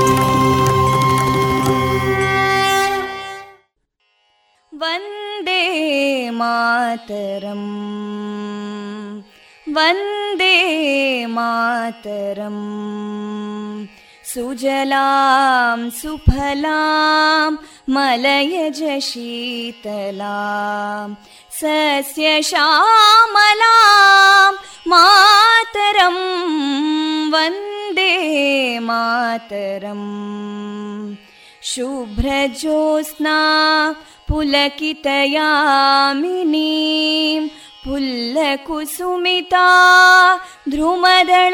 ವಂದೇ ಮಾತರಂ, ವಂದೇ ಮಾತರಂ, ಸುಜಲಾಂ ಸುಫಲಾಂ ಮಲಯಜ ಶೀತಲಾಂ ಸಸ್ಯಶ್ಯಾಮಲಾಂ ಮಾತರಂ ವಂದೇ ಮಾತರಂ. ಶುಭ್ರಜೋತ್ಸ್ನಾ ಪುಲಕಿತಯಾಮಿನೀ ಫುಲ್ಲಕುಸುಮಿತಾ ದ್ರುಮದಳಶೋಭಿನೀ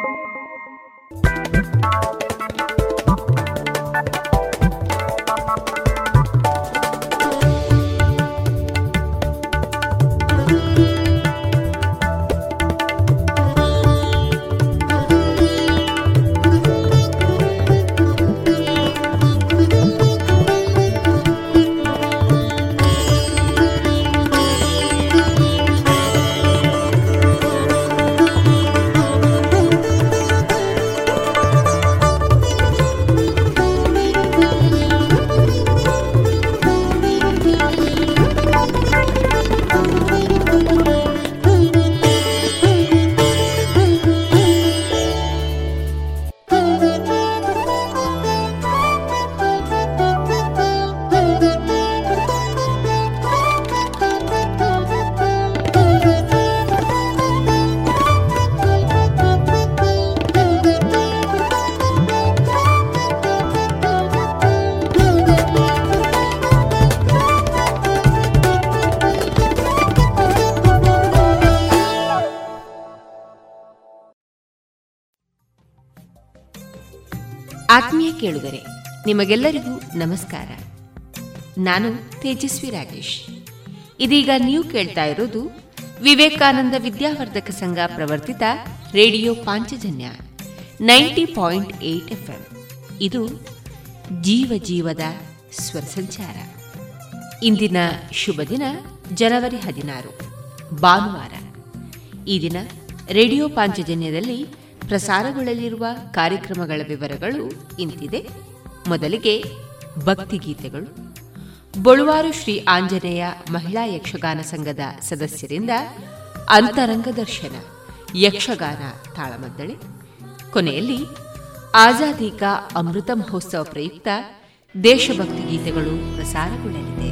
ಆತ್ಮೀಯ ಕೇಳುಗರೆ, ನಿಮಗೆಲ್ಲರಿಗೂ ನಮಸ್ಕಾರ. ನಾನು ತೇಜಸ್ವಿ ರಾಜೇಶ್. ಇದೀಗ ನೀವು ಕೇಳ್ತಾ ಇರೋದು ವಿವೇಕಾನಂದ ವಿದ್ಯಾವರ್ಧಕ ಸಂಘ ಪ್ರವರ್ತಿತ ರೇಡಿಯೋ ಪಾಂಚಜನ್ಯ 90.8 FM. ಇದು ಜೀವ ಜೀವದ ಸ್ವರ ಸಂಚಾರ. ಇಂದಿನ ಶುಭ ದಿನ ಜನವರಿ 16, ಭಾನುವಾರ. ಈ ದಿನ ರೇಡಿಯೋ ಪಾಂಚಜನ್ಯದಲ್ಲಿ ಪ್ರಸಾರಗೊಳ್ಳಲಿರುವ ಕಾರ್ಯಕ್ರಮಗಳ ವಿವರಗಳು ಇಂತಿದೆ. ಮೊದಲಿಗೆ ಭಕ್ತಿಗೀತೆಗಳು. ಬೊಳುವಾರು ಶ್ರೀ ಆಂಜನೇಯ ಮಹಿಳಾ ಯಕ್ಷಗಾನ ಸಂಘದ ಸದಸ್ಯರಿಂದ ಅಂತರಂಗ ದರ್ಶನ, ಯಕ್ಷಗಾನ ತಾಳಮದ್ದಳೆ. ಕೊನೆಯಲ್ಲಿ ಆಜಾದಿ ಕಾ ಅಮೃತ ಮಹೋತ್ಸವ ಪ್ರಯುಕ್ತ ದೇಶಭಕ್ತಿ ಗೀತೆಗಳು ಪ್ರಸಾರಗೊಳ್ಳಲಿದೆ.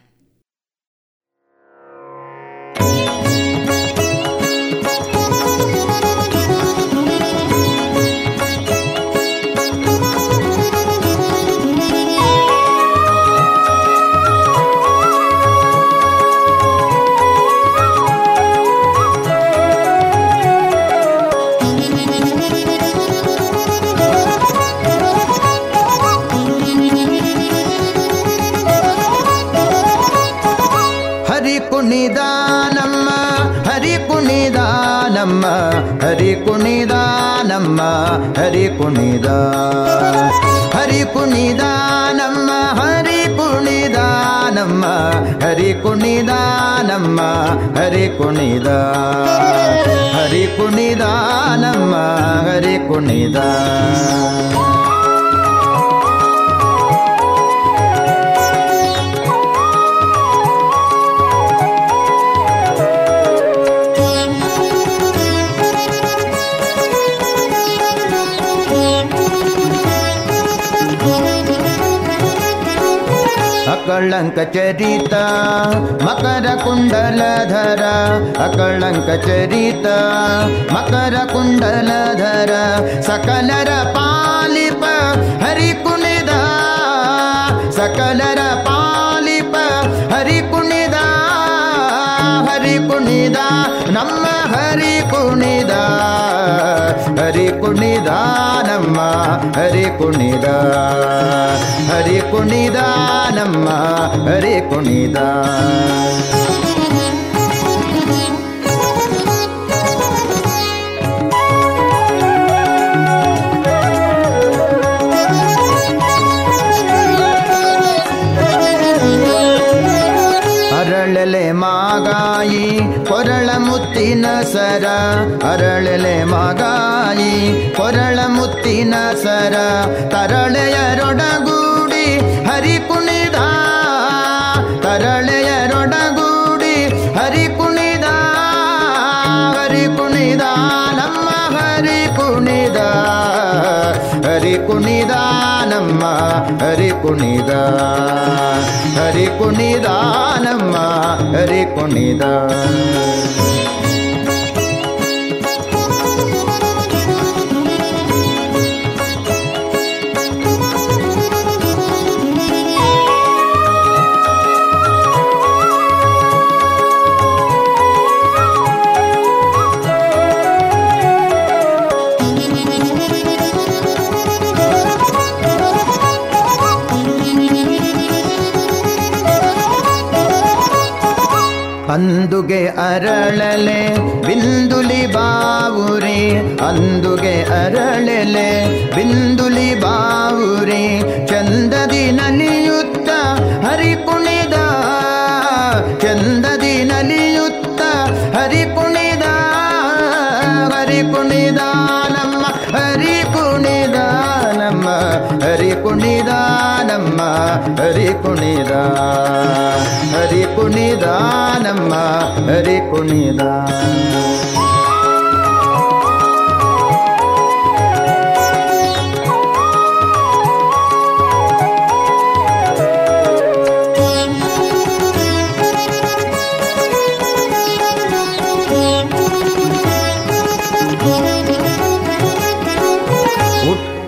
ಹರಿ ಪುನಿದ ಹರಿ ಪುನಿದ ನಮ್ಮ ಹರಿ ಪುನಿದ ನಮ್ಮ ಹರಿ ಪುನಿದ ನಮ್ಮ ಹರಿ ಪುನಿದ ಹರಿ ಪುನಿದ ನಮ್ಮ ಹರಿ ಪುನಿದ ಅಕಳಂಕ ಚರಿತ ಮಕರ ಕುಂಡಲಧರ ಅಕಳಂಕ ಚರಿತ ಮಕರ ಕುಂಡಲಧರ ಸಕಲರ ಪಾಲಿಪ ಹರಿ ಕುಣಿದ ಸಕಲರ ಪಾಲಿಪ ಹರಿ ಕುಣಿದ ಹರಿ ಕುಣಿದ ನಮ್ಮ ಹರಿ ಕುಣಿದ ಹರಿ ಕುಣಿದ ನಮ್ಮ ಹರಿ ಕುಣಿದ ಹರಿ ಕುಣಿದ ನಮ್ಮ ಹರಿ ಕುಣಿದ ಅರಳಲೆ ಮಾಗಾಯಿ ಕೊರಳ ಮುತ್ತಿನ ಸರ ಅರಳಲೆ ಮಾಗಾಯಿ ಕೊರಳ ಮುತ್ತಿನ ಸರ ತರಳೆಯರೊಡಗೂಡಿ ಹರಿ ಕುಣಿದ ತರಳೆಯರೊಡಗೂಡಿ ಹರಿ ಕುಣಿದ ನಮ್ಮ ಹರಿ ಕುಣಿದ ನಮ್ಮ ಹರಿ ಕುಣಿದ ಹರಿ ಕುಣಿದ ನಮ್ಮ ಹರಿ ಕುಣಿದ ಅಂದುಗೆ ಅರಳಲೆ ಬಿಂದುಲಿ ಬಾವುರಿ ಅಂದುಗೆ ಅರಳಲೆ ಬಿಂದುಲಿ ಬಾವುರಿ ಚಂದದಿ ನಲಿಯುತ್ತ ಹರಿ ಕುಣಿದ ಚಂದದಿ ನಲಿಯುತ್ತ ಹರಿ ಕುಣಿದ ನಮ್ಮ ಹರಿ ಕುಣಿದ ನಮ್ಮ ಹರಿ ಕುಣಿದ ನಮ್ಮ ಹರಿ ಕುಣಿದ ಹರಿ ಕುಣಿದ ನಮ್ಮ ಹರಿ ಕುಣಿದ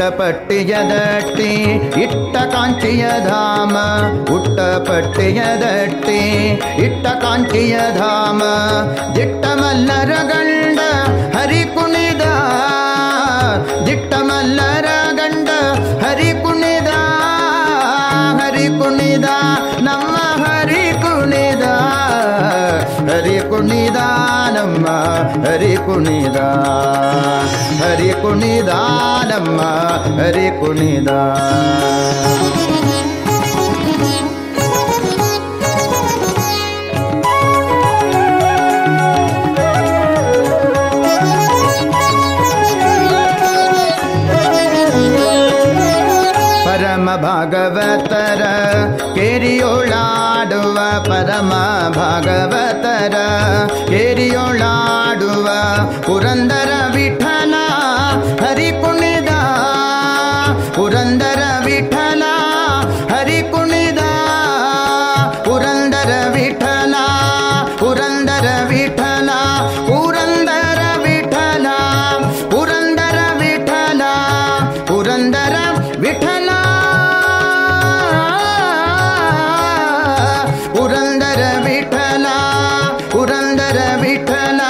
ಉಟ್ಟಪಟ್ಟಿಯ ದಟ್ಟಿ ಇಟ್ಟ ಕಾಂಚಿಯ ಧಾಮ, ಉಟ್ಟಪಟ್ಟಿಯ ದಟ್ಟಿ ಇಟ್ಟ ಕಾಂಚಿಯ ಧಾಮ, ದಿಟ್ಟ ಮಲ್ಲರ ಗಂಡ ಹರಿ ಕುಣಿದ, ದಿಟ್ಟ ಮಲ್ಲರ ಗಂಡ ಹರಿ ಕುಣಿದ, ಹರಿ ಕುಣಿದ ನಮ್ಮ ಹರಿ ಕುಣಿದ, ಹರಿ ಕುಣಿದ ನಮ್ಮ ಹರಿ ಕುಣಿದ, ಹರಿ ಕುಣಿದ ನಮ್ಮ ಹರಿ ಕುಣಿದ. ಪರಮ ಭಾಗವತರ ಕೇರಿಯೋಳಾಡುವ, ಪರಮ ಭಾಗವತರ ಕೇರಿಯೋಳಾಡುವ, ಪುರಂದರ ವಿಠಲ ಹರಿ ಕುಣಿದ, ಪುರಂದರ ವಿಠಲ ಹರಿ ಕುಣಿದ, ಪುರಂದರ ವಿಠಲ, ಪುರಂದರ ವಿಠಲ, ಪುರಂದರ ವಿಠಲ, ಪುರಂದರ ವಿಠಲ, ಪುರಂದರ ವಿಠಲ, ಪುರಂದರ ವಿಠಲ, ಪುರಂದರ ವಿಠಲ,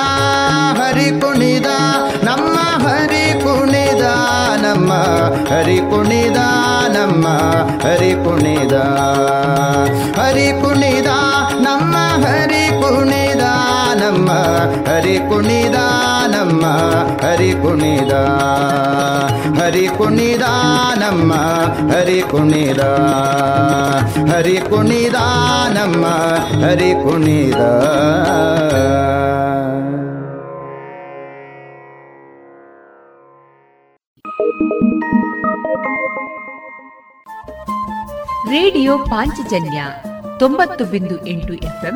ಹರಿ ಕುಣಿದ ನಮ್ಮ ಹರಿ ಕುಣಿದ, ನಮ್ಮ ಹರಿ ಕುಣಿದ, ನಮ್ಮ ಹರಿ ಕುಣಿದ, ಹರಿ ಕುಣಿದ ನಮ್ಮ ಹರಿ ಕುಣಿದ, ನಮ್ಮ ಹರಿ ಕುಣಿದ, ನಮ್ಮ ಹರಿ ಕುಣಿದ, ಹರಿ ಕುಣಿದ ನಮ್ಮ ಹರಿ ಕುಣಿದ, ಹರಿ ಕುಣಿದ ನಮ್ಮ ಹರಿ ಕುಣಿದ. ರೇಡಿಯೋ ಪಾಂಚಜನ್ಯ 90.8 FM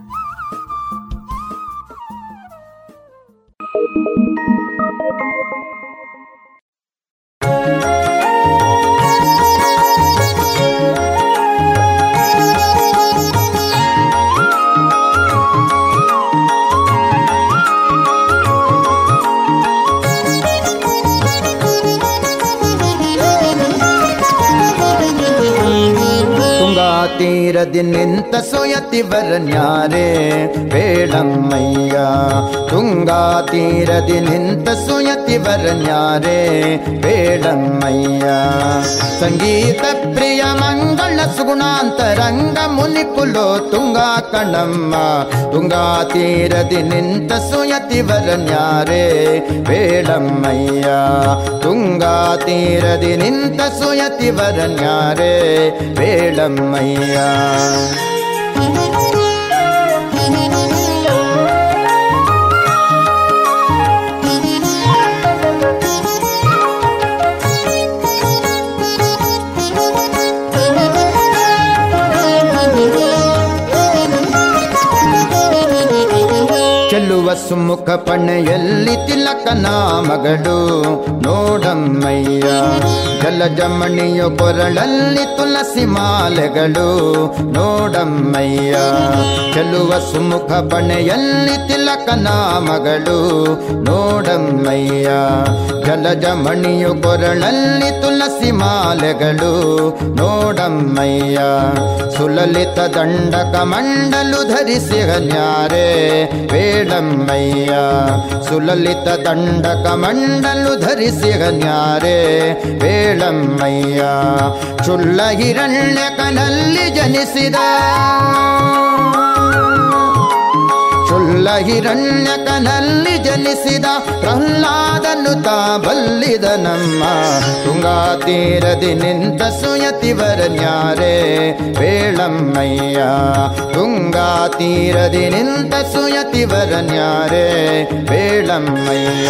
ತೀರದಿ ನಿಂತ ಸುಯತಿವರನ್ಯಾರೇ ಬೇಡಮ್ಮಯ್ಯ, ತುಂಗಾ ತೀರದಿ ನಿಂತ ಸುಯತಿವರನ್ಯಾರೇ ಬೇಡಮ್ಮಯ್ಯ. ಸಂಗೀತ ಪ್ರಿಯ ಮಂಗಳ ಸುಗುಣಾಂತರಂಗ ಮುನಿಕುಲೋ ತುಂಗಾ ಕಣಮ್ಮ, ತುಂಗಾ ತೀರದಿ ನಿಂತ ಸುಯತಿವರನ್ಯಾರೇ ಬೇಡಮ್ಮಯ್ಯ, ತುಂಗಾ ತೀರದಿ ನಿಂತ ಸುಯತಿವರನ್ಯಾರೇ ಬೇಡಮ್ಮಯ್ಯ. ಚೆಲ್ಲುವ ಸುಮುಖ ಪಣೆಯಲ್ಲಿ ತಿಲಕನ ಮಗಳು ನೋಡಮ್ಮಯ್ಯ, ಜಲಜಮಣಿಯು ಕೊರಳಲ್ಲಿ ತುಳಸಿ ಮಾಲೆಗಳು ನೋಡಮ್ಮಯ್ಯ. ಚೆಲ್ಲುವ ಸುಮುಖ ಪಣೆಯಲ್ಲಿ ತಿಲಕನ ಮಗಳು ನೋಡಮ್ಮಯ್ಯ, ಜಲಜಮಣಿಯು ಕೊರಳಲ್ಲಿ ತುಳಸಿ ಮಾಲೆಗಳು ನೋಡಮ್ಮಯ್ಯ. ಸುಲಲಿತ ದಂಡಕ ಮಂಡಲು ಧರಿಸಿ ಹನ್ಯಾರೆ ಬೇಡಮ್ಮಯ್ಯ, ಸುಲಲಿತ ದಂಡಕ ಮಂಡಲು ಧರಿಸಿ ಗನ್ಯಾರೆ ಬೇಡಮ್ಮಯ್ಯ. ಚುಲ್ಲ ಹಿರಣ್ಯಕನಲ್ಲಿ ಜನಿಸಿದ, ಚುಲ್ಲ ಹಿರಣ್ಯಕನಲ್ಲಿ ಜನಿಸಿದ ಪ್ರಹ್ಲಾದನು ತಾ ಬಲ್ಲಿದ ನಮ್ಮ, ತುಂಗಾ ತೀರದಿ ನಿಂತ ಸುಯತಿವರನ್ಯಾರೇ ಬೇಡಮ್ಮಯ್ಯ, ತುಂಗಾ ತೀರದಿ ನಿಂತ ಸುಯತಿವರನ್ಯಾರೇ ಬೇಡಮ್ಮಯ್ಯ.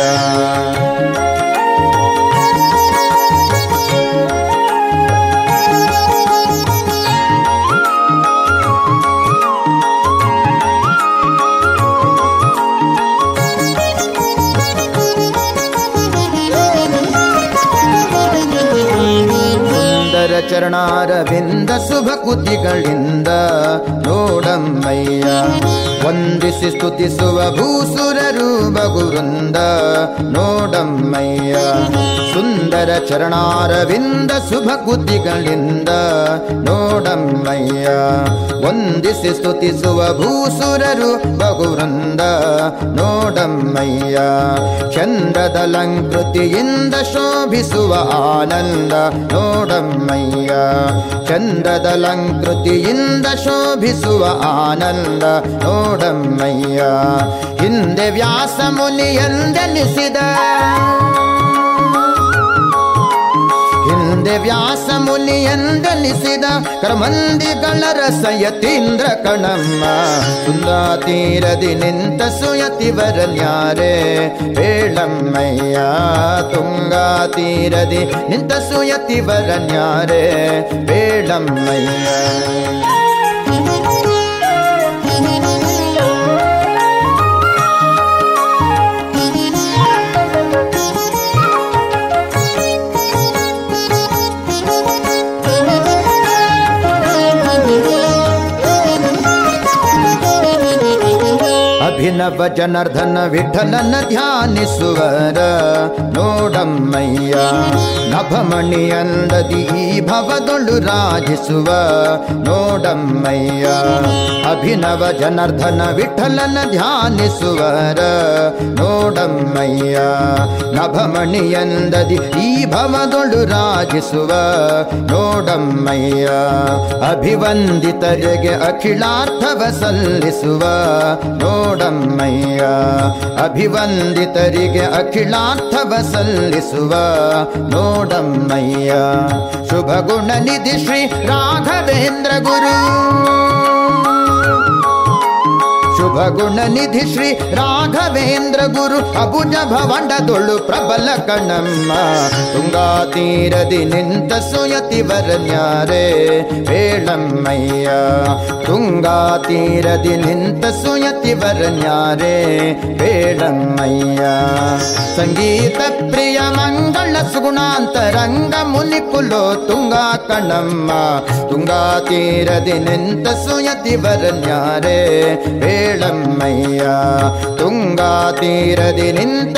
ಚರಣಾರವಿಂದ ಶುಭ ಕುತಿಗಳಿಂದ ನೋಡಮ್ಮಯ್ಯ. ವಂದಿಸಿ ಸ್ತುತಿಸುವ ಭೂಸುರರು ಬಗುರುಂದ ನೋಡಮ್ಮಯ್ಯ. ಸುಂದರ ಚರಣಾರವಿಂದ ಶುಭ ಕುತಿಗಳಿಂದ ನೋಡಮ್ಮಯ್ಯ. ವಂದಿಸಿ ಸ್ತುತಿಸುವ ಭೂಸುರರು ಬಗುರುಂದ ನೋಡಮ್ಮಯ್ಯ. ಚಂದ್ರದಲಂಕೃತಿಯಿಂದ ಶೋಭಿಸುವ ಆನಂದ ನೋಡಮ್ಮಯ್ಯ. ಚಂದ್ರದಲಂಕೃತಿಯಿಂದ ಶೋಭಿಸುವ ಆನಂದ ನೋಡಮ್ಮಯ್ಯ. ಹಿಂದೆ ವ್ಯಾಸ ಮುನಿಯೆಂದೆನಿಸಿದ, ಹಿಂದೆ ವ್ಯಾಸ ಮುನಿಯೆಂದೆನಿಸಿದ ಕರ್ಮಂದಿಗಳ ರಸಯತೀಂದ್ರ ಕಣಮ್ಮ. ತುಂಗಾ ತೀರದಿ ನಿಂತ ಸುಯತಿವರನ್ಯಾರೆ ಬೇಳಮ್ಮಯ್ಯ. ತುಂಗಾ ತೀರದಿ ನಿಂತ ಸುಯತಿವರನ್ಯಾರೆ ಬೇಳಮ್ಮಯ್ಯ. ಅಭಿನವ ಜನಾರ್ದನ ವಿಠಲನ ಧ್ಯಾನಿಸುವರ ನೋಡಮ್ಮಯ್ಯ. ನಭಮಣಿಯಂದದಿ ಈ ಭವದೊಳು ರಾಜಿಸುವ ನೋಡಮ್ಮಯ್ಯ. ಅಭಿನವ ಜನಾರ್ದನ ವಿಠಲನ ಧ್ಯಾನಿಸುವರ ನೋಡಮ್ಮಯ್ಯ. ನಭಮಣಿಯಂದದಿ ಈ ಭವದೊಳು ರಾಜಿಸುವ ನೋಡಮ್ಮಯ್ಯ. ಅಭಿವಂದಿತರಿಗೆ ಅಖಿಲಾರ್ಥವ ಸಲ್ಲಿಸುವ ನೋಡಮ್ಮಯ್ಯ. ಅಭಿವಂದಿತರಿಗೆ ಅಖಿಲಾರ್ಥವ ಸಲ್ಲಿಸುವ ನೋಡಮ್ಮಯ್ಯ. ಶುಭ ಗುಣ ನಿಧಿ ಶ್ರೀ ರಾಘವೇಂದ್ರ ಗುರು, ಶುಭ ಗುಣ ನಿಧಿ ಶ್ರೀ ರಾಘವೇಂದ್ರ ಗುರು ಅಬುಜ ಭವಂಡದೊಳು ಪ್ರಬಲ ಕಣಮ್ಮ. ತುಂಗಾ ತೀರದಿ ನಿಂತ ಸುಯತಿವರನ್ಯಾರೆ ಬೇಳಮ್ಮಯ್ಯ. ತುಂಗಾ ತೀರದಿ ನಿಂತ ಸುಯತಿವರನ್ಯಾರೆ ಬೇಳಮ್ಮಯ್ಯ. ಸಂಗೀತ ಪ್ರಿಯ ಮಂಗಳ ಸುಗುಣಾಂತರಂಗ ಮುನಿಕುಲೋ ತುಂಗಾ ಕಣಮ್ಮ. ತುಂಗಾ ತೀರದಿ ನಿಂತ ಸುಯತಿವರನ್ಯಾರೆ ಬೇಳಮ್ಮಯ್ಯ. ತುಂಗಾ ತೀರದಿ ನಿಂತ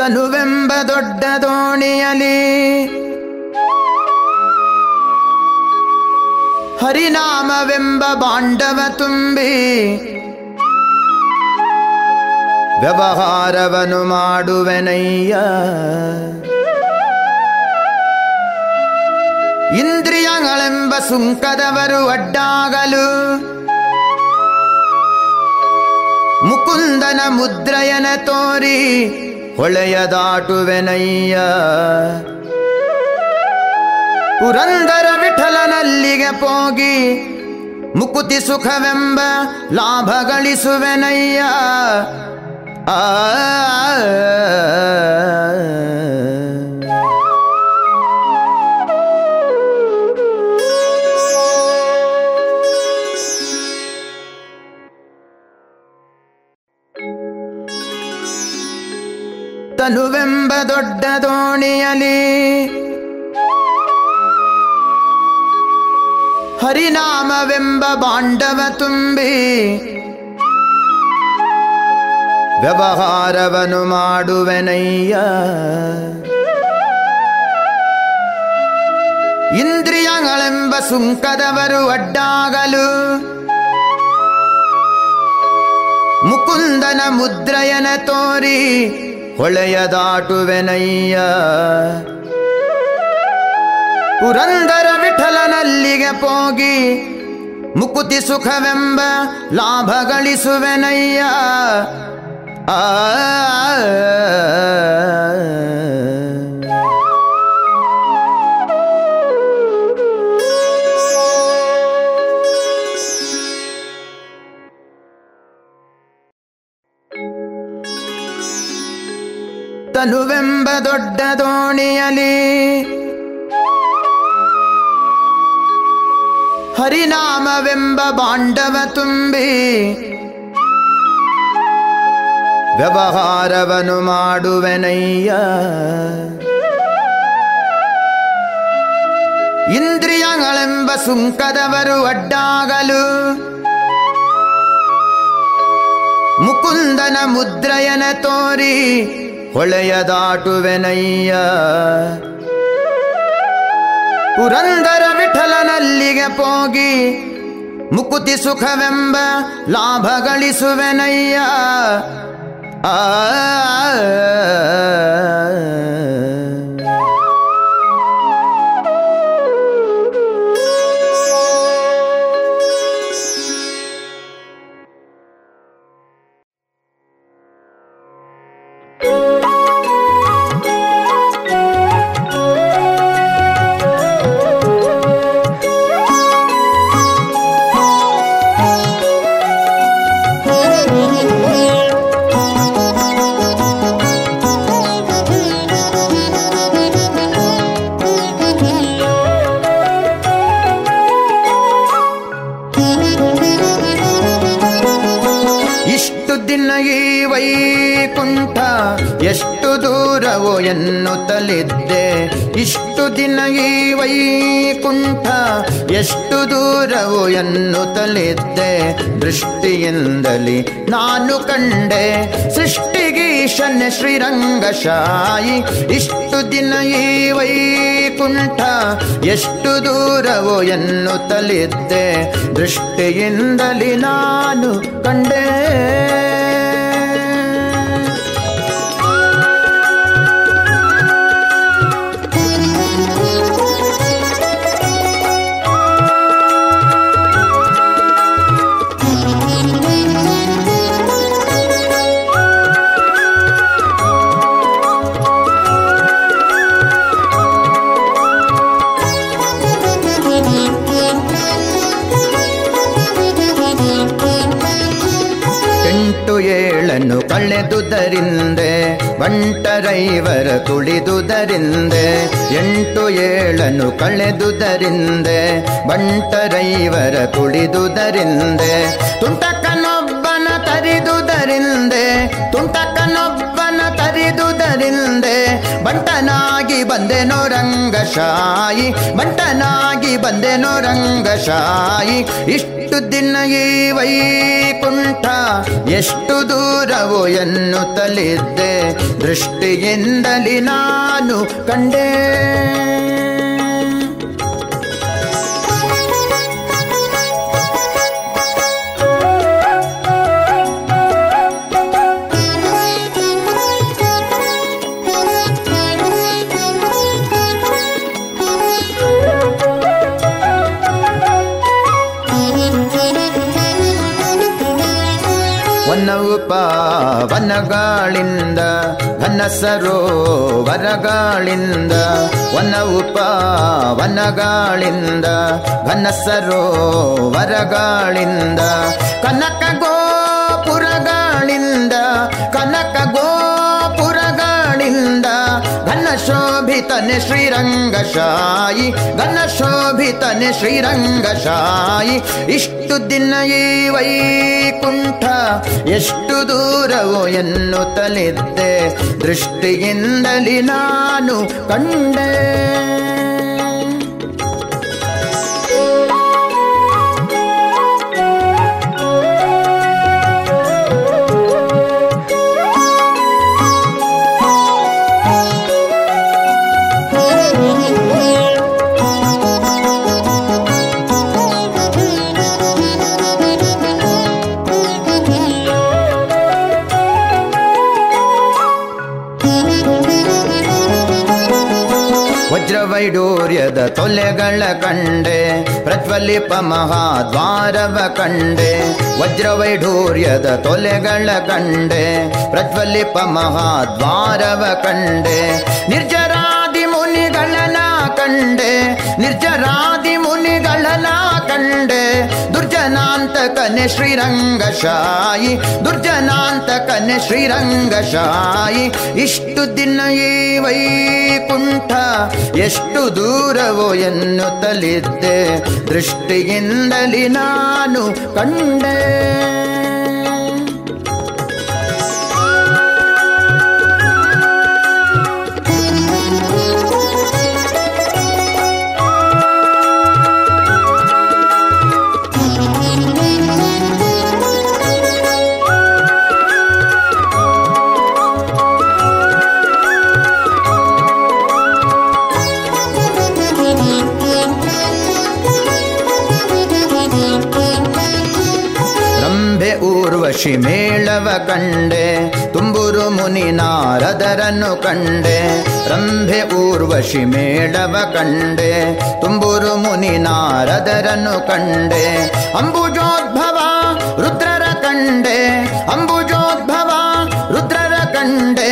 ತನುವೆಂಬ ದೊಡ್ಡ ದೋಣಿಯಲಿ ಹರಿನಾಮವೆಂಬ ಬಾಂಡವ ತುಂಬಿ ವ್ಯವಹಾರವನು ಮಾಡುವೆನಯ್ಯ. ಇಂದ್ರಿಯಗಳೆಂಬ ಸುಂಕದವರು ಅಡ್ಡಾಗಲು ಮುಕುಂದನ ಮುದ್ರೆಯನ ತೋರಿ ಹೊಳೆಯದಾಟುವೆನಯ್ಯ. ಪುರಂದರ ವಿಠಲನಲ್ಲಿಗೆ ಹೋಗಿ ಮುಕುತಿ ಸುಖವೆಂಬ ಲಾಭ ಗಳಿಸುವೆನಯ್ಯ. ತನುವೆಂಬ ದೊಡ್ಡ ದೋಣಿಯಲಿ ಹರಿನಾಮವೆಂಬ ಬಾಂಡವ ತುಂಬಿ ವ್ಯವಹಾರವನು ಮಾಡುವೆನಯ್ಯ. ಇಂದ್ರಿಯಗಳೆಂಬ ಸುಂಕದವರು ಅಡ್ಡಾಗಲು ಮುಕುಂದನ ಮುದ್ರೆಯನ ತೋರಿ ಹೊಳೆಯದಾಟುವೆನಯ್ಯ. ಪುರಂದರ ವಿಠಲನಲ್ಲಿಗೆ ಹೋಗಿ ಮುಕುತಿ ಸುಖವೆಂಬ ಲಾಭ ಗಳಿಸುವೆನಯ್ಯ. ತನುವೆಂಬ ದೊಡ್ಡ ದೋಣಿಯಲಿ ಹರಿನಾಮವೆಂಬ ಬಾಂಡವ ತುಂಬಿ ವ್ಯವಹಾರವನು ಮಾಡುವೆನಯ್ಯ. ಇಂದ್ರಿಯಗಳೆಂಬ ಸುಂಕದವರು ಅಡ್ಡಾಗಲು ಮುಕುಂದನ ಮುದ್ರೆಯನ ತೋರಿ ಹೊಳೆಯದಾಟುವೆನಯ್ಯ. ಪುರಂದರ ವಿಠಲನಲ್ಲಿಗೆ ಹೋಗಿ ಮುಕುತಿ ಸುಖವೆಂಬ ಲಾಭ ಗಳಿಸುವೆನಯ್ಯ. ಆ ಎಷ್ಟು ದೂರವೋ ಎನ್ನುತ್ತಲಿದ್ದೆ, ಇಷ್ಟು ದಿನ ಈ ವೈಕುಂಠ ಎಷ್ಟು ದೂರವೋ ಎನ್ನುತ್ತಲಿದ್ದೆ. ದೃಷ್ಟಿಯಿಂದಲೇ ನಾನು ಕಂಡೆ ಸೃಷ್ಟಿಗೀಶನ್ಯ ಶ್ರೀರಂಗಶಾಯಿ. ಇಷ್ಟು ದಿನ ಈ ವೈಕುಂಠ ಎಷ್ಟು ದೂರವೋ ಎನ್ನುತ್ತಲಿದ್ದೆ, ದೃಷ್ಟಿಯಿಂದಲೇ ನಾನು ಕಂಡೆ. ಕಳೆದುದರಿಂದೆ ಬಂಟರೈವರ ತುಳಿದುದರಿಂದೆ, ಎಂಟು ಏಳನ್ನು ಕಳೆದುದರಿಂದೆ ಬಂಟರೈವರ ತುಳಿದುದರಿಂದೆ. ತುಂಟಕನೊಬ್ಬನ ತರಿದುದರಿಂದೆ, ತುಂಟಕನೊಬ್ಬನ ತರಿದುದರಿಂದೆ ಬಂಟನಾಗಿ ಬಂದೆನೋ ರಂಗಶಾಯಿ, ಬಂಟನಾಗಿ ಬಂದೆನೋ ರಂಗಶಾಯಿ. ಎಷ್ಟು ದಿನ ಈ ವೈಕುಂಠ ಎಷ್ಟು ದೂರವೋ ಎನ್ನುತ್ತಲಿದ್ದೆ, ದೃಷ್ಟಿಯಿಂದಲೇ ನಾನು ಕಂಡೆ. ವನಗಳಿಂದ ಘನ ಸರೋವರಗಳಿಂದ, ವನ ಉಪವನಗಳಿಂದ ಘನ ಸರೋವರಗಳಿಂದ, ಕನಕ ಗೋಪುರಗಳಿಂದ, ಕನಕ ಗೋಪುರಗಳಿಂದ ಘನಶೋಭಿತನೆ ಶ್ರೀರಂಗಶಾಯಿ, ಘನಶೋಭಿತನೆ ಶ್ರೀರಂಗಶಾಯಿ. ಎಷ್ಟು ದಿನ ಈ ವೈಕುಂಠ ಎಷ್ಟು ದೂರವೋ ಎನ್ನುತ್ತಲಿದ್ದೆ, ದೃಷ್ಟಿಯಿಂದಲೇ ನಾನು ಕಂಡೆ. ವಜ್ರವೈಡೂರ್ಯದ ತೊಲೆಗಳ ಕಂಡೆ, ಪ್ರಜ್ವಲಿಪ ಮಹಾದ್ವಾರವ ಕಂಡೆ, ವಜ್ರವೈಡೂರ್ಯದ ತೊಲೆಗಳ ಕಂಡೆ, ಪ್ರಜ್ವಲಿಪ ಮಹಾದ್ವಾರವ ಕಂಡೆ, ನಿರ್ಜರಾದಿ ಮುನಿಗಳನ ಕಂಡೆ, ನಿರ್ಜರಾದಿ ಮುನಿಗಳನ ಕಂಡೆ, ದುರ್ಜನಾಂತಕನೆ ಶ್ರೀರಂಗಶಾಯಿ, ದುರ್ಜನಾಂತಕನೆ ಶ್ರೀರಂಗಶಾಯಿ. ಇಷ್ಟು ದಿನ ಈ ವೈಕುಂಠ ಎಷ್ಟು ದೂರವೋ ಎನ್ನುತ್ತಲಿದ್ದೆ, ದೃಷ್ಟಿಯಿಂದಲಿ ನಾನು ಕಂಡೆ. ಋಷಿ ಮೇಳವ ಕಂಡೆ, ತುಂಬುರು ಮುನಿ ನಾರದರನ್ನು ಕಂಡೆ, ರಂಭೆ ಊರ್ವಶಿ ಮೇಳವ ಕಂಡೆ, ತುಂಬುರು ಮುನಿ ನಾರದರನ್ನು ಕಂಡೆ, ಅಂಬುಜೋದ್ಭವ ರುದ್ರರ ಕಂಡೆ, ಅಂಬುಜೋದ್ಭವ ರುದ್ರರ ಕಂಡೆ,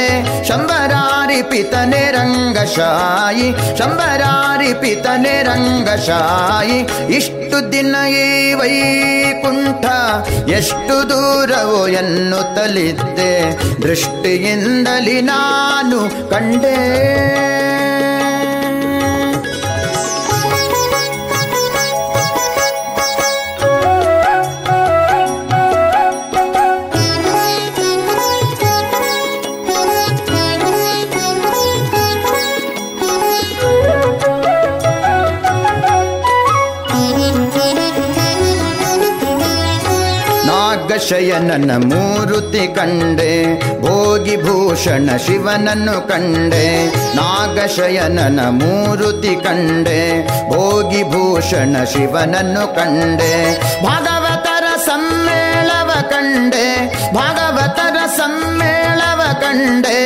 ಶಂಬರಾರಿ ಪಿತನೆ ರಂಗಶಾಯಿ, ಶಂಬರಾರಿ ಪಿತನೆ ರಂಗಶಾಯಿ. ಇಷ್ಟು ದಿನ ಈ ವೈಕುಂಠ ಎಷ್ಟು ದೂರವೋ ಎನ್ನುತ್ತಲಿದ್ದೆ, ದೃಷ್ಟಿಯಿಂದಲಿ ನಾನು ಕಂಡೆ. ಶಯನನ ಮೂರುತಿ ಕಂಡೆ, ಭೋಗಿ ಭೂಷಣ ಶಿವನನ್ನು ಕಂಡೆ, ನಾಗಶಯನನ ಮೂರುತಿ ಕಂಡೆ, ಭೋಗಿ ಭೂಷಣ ಶಿವನನ್ನು ಕಂಡೆ, ಭಾಗವತರ ಸಮ್ಮೇಳವ ಕಂಡೆ, ಭಾಗವತರ ಸಮ್ಮೇಳವ ಕಂಡೆ,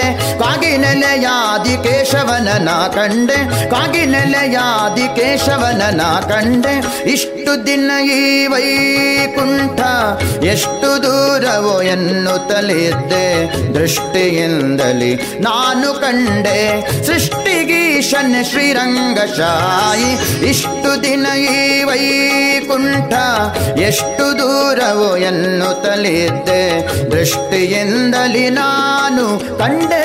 ಕಾಗಿನೆಲೆಯಾದಿ ಕೇಶವನನ ಕಂಡೆ, ಕಾಗಿನೆಲೆಯಾದಿ ಕೇಶವನನ ಕಂಡೆ. ಇಷ್ಟು ದಿನ ಈ ವೈಕುಂಠ ಎಷ್ಟು ದೂರವೋ ಎನ್ನುತ್ತಲಿದ್ದೆ, ದೃಷ್ಟಿಯಿಂದಲಿ ನಾನು ಕಂಡೆ. ಸೃಷ್ಟಿಗೀಶನ ಶ್ರೀರಂಗಶಾಯಿ, ಇಷ್ಟು ದಿನ ಈ ವೈಕುಂಠ ಎಷ್ಟು ದೂರವೋ ಎನ್ನುತ್ತಲಿದ್ದೆ, ದೃಷ್ಟಿಯಿಂದಲಿ ನಾನು ಕಂಡೆ.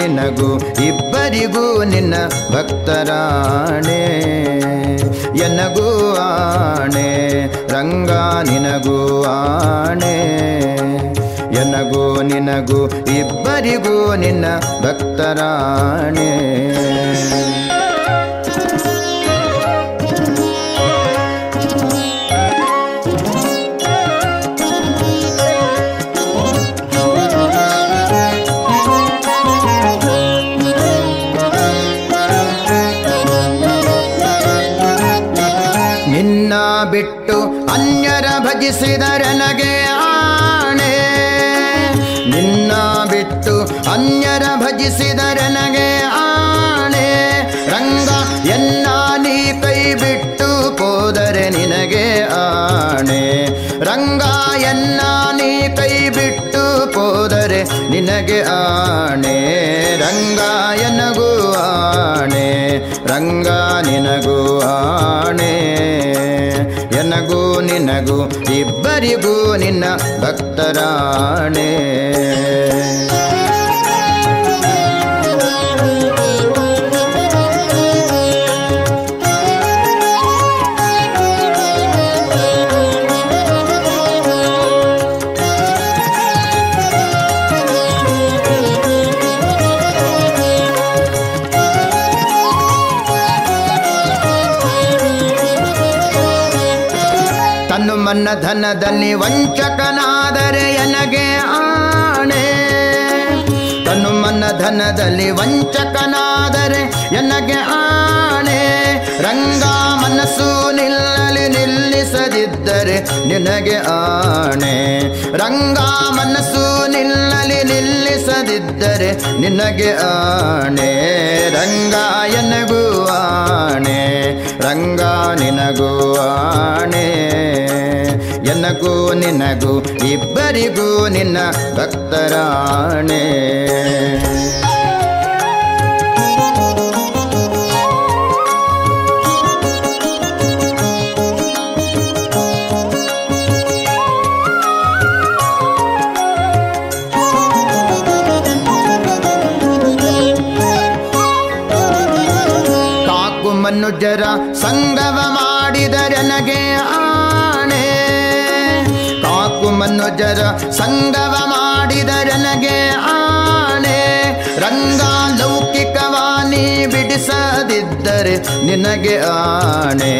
ನಿನಗೂ ಇಬ್ಬರಿಗೂ ನಿನ್ನ ಭಕ್ತರಾಣೆ, ಎನಗೂ ಆಣೆ ರಂಗ ನಿನಗೂ ಆಣೆ, ಎನಗೂ ನಿನಗೂ ಇಬ್ಬರಿಗೂ ನಿನ್ನ ಭಕ್ತರಾಣೆ. ಬಿಟ್ಟು ಅನ್ಯರ ಭಜಿಸಿದರನಗೆ ಆಣೆ, ನಿನ್ನ ಬಿಟ್ಟು ಅನ್ಯರ ಭಜಿಸಿದರನಗೆ ಆಣೆ, ರಂಗ ಎನ್ನ ನೀ ಕೈ ಬಿಟ್ಟು ಹೋದರೆ ನಿನಗೆ ಆಣೆ, ರಂಗ ಎನ್ನ ನೀ ಕೈ ಬಿಟ್ಟು ಹೋದರೆ ನಿನಗೆ ಆಣೆ, ರಂಗ ಎನಗೂ ಆಣೆ ರಂಗ ನಿನಗೂ ಆಣೆ, ಎನಗೂ ನಿನಗೂ ಇಬ್ಬರಿಗೂ ನಿನ್ನ ಭಕ್ತರಾಣೆ. ನನ್ನ ಧನದಲ್ಲಿ ವಂಚಕನಾದರೆ ಎನಗೆ ಆಣೆ, ತನು ಮನ್ನ ಧನದಲ್ಲಿ ವಂಚಕನಾದರೆ ಎನಗೆ ಆಣೆ. ರಂಗ ಮನಸ್ಸು ನಿಲ್ಲಲಿ ನಿಲ್ಲಿಸದಿದ್ದರೆ ನಿನಗೆ ಆಣೆ, ರಂಗ ಮನಸ್ಸು ನಿಲ್ಲಲಿ ನಿಲ್ಲಿಸದಿದ್ದರೆ ನಿನಗೆ ಆಣೆ. ರಂಗ ಎನಗೂ ಆಣೆ, ರಂಗ ನಿನಗೂ ಆಣೆ, ಎನಗೂ ನಿನಗೂ ಇಬ್ಬರಿಗೂ ನಿನ್ನ ಭಕ್ತರಾಣೆ. ಕಾಕು ಮನುಜರ ಸಂಗವ ಮಾಡಿದರೆನಗೆ ಆಣೆ, ಕಾಕು ಮನುಜರ ಸಂಗವ ಮಾಡಿದರೆನಗೆ ಆಣೆ. ರಂಗ ಲೌಕಿಕವಾಣಿ ಬಿಡಿಸದಿದ್ದರೆ ನಿನಗೆ ಆಣೆ,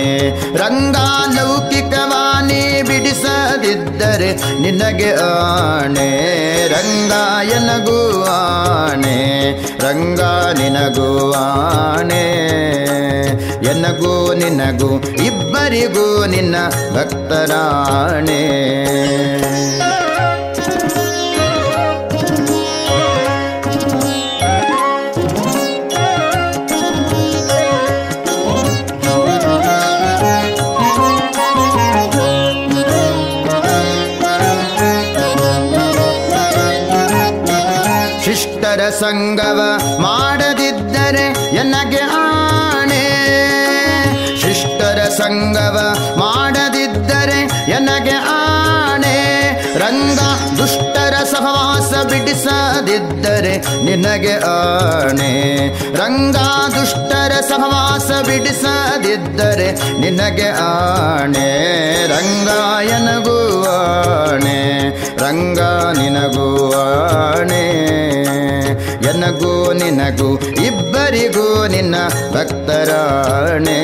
ರಂಗ ಲೌಕಿಕವಾಣಿ ಬಿಡಿಸದಿದ್ದರೆ ನಿನಗೆ ಆಣೆ. ರಂಗ ಎನಗೂ ಆಣೆ, ರಂಗ ನಿನಗೂ ಆಣೆ, ಎನಗೂ ನಿನಗೂ ಇಬ್ಬರಿಗೂ ನಿನ್ನ ಭಕ್ತರಾಣೆ. ಶಿಷ್ಟರ ಸಂಗವ ಮಾಡದಿದ್ದರೆ ಎನಗೆ ಆಣೆ, ಶಿಷ್ಟರ ಸಂಗವ ಮಾಡದಿದ್ದರೆ ಎನಗೆ ಆಣೆ. ರಂಗ ದುಷ್ಟರ ಸಹವಾಸ ಬಿಡಿಸದಿದ್ದರೆ ನಿನಗೆ ಆಣೆ, ರಂಗ ದುಷ್ಟರ ಸಹವಾಸ ಬಿಡಿಸದಿದ್ದರೆ ನಿನಗೆ ಆಣೆ. ರಂಗ ಎನಗೂ ಆಣೆ, ರಂಗ ನಿನಗೂ ಆಣೆ, ಎನಗೂ ನಿನಗೂ ಇಬ್ಬರಿಗೂ ನಿನ್ನ ಭಕ್ತರಾಣೆ.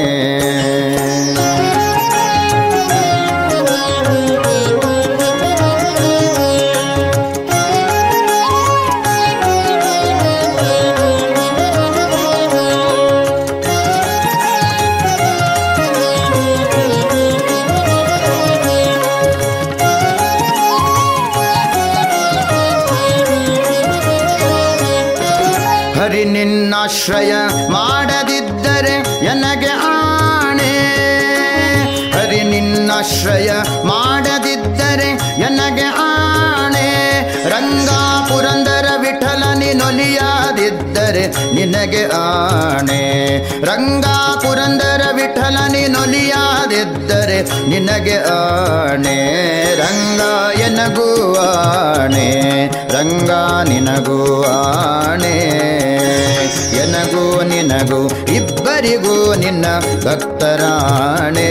ಹರಿ ನಿನ್ನಾಶ್ರಯ ಮಾಡದಿದ್ದರೆ ಎನಗೆ ಆಣೆ, ಹರಿ ನಿನ್ನಾಶ್ರಯ ಮಾಡದಿದ್ದರೆ ಎನಗೆ ಆಣೆ. ರಂಗ ಪುರಂದರ ವಿಠಲನಿ ನೊಲಿಯದಿದ್ದರೆ ನಿನಗೆ ಆಣೆ, ರಂಗ ಪುರಂದರ ವಿಠಲನಿ ನೊಲಿಯದಿದ್ದರೆ ನಿನಗೆ ಆಣೆ. ರಂಗ ಎನಗೂ ಆಣೆ, ರಂಗ ನಿನಗೂ ಆಣೆ, ಎನಗೂ ನಿನಗೂ ಇಬ್ಬರಿಗೂ ನಿನ್ನ ಭಕ್ತರಾಣೆ.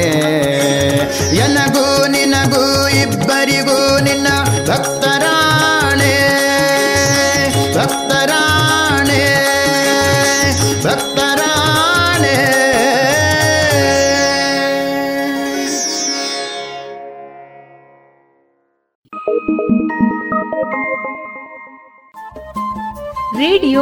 ಎನಗೂ ನಿನಗೂ ಇಬ್ಬರಿಗೂ ನಿನ್ನ ಭಕ್ತರಾಣೆ, ಭಕ್ತರಾಣೆ, ಭಕ್ತರಾಣೆ. ರೇಡಿಯೋ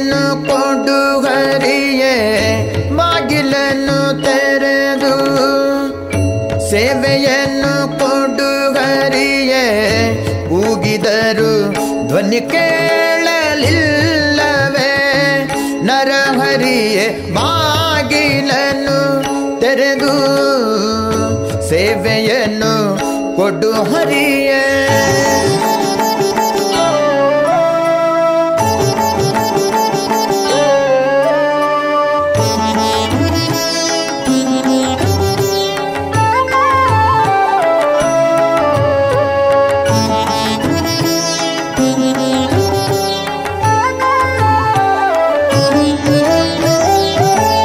ಬಾಗಿಲನ್ನು ಕೊಡುಗರಿಯೇ ಬಾಗಿಲನ್ನು ತೆರೆದು ಸೇವೆಯನ್ನು ಕೊಡುಗರಿಯೇ ಕೂಗಿದರು ಧ್ವನಿ ಕೇಳಲಿಲ್ಲವೇ ನರಹರಿಯೇ ಬಾಗಿಲನ್ನು ತೆರೆದು ಸೇವೆಯನ್ನು ಕೊಡು ಹರಿಯೇ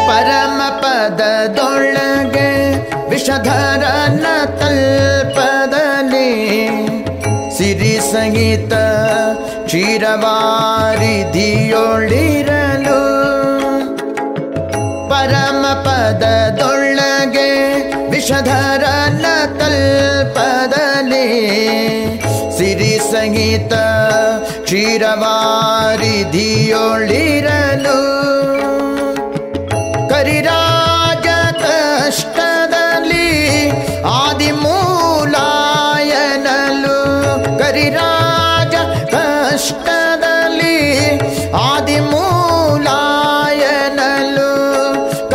ಪರಮಪದದೊಳಗೆ ವಿಷಧರನ ತಲ್ಪದಲ್ಲಿ ಸಿರಿ ಸಹಿತ ಕ್ಷೀರವಾರಿಧಿಯೊಳಿರಲು ಪರಮಪದದೊಳಗೆ ವಿಷಧರನ ತಲ್ಪದಲ್ಲಿ ಸಿರಿ ಸಹಿತ ಕ್ಷೀರವಾರಿಧಿಯೊಳಿರಲು ಕರಿರಾಜ ಕಷ್ಟದಲ್ಲಿ ಆದಿಮೂಲಾಯನಲು ಕರಿರಾಜ ಕಷ್ಟದಲ್ಲಿ ಆದಿಮೂಲಾಯನಲು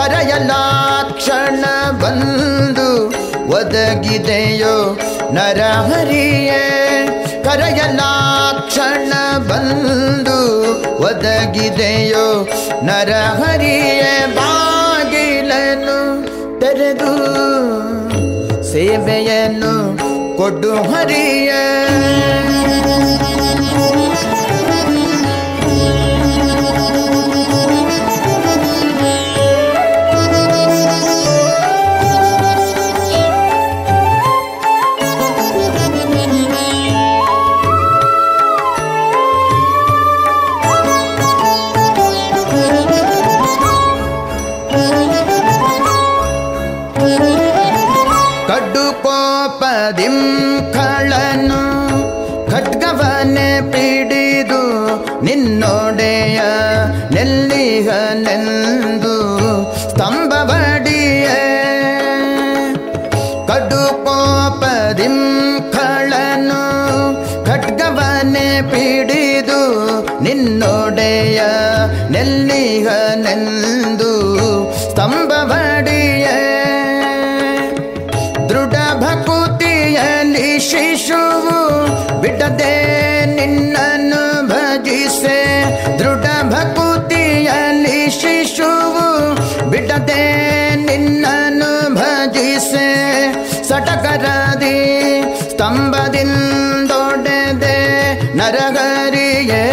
ಕರಯಲಾಕ್ಷಣ ಬಂದು ಒದಗಿದೆಯೋ ನರಹರಿಯೇ ಕರಯಲಾಕ್ಷಣ ಬಂದು ಒದಗಿದೆಯೋ ನರಹರಿಯೇ ಬಾಗಿಲನ್ನು ತೆರೆದು ಸೇವೆಯನ್ನು ಕೊಡು ಹರಿಯೇ ದಿಂಖಳನು ಖಡ್ಗವನೆ ಪಿಡಿದು ನಿನ್ನೊಡೆಯ ನೆಲ್ಲಿಗನೆಂದು ಸ್ತಂಭವಡಿಯೇ ಕಡುಕೋಪದಿಂಖಳನು ಖಡ್ಗವನೆ ಪಿಡಿದು ನಿನ್ನೊಡೆಯ ನೆಲ್ಲಿಗನೆಂದು ಸ್ತಂಭವಡಿಯೇ ದೃಢಭಕುತಿಯಲ್ಲಿ ಶಿಶುವು ಬಿಡದೆ ನಿನ್ನನ್ನು ಭಜಿಸೆ ದೃಢಭಕುತಿಯಲ್ಲಿ ಶಿಶುವು ಬಿಡದೆ ನಿನ್ನನ್ನು ಭಜಿಸೆ ಸಟಕರದಿ ಸ್ತಂಭದಿಂದೊಡೆದೆ ನರಹರಿಯೇ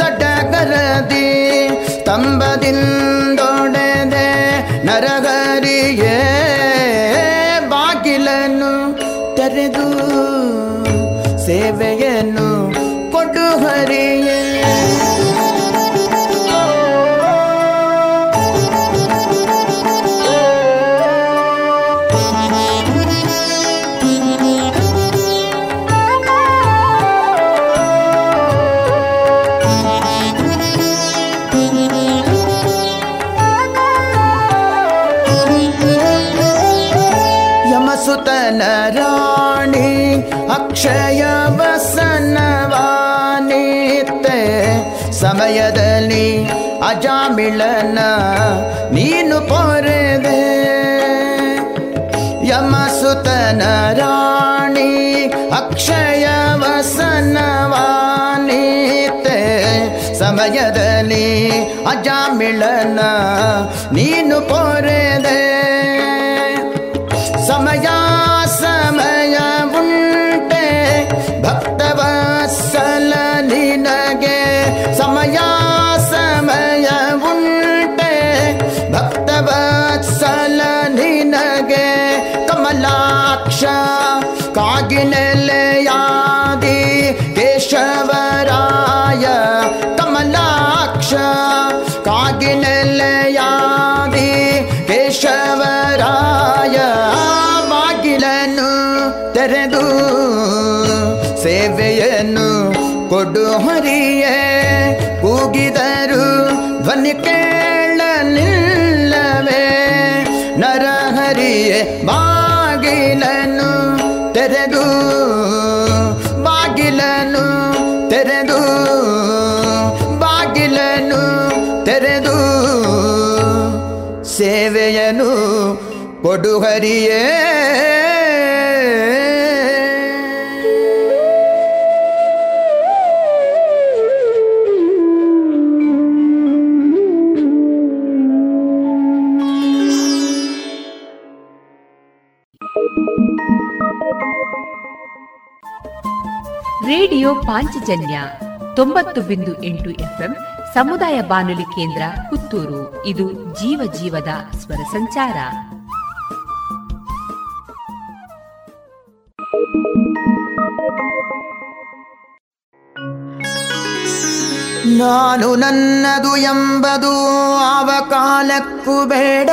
ಸಟಕರದಿ ಸ್ತಂಭದಿಂದೊಡೆದೆ ನರಹರಿಯೇ ತೆರೆದು ಸೇವೆಯನ್ನು ಕೊಡು ಹರಿಯೇ ಯಮಸುತನ ರಾಣಿ ಅಕ್ಷಯ ವಸನವಾನಿತ್ತೆ ಸಮಯದಲ್ಲಿ ಅಜಾಮಿಳನ ನೀನು ಪೊರೆದೆ ಯಮಸುತನ ರಾಣಿ ಅಕ್ಷಯ ವಸನವಾನಿತ್ತೆ ಸಮಯದಲ್ಲಿ ಅಜಾಮಿಳನ ನೀನು ಪೊರೆದೆ ಸಮಯ ಸಮಯ ಉಂಟೆ ಭಕ್ತವತ್ಸಲ ನಿನಗೆ ಸಮಯ ಸಮಯ ಉಂಟೆ ಭಕ್ತವತ್ಸಲ ನಿನಗೆ ಕಮಲಾಕ್ಷ ಕಾಗಿನೆಲೆಯಾದಿ ಕೇಶವರಾಯ ಕಮಲಾಕ್ಷ ಕಾಗಿನೆಲೆಯಾದಿ ಕೇಶವರಾಯ ತೆರೆದು ಸೇವೆಯನ್ನು ಕೊಡು ಹರಿಯೇ ಕೂಗಿ ಕೂಗಿದರು ಧ್ವನಿ ಕೇಳಲಿಲ್ಲವೇ, ನರಹರಿಯೇ ಬಾಗಿಲನು ತೆರೆದು, ಬಾಗಿಲನು ತೆರೆದು, ಬಾಗಿಲನು ತೆರೆದು, ಸೇವೆಯನು ಕೊಡು ಹರಿಯೇ. ರೇಡಿಯೋ ಪಾಂಚಜನ್ಯ 90.8 FM ಸಮುದಾಯ ಬಾನುಲಿ ಕೇಂದ್ರ ಪುತ್ತೂರು. ಇದು ಜೀವ ಜೀವದ ಸ್ವರ ಸಂಚಾರ. ನಾನು ನನ್ನದು ಎಂಬುದು ಯಾವ ಕಾಲಕ್ಕೂ ಬೇಡ,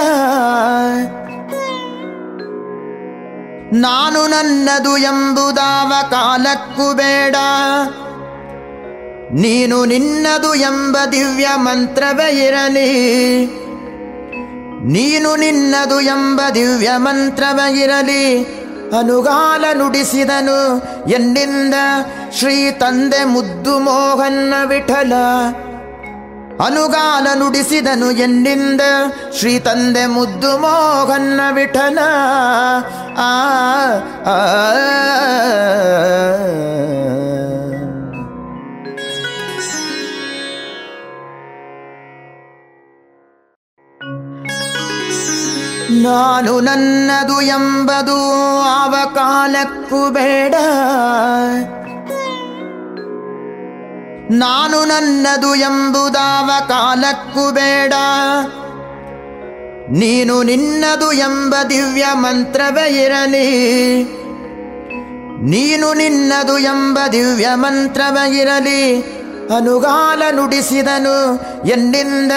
ನಾನು ನನ್ನದು ಎಂಬುದಾವ ಕಾಲಕ್ಕೂ ಬೇಡ, ನೀನು ನಿನ್ನದು ಎಂಬ ದಿವ್ಯ ಮಂತ್ರವೇ ಇರಲಿ, ನೀನು ನಿನ್ನದು ಎಂಬ ದಿವ್ಯ ಮಂತ್ರವೇ ಇರಲಿ. ಅನುಗಾಲ ನುಡಿಸಿದನು ಎನ್ನಿಂದ ಶ್ರೀ ತಂದೆ ಮುದ್ದು ಮೋಹನ ವಿಠಲ, ಅನುಗಾಲ ನುಡಿಸಿದನು ಎನ್ನಿಂದ ಶ್ರೀ ತಂದೆ ಮುದ್ದು ಮೋಹನ ವಿಠಲ. ಆ ನಾನು ನನ್ನದು ಎಂಬುದು ಯಾವ ಕಾಲಕ್ಕೂ ಬೇಡ, ನಾನು ನನ್ನದು ಎಂಬುದಾವ ಕಾಲಕ್ಕೂ ಬೇಡ, ನೀನು ನಿನ್ನದು ಎಂಬ ದಿವ್ಯ ಮಂತ್ರವೇ ಇರಲಿ, ನೀನು ನಿನ್ನದು ಎಂಬ ದಿವ್ಯ ಮಂತ್ರವೇ ಇರಲಿ. ಅನುಗಾಲ ನುಡಿಸಿದನು ಎನ್ನಿಂದ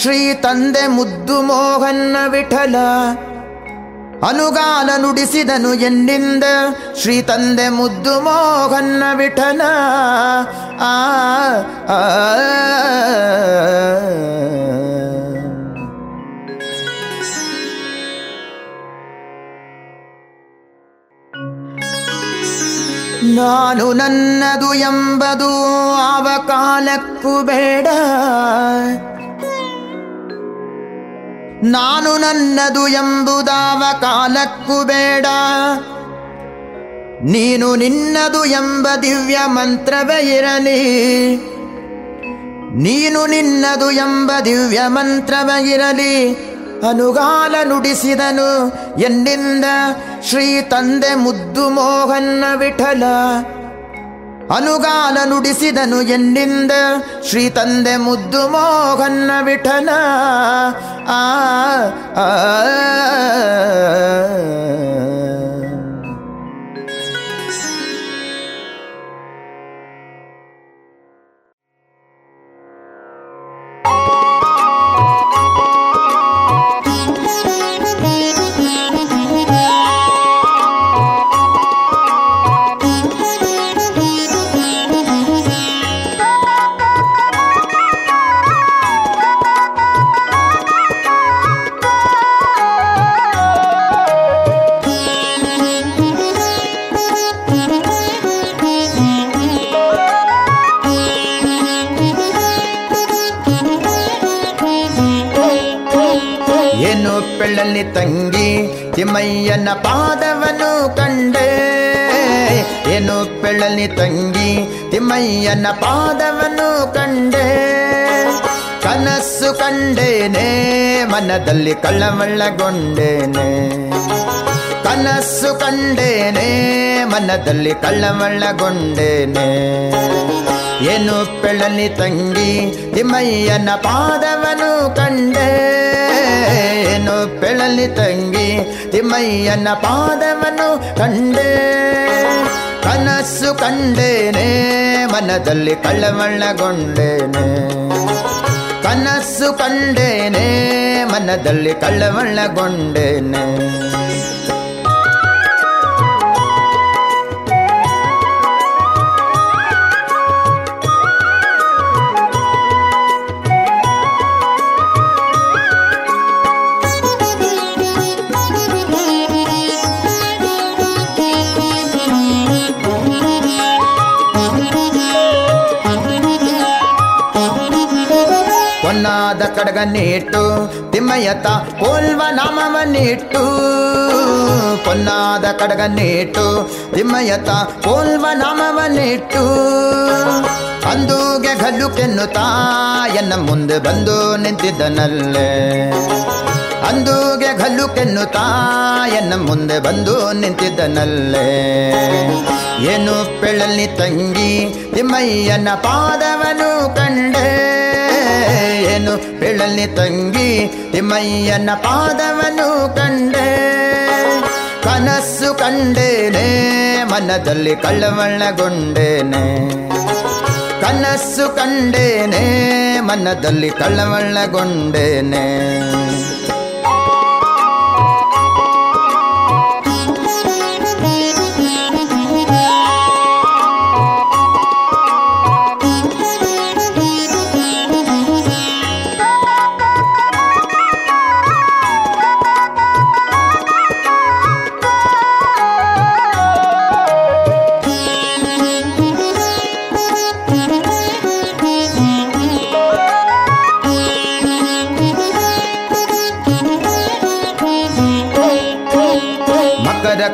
ಶ್ರೀ ತಂದೆ ಮುದ್ದು ಮೋಹನ ವಿಠಲ, ಅನುಗಾಲ ನುಡಿಸಿದನು ಎನ್ನಿಂದ ಶ್ರೀ ತಂದೆ ಮುದ್ದು ಮೋಹನ ವಿಠಲ. ಆ ನಾನು ನನ್ನದು ಎಂಬುದು ಯಾವ ಕಾಲಕ್ಕೂ ಬೇಡ, ನಾನು ನನ್ನದು ಎಂಬುದಾವ ಕಾಲಕ್ಕೂ ಬೇಡ, ನೀನು ನಿನ್ನದು ಎಂಬ ದಿವ್ಯ ಮಂತ್ರವೇ ಇರಲಿ, ನೀನು ನಿನ್ನದು ಎಂಬ ದಿವ್ಯ ಮಂತ್ರವೇ ಇರಲಿ. ಅನುಗಾಲ ನುಡಿಸಿದನು ಎನ್ನಿಂದ ಶ್ರೀ ತಂದೆ ಮುದ್ದು ಮೋಹನ ವಿಠಲ, ಅನುಗಾಲ ನುಡಿಸಿದನು ಎನ್ನಿಂದ ಶ್ರೀ ತಂದೆ ಮುದ್ದು ಮೋಹನ ವಿಠಲ. ಆ ತಂಗಿ ತಿಮ್ಮಯ್ಯನ ಪಾದವನು ಕಂಡೆ, ಏನು ಪೆಳಲಿ ತಂಗಿ ತಿಮ್ಮಯ್ಯನ ಪಾದವನು ಕಂಡೆ, ಕನಸು ಕಂಡೇನೆ ಮನದಲ್ಲಿ ಕಳವಳಗೊಂಡೇನೆ, ಕನಸು ಕಂಡೇನೆ ಮನದಲ್ಲಿ ಕಳವಳಗೊಂಡೇನೆ. ಏನು ಪೆಳಲಿ ತಂಗಿ ತಿಮ್ಮಯ್ಯನ ಪಾದವನು ಕಂಡೆ, ಏನು ಪೆಳಲಿ ತಂಗಿ ತಿಮ್ಮಯ್ಯನ ಪಾದವನು ಕಂಡೆ, ಕನಸು ಕಂಡೇನೆ ಮನದಲ್ಲಿ ಕಳವಳಗೊಂಡೇನೆ, ಕನಸು ಕಂಡೇನೆ ಮನದಲ್ಲಿ ಕಳವಳಗೊಂಡೇನೆ. ಹೊನ್ನಾದ ಕಡಗನ್ನಿಟ್ಟು ತಿಮ್ಮಯ್ಯತ ಕೋಲ್ವ ನಾಮವನ್ನಿಟ್ಟು, ಹೊನ್ನಾದ ಕಡಗನ್ನಿಟ್ಟು ತಿಮ್ಮಯ್ಯತ ಕೋಲ್ವ ನಾಮವನ್ನಿಟ್ಟು, ಅಂದೂಗೆ ಗಲ್ಲು ಕೆನ್ನುತ್ತಾ ಎನ್ನ ಮುಂದೆ ಬಂದು ನಿಂತಿದ್ದನಲ್ಲೇ, ಅಂದೂಗೆ ಗಲ್ಲು ಕೆನ್ನುತ್ತಾ ಎನ್ನ ಮುಂದೆ ಬಂದು ನಿಂತಿದ್ದನಲ್ಲೇ. ಏನು ಪೆಳಲಿ ತಂಗಿ ತಿಮ್ಮಯ್ಯನ ಪಾದವನು ಕಂಡೆ, ಏನು ಪೆಳಲಿ ತಂಗಿ ತಿಮ್ಮಯ್ಯನ ಪಾದವನು ಕಂಡೆ, ಕನಸ್ಸು ಕಂಡೇನೆ ಮನದಲ್ಲಿ ಕಳ್ಳವಳ್ಳಗೊಂಡೇನೆ, ಕನಸ್ಸು ಕಂಡೇನೆ ಮನದಲ್ಲಿ ಕಳ್ಳವಳ್ಳಗೊಂಡೇನೆ.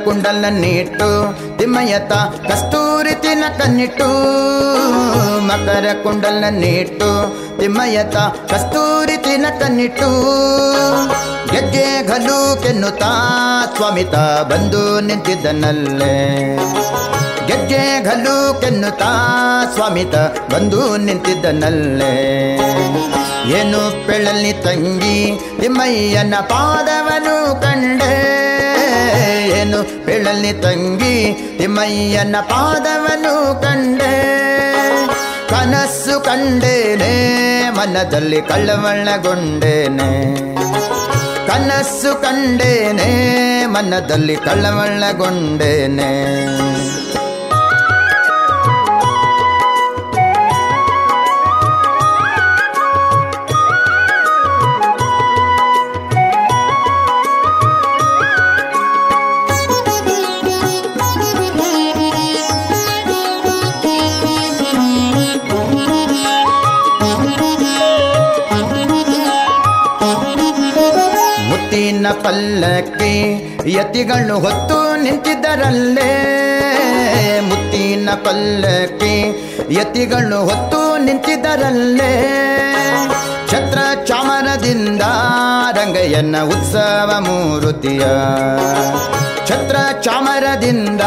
ಕುಂಡಲನ್ನಿಟ್ಟು ತಿಮ್ಮಯ್ಯತ ಕಸ್ತೂರಿ ತಿನಕನ್ನಿಟ್ಟು, ಮಕರ ಕುಂಡಲನ್ನಿಟ್ಟು ತಿಮ್ಮಯ್ಯತ ಕಸ್ತೂರಿ ತಿನಕನ್ನಿಟ್ಟು, ಗೆಜ್ಜೆ ಗಲು ಕೆನ್ನುತ್ತಾ ಸ್ವಾಮಿತ ಬಂದು ನಿಂತಿದ್ದನಲ್ಲೇ, ಗೆಜ್ಜೆ ಗಲು ಕೆನ್ನುತ್ತಾ ಸ್ವಾಮಿತ ಬಂದು ನಿಂತಿದ್ದನಲ್ಲೇ. ಏನು ಪೆಳಲಿ ತಂಗಿ ತಿಮ್ಮಯ್ಯನ ಪಾದವನು ಕಂಡೆ, ಏನು ಪೆಳಲಿ ತಂಗಿ ತಿಮ್ಮಯ್ಯನ ಪಾದವನು ಕಂಡೆ, ಕನಸ್ಸು ಕಂಡೇನೆ ಮನದಲ್ಲಿ ಕಳ್ಳವಳ್ಳಗೊಂಡೇನೆ, ಕನಸ್ಸು ಕಂಡೇನೆ ಮನದಲ್ಲಿ ಕಳ್ಳವಳ್ಳಗೊಂಡೇನೆ. ಪಲ್ಲಕ್ಕಿ ಯತಿಗಳು ಹೊತ್ತು ನಿಂತಿದ್ದರಲ್ಲೇ, ಮುತ್ತಿನ ಪಲ್ಲಕ್ಕಿ ಯತಿಗಳು ಹೊತ್ತು ನಿಂತಿದ್ದರಲ್ಲೇ, ಛತ್ರ ಚಾಮರದಿಂದ ರಂಗಯ್ಯನ ಉತ್ಸವ ಮೂರುತಿಯ, ಛತ್ರ ಚಾಮರದಿಂದ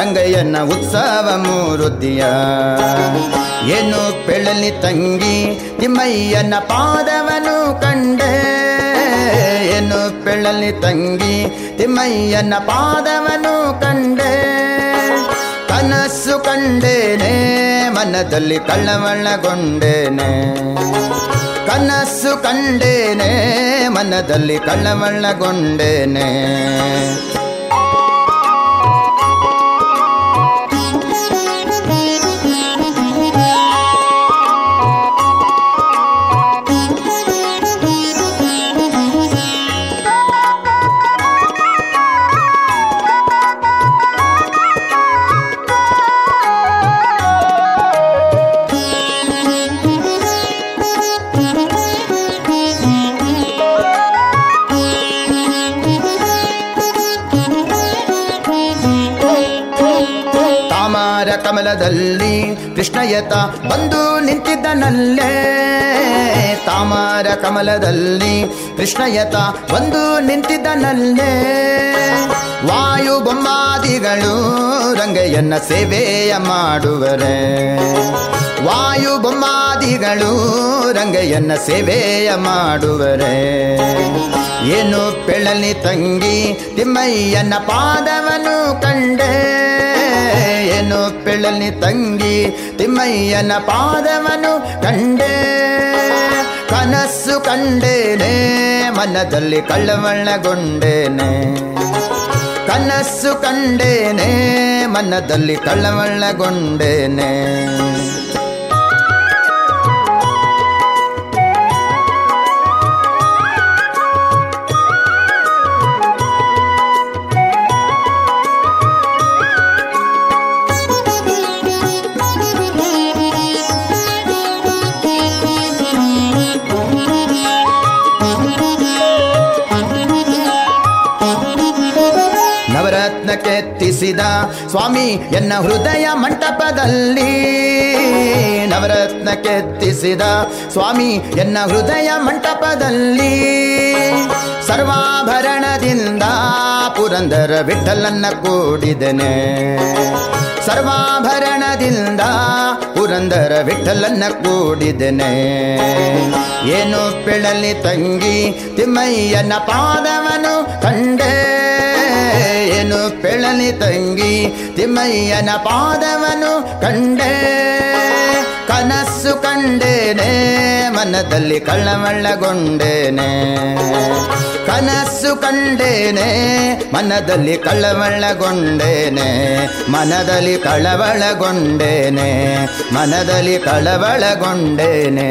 ರಂಗಯ್ಯನ ಉತ್ಸವ ಮೂರುತಿಯ. ಏನು ಪೆಳಲಿ ತಂಗಿ ತಿಮ್ಮಯ್ಯನ ಪಾದವನು ಕಂಡೆ, ಏನು ಪೆಳಲಿ ತಂಗಿ ತಿಮ್ಮಯ್ಯನ ಪಾದವನು ಕಂಡೆ, ಕನಸ್ಸು ಕಂಡೇನೆ ಮನದಲ್ಲಿ ಕಳ್ಳವಳ್ಳಗೊಂಡೇನೆ, ಕನಸ್ಸು ಕಂಡೇನೆ ಮನದಲ್ಲಿ ಕಳ್ಳವಳ್ಳಗೊಂಡೇನೆ. ಕಮಲದಲ್ಲಿ ಕೃಷ್ಣಯ್ಯತ ಬಂದು ನಿಂತಿದ್ದನಲ್ಲೇ, ತಾಮರ ಕಮಲದಲ್ಲಿ ಕೃಷ್ಣಯ್ಯತ ಬಂದು ನಿಂತಿದ್ದನಲ್ಲೇ. ವಾಯು ಬೊಮ್ಮಾದಿಗಳು ರಂಗಯ್ಯನ ಸೇವೆಯ ಮಾಡುವರೆ, ವಾಯು ಬೊಮ್ಮಾದಿಗಳು ರಂಗಯ್ಯನ ಸೇವೆಯ ಮಾಡುವರೆ. ಏನು ಪೆಳಲಿ ತಂಗಿ ತಿಮ್ಮಯ್ಯನ ಪಾದವನು ಕಂಡೆ, ಏನು ಪೆಳಲಿ ತಂಗಿ ತಿಮ್ಮಯ್ಯನ ಪಾದವನು ಕಂಡೆ, ಕನಸ್ಸು ಕಂಡೇನೆ ಮನದಲ್ಲಿ ಕಳ್ಳವಳ್ಳಗೊಂಡೇನೆ, ಕನಸ್ಸು ಕಂಡೇನೆ ಮನದಲ್ಲಿ ಕಳ್ಳವಳ್ಳಗೊಂಡೇನೆ. ಧ್ವನಿಸಿದ ಸ್ವಾಮಿ ಎನ್ನ ಹೃದಯ ಮಂಟಪದಲ್ಲಿ, ನವರತ್ನ ಕೆತ್ತಿಸಿದ ಸ್ವಾಮಿ ಎನ್ನ ಹೃದಯ ಮಂಟಪದಲ್ಲಿ. ಸರ್ವಾಭರಣದಿಂದ ಪುರಂದರ ವಿಠಲನ್ನ ಕೂಡಿದನೆ, ಸರ್ವಾಭರಣದಿಂದ ಪುರಂದರ ವಿಠಲನ್ನ ಕೂಡಿದನೆ. ಏನು ಪಿಳಲಿ ತಂಗಿ ತಿಮ್ಮಯ್ಯನ ಪಾದವನು ಕಂಡೆ, ಏನು ಪಿಳಲಿ ತಂಗಿ ತಿಮ್ಮಯ್ಯನ ಪಾದವನು ಕಂಡೆ. ಕನಸು ಕಂಡೇನೆ ಮನದಲ್ಲಿ ಕಳ್ಳಮಳ್ಳಗೊಂಡೇನೆ, ಕನಸು ಕಂಡೇನೆ ಮನದಲ್ಲಿ ಕಳವಳಗೊಂಡೇನೆ, ಮನದಲ್ಲಿ ಕಳವಳಗೊಂಡೇನೆ, ಮನದಲ್ಲಿ ಕಳವಳಗೊಂಡೇನೆ.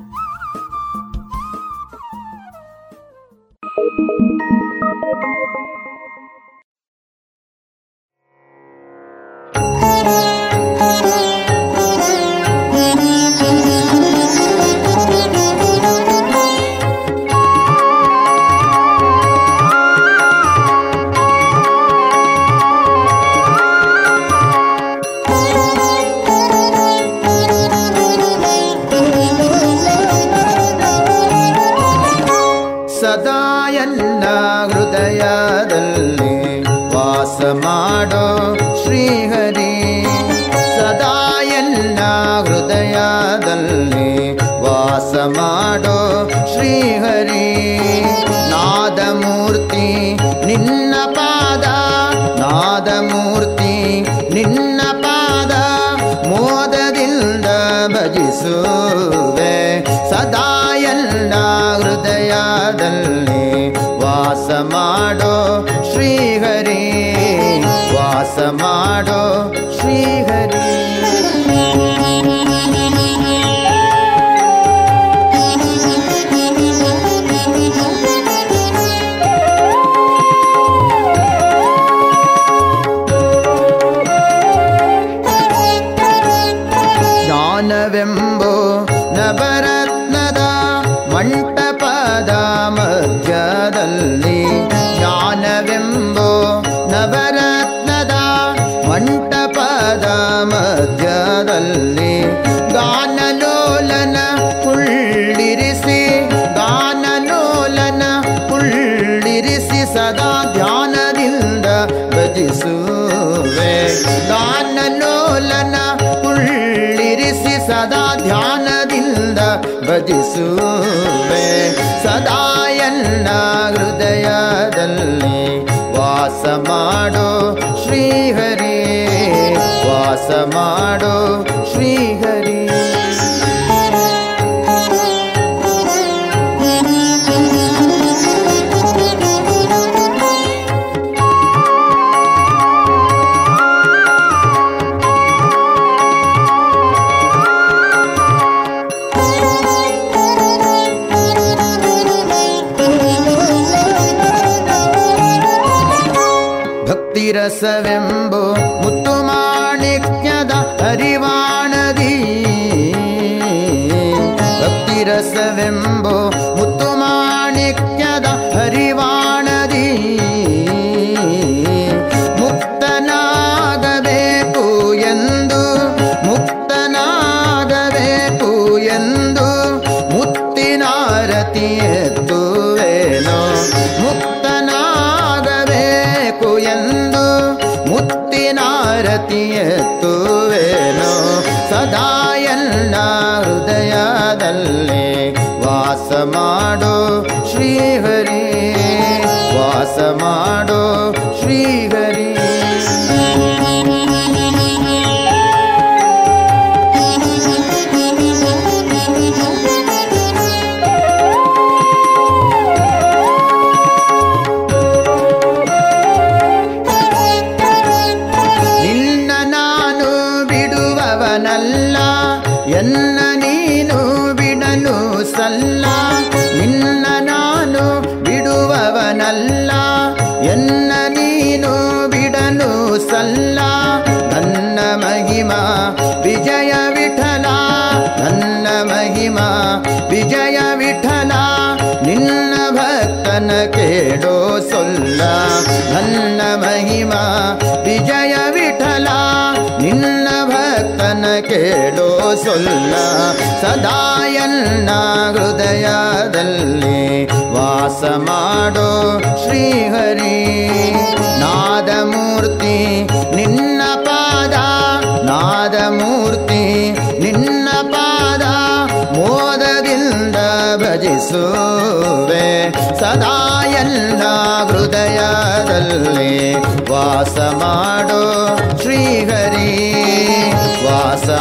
ಭಜಿಸುವೆ ಸದಾ ಎನ್ನ ಹೃದಯದಲ್ಲಿ ವಾಸ ಮಾಡೋ ಶ್ರೀಹರಿ, ವಾಸ ಮಾಡೋ ಶ್ರೀಹರಿ. ರಸವೆಂಬು ಮುತ್ತು ಮಾಣಿಕ್ಯದ ಹರಿವಾಣದಿ, ಭಕ್ತಿ ರಸವೆಂಬು ಮುತ್ತು ಮಾಣಿಕ್ಯದ ಹರಿವಾಣದಿ. ಮುಕ್ತನಾಗಬೇಕು ಎಂದು, ಮುಕ್ತನಾಗಬೇಕು ಎಂದು ಮುತ್ತಿನಾರತಿ ಎತ್ತುವೆನು, ಮುಕ್ತನಾಗಬೇಕು ಎಂದು ಎತ್ತುವೆನು. ಸದಾ ಎಲ್ಲ ಹೃದಯದಲ್ಲಿ ವಾಸ ಮಾಡೋ ಶ್ರೀಹರಿ, ವಾಸ ಮಾಡೋ ಶ್ರೀಹರಿ. ನಿನ್ನ ನಾನು ಬಿಡುವವನಲ್ಲ, ಮಹಿಮಾ ವಿಜಯ ವಿಠಲ ನಿನ್ನ ಭಕ್ತನ ಕೇಳೋ ಸೊಲ್ಲ. ಧನ್ನ ಮಹಿಮಾ ವಿಜಯ ವಿಠಲ ನಿನ್ನ ಭಕ್ತನ ಕೇಳೋ ಸೊಲ್ಲ. ಸದಾಯನ್ನ ಹೃದಯದಲ್ಲಿ ವಾಸ ಮಾಡೋ ಶ್ರೀಹರಿ ನಾದಮೂರ್ತಿ ನಿನ್ನ ಪಾದ, ನಾದಮೂರ್ತಿ ನಿನ್ನ ಪಾದ ಮೋದದಿಂದ ಭಜಿಸುವೆ. ಸದಾ ಎಲ್ಲ ಹೃದಯದಲ್ಲಿ ವಾಸ ಮಾಡೋ ಶ್ರೀಹರಿ, ವಾಸ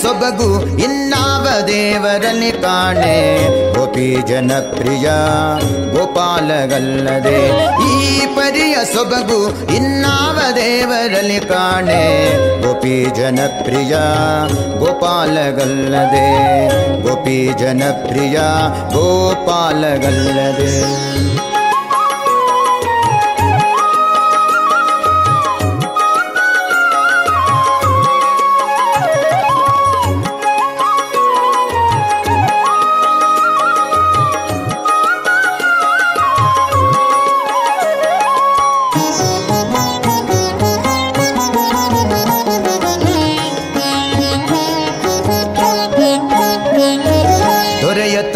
ಸೊಬಗು ಇನ್ನಾವ ದೇವರಲ್ಲಿ ಕಾಣೆ, ಗೋಪಿ ಜನಪ್ರಿಯ ಗೋಪಾಲಗಲ್ಲದೆ. ಈ ಪರಿಯ ಸೊಬಗು ಇನ್ನಾವ ದೇವರಲ್ಲಿ ಕಾಣೆ, ಗೋಪಿ ಜನಪ್ರಿಯ ಗೋಪಾಲಗಲ್ಲದೆ, ಗೋಪಿ ಜನಪ್ರಿಯ ಗೋಪಾಲಗಲ್ಲದೆ.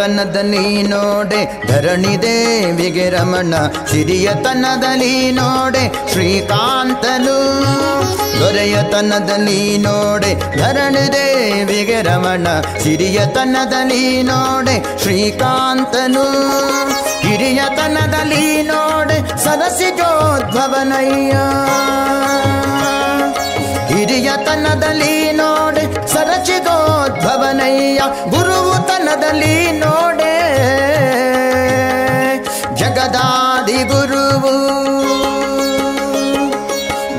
ತನದಲ್ಲಿ ನೋಡೆ ಧರಣಿ ದೇವಿಗೆ ರಮಣ, ಸಿರಿಯತನದಲ್ಲಿ ನೋಡೆ ಶ್ರೀಕಾಂತನು. ದೊರೆಯತನದಲ್ಲಿ ನೋಡೆ ಧರಣಿ ದೇವಿಗೆ ರಮಣ, ಸಿರಿಯತನದಲ್ಲಿ ನೋಡೆ ಶ್ರೀಕಾಂತನು. ಕಿರಿಯತನದಲ್ಲಿ ನೋಡೆ ಸರಸಿಜೋದ್ಭವನಯ್ಯ, ಹಿರಿಯತನದಲ್ಲಿ ನೋಡೆ ಸರಚಿಗೋದ್ಭವನಯ್ಯ. ಗುರುವು ತನದಲ್ಲಿ ನೋಡೆ ಜಗದಾದಿ ಗುರುವು,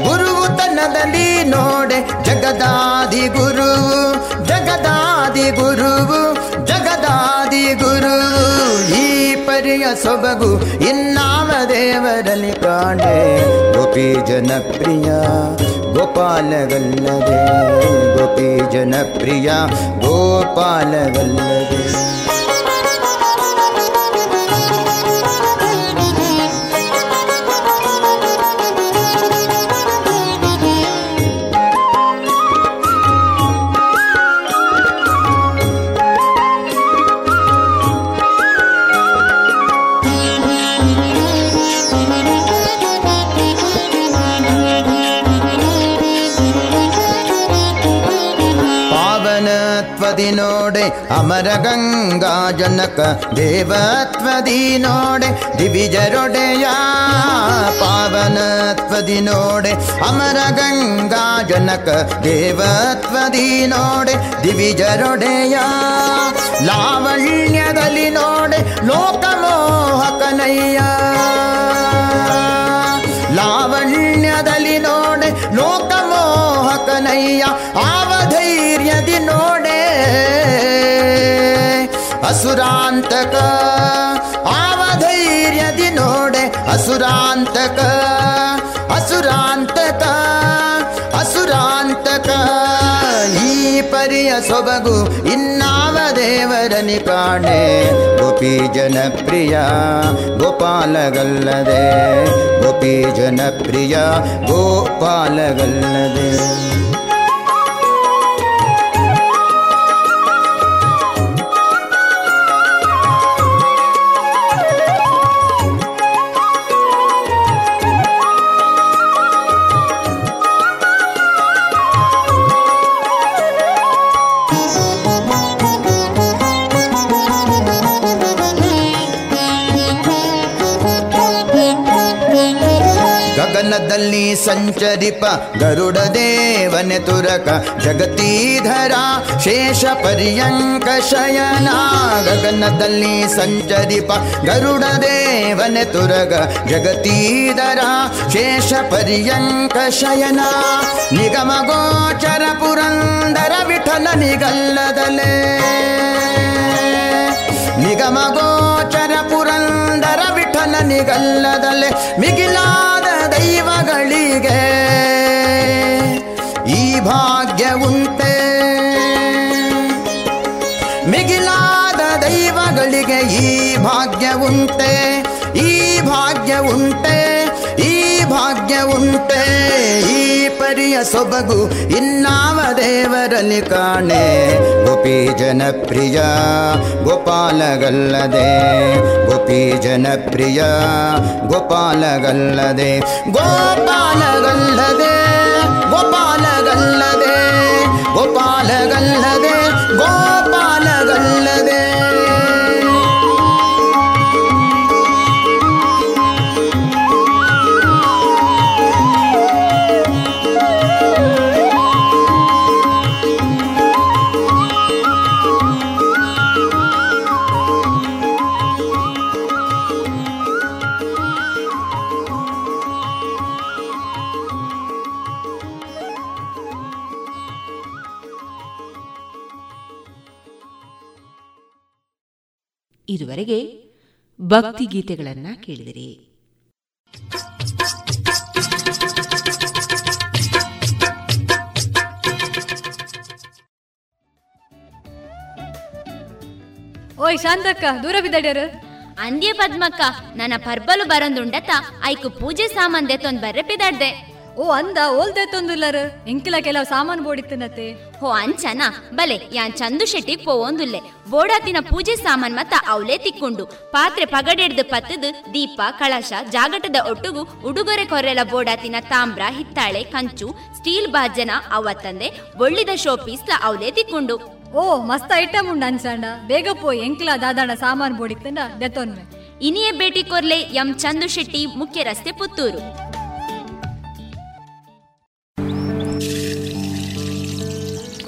ಗುರುವು ತನದಲ್ಲಿ ನೋಡೆ ಜಗದಾದಿ ಗುರುವು, ಜಗದಾದಿ ಗುರುವು, ಜಗದಾದಿ ಗುರು. ಈ ಪರಿಯ ಸೊಬಗು ಇನ್ನಾಮ ದೇವರಲ್ಲಿ ಕಾಣೆ, ಗೋಪಿ ಜನಪ್ರಿಯ ಗೋಪಾಲಗಲ್ಲದೆ, ಗೋಪಿ ಜನಪ್ರಿಯ ಗೋಪಾಲಗಲ್ಲದೆ. ನೋಡೆ ಅಮರ ಗಂಗಾ ಜನಕ ದೇವತ್ವದಿ ನೋಡೆ ದಿವಿಜರೊಡೆಯ, ಪಾವನತ್ವದಿ ನೋಡೆ ಅಮರ ಗಂಗಾ ಜನಕ ದೇವತ್ವದಿ ನೋಡೆ ದಿವಿಜರೊಡೆಯ. ಲಾವಣ್ಯದಲ್ಲಿ ನೋಡೆ ಲೋಕಮೋಹಕನಯ್ಯ, ಲಾವಣ್ಯದಲ್ಲಿ ನೋಡೆ ಲೋಕಮೋಹಕನಯ್ಯ. ಆವಧೈರ್ಯದಿ ನೋಡೆ ಅಸುರಾಂತಕ, ಆವಧೈರ್ಯದಿ ನೋಡೆ ಅಸುರಾಂತಕ, ಅಸುರಾಂತಕ, ಅಸುರಾಂತಕ. ಈ ಪರಿಯ ಸೊಬಗು ಇನ್ನಾವ ದೇವರನಿ ಕಾಣೆ, ಗೋಪಿ ಜನಪ್ರಿಯ ಗೋಪಾಲಗಲ್ಲದೆ, ಗೋಪಿ ಜನಪ್ರಿಯ ಗೋಪಾಲಗಲ್ಲದೆ. ವಾಹನದಲ್ಲಿ ಸಂಚರಿಪ ಗರುಡ ದೇವನೆ ತುರಕ ಜಗತೀಧರ ಶೇಷ ಪರ್ಯಂಕ ಶಯನ. ಗಗನದಲ್ಲಿ ಸಂಚರಿಪ ಗರುಡ ದೇವನೆ ತುರಗ ಜಗತೀಧರ ಶೇಷ ಪರ್ಯಂಕ ಶಯನ. ನಿಗಮ ಗೋಚರ ಪುರಂದರ ವಿಠಲ ನಿಗಲ್ಲದಲೇ, ನಿಗಮ ಗೋಚರ ಪುರಂದರ ವಿಠಲ ನಿಗಲ್ಲದಲೇ, ಮಿಗಿಲಾದ ದೈವಗಳಿಗೆ ಈ ಭಾಗ್ಯ ಉಂಟೆ, ಮಿಗಿಲಾದ ದೈವಗಳಿಗೆ ಈ ಭಾಗ್ಯ ಉಂಟೆ, ಈ ಭಾಗ್ಯ ಉಂಟೆ, ಈ ಭಾಗ್ಯ ಉಂಟೆ. ಈ ಪರಿಯ ಸೊಬಗು ಇನ್ನಾವ ದೇವರಲ್ಲಿ ಕಾಣೆ. ಗೋಪಿ ಜನಪ್ರಿಯ ಗೋಪಾಲಗಲ್ಲದೆ, ಗೋಪಿ ಜನಪ್ರಿಯ ಗೋಪಾಲಗಲ್ಲದೆ, ಗೋಪಾಲಗಲ್ಲದೆ ಗೋಪಾಲಗಲ್ಲದೆ ಗೋಪಾಲಗಲ್ಲದೆ ಗೋಪಾಲಗಲ್ಲದೆ. ಇದುವರೆಗೆ ಭಕ್ತಿ ಗೀತೆಗಳನ್ನ ಕೇಳಿದಿರಿ. ಓಯ್ ಶಾಂತಕ್ಕ, ದೂರ ಬಿದ್ದಾಡ್ಯಾರು ಅಂದ್ಯ ಪದ್ಮಕ್ಕ. ನನ್ನ ಪರ್ಬಲು ಬರಂದುಂಡತ ಐಕು ಪೂಜೆ ಸಾಮಾನ್ ದೆತ್ತೊಂದು ಬರ್ರೆ ಪಿದಾಡ್ದೆ. ಓ ಅಂದ ಓಲ್ದೆ ತೊಂದುಲ್ಲರ್ ಇಂಕಿಲ ಕೆಲವು ಸಾಮಾನು ಬೋಡಿತ್ತನತ್ತೆ. ಹೋ ಅಂಚನ ಬಲೆ ಯಾನ್ ಚಂದು ಶೆಟ್ಟಿಗ್ ಪೋವೊಂದುಲ್ಲೆ ಬೋಡಾತಿನ ಪೂಜೆ ಸಾಮಾನ್ ಮತ್ತ ಅವಲೇ ತಿಕ್ಕೊಂಡು ಪಾತ್ರೆ ಪಗಡೆಡ್ದು ಪತ್ತದು ದೀಪ ಕಳಶ ಜಾಗಟದ ಒಟ್ಟುಗು ಉಡುಗೊರೆ ಕೊರೆಲ ಬೋಡಾತಿನ ತಾಮ್ರ ಹಿತ್ತಾಳೆ ಕಂಚು ಸ್ಟೀಲ್ ಬಾಜನ ಅವತ್ತಂದೆ ಒಳ್ಳಿದ ಶೋ ಪೀಸ್ಲ ಅವಲೇ ತಿಕ್ಕೊಂಡು. ಓ ಮಸ್ತ ಐಟಮ್ ಉಂಡು ಅಂಚಂಡ, ಬೇಗ ಪೋಯ್ ಎಂಕಿಲ ದಾದಾಣ ಸಾಮಾನು ಬೋಡಿತ್ತಂಡ ದೆತ್ತೊನ್ವೆ. ಇನಿಯೇ ಭೇಟಿ ಕೊರ್ಲೆ ಎಂ ಚಂದು ಶೆಟ್ಟಿ, ಮುಖ್ಯ ರಸ್ತೆ, ಪುತ್ತೂರು.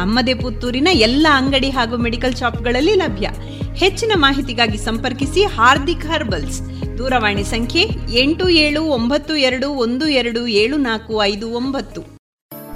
ನಮ್ಮದೇ ಪುತ್ತೂರಿನ ಎಲ್ಲ ಅಂಗಡಿ ಹಾಗೂ ಮೆಡಿಕಲ್ ಶಾಪ್ಗಳಲ್ಲಿ ಲಭ್ಯ. ಹೆಚ್ಚಿನ ಮಾಹಿತಿಗಾಗಿ ಸಂಪರ್ಕಿಸಿ ಹಾರ್ದಿಕ್ ಹರ್ಬಲ್ಸ್. ದೂರವಾಣಿ ಸಂಖ್ಯೆ 8792127459.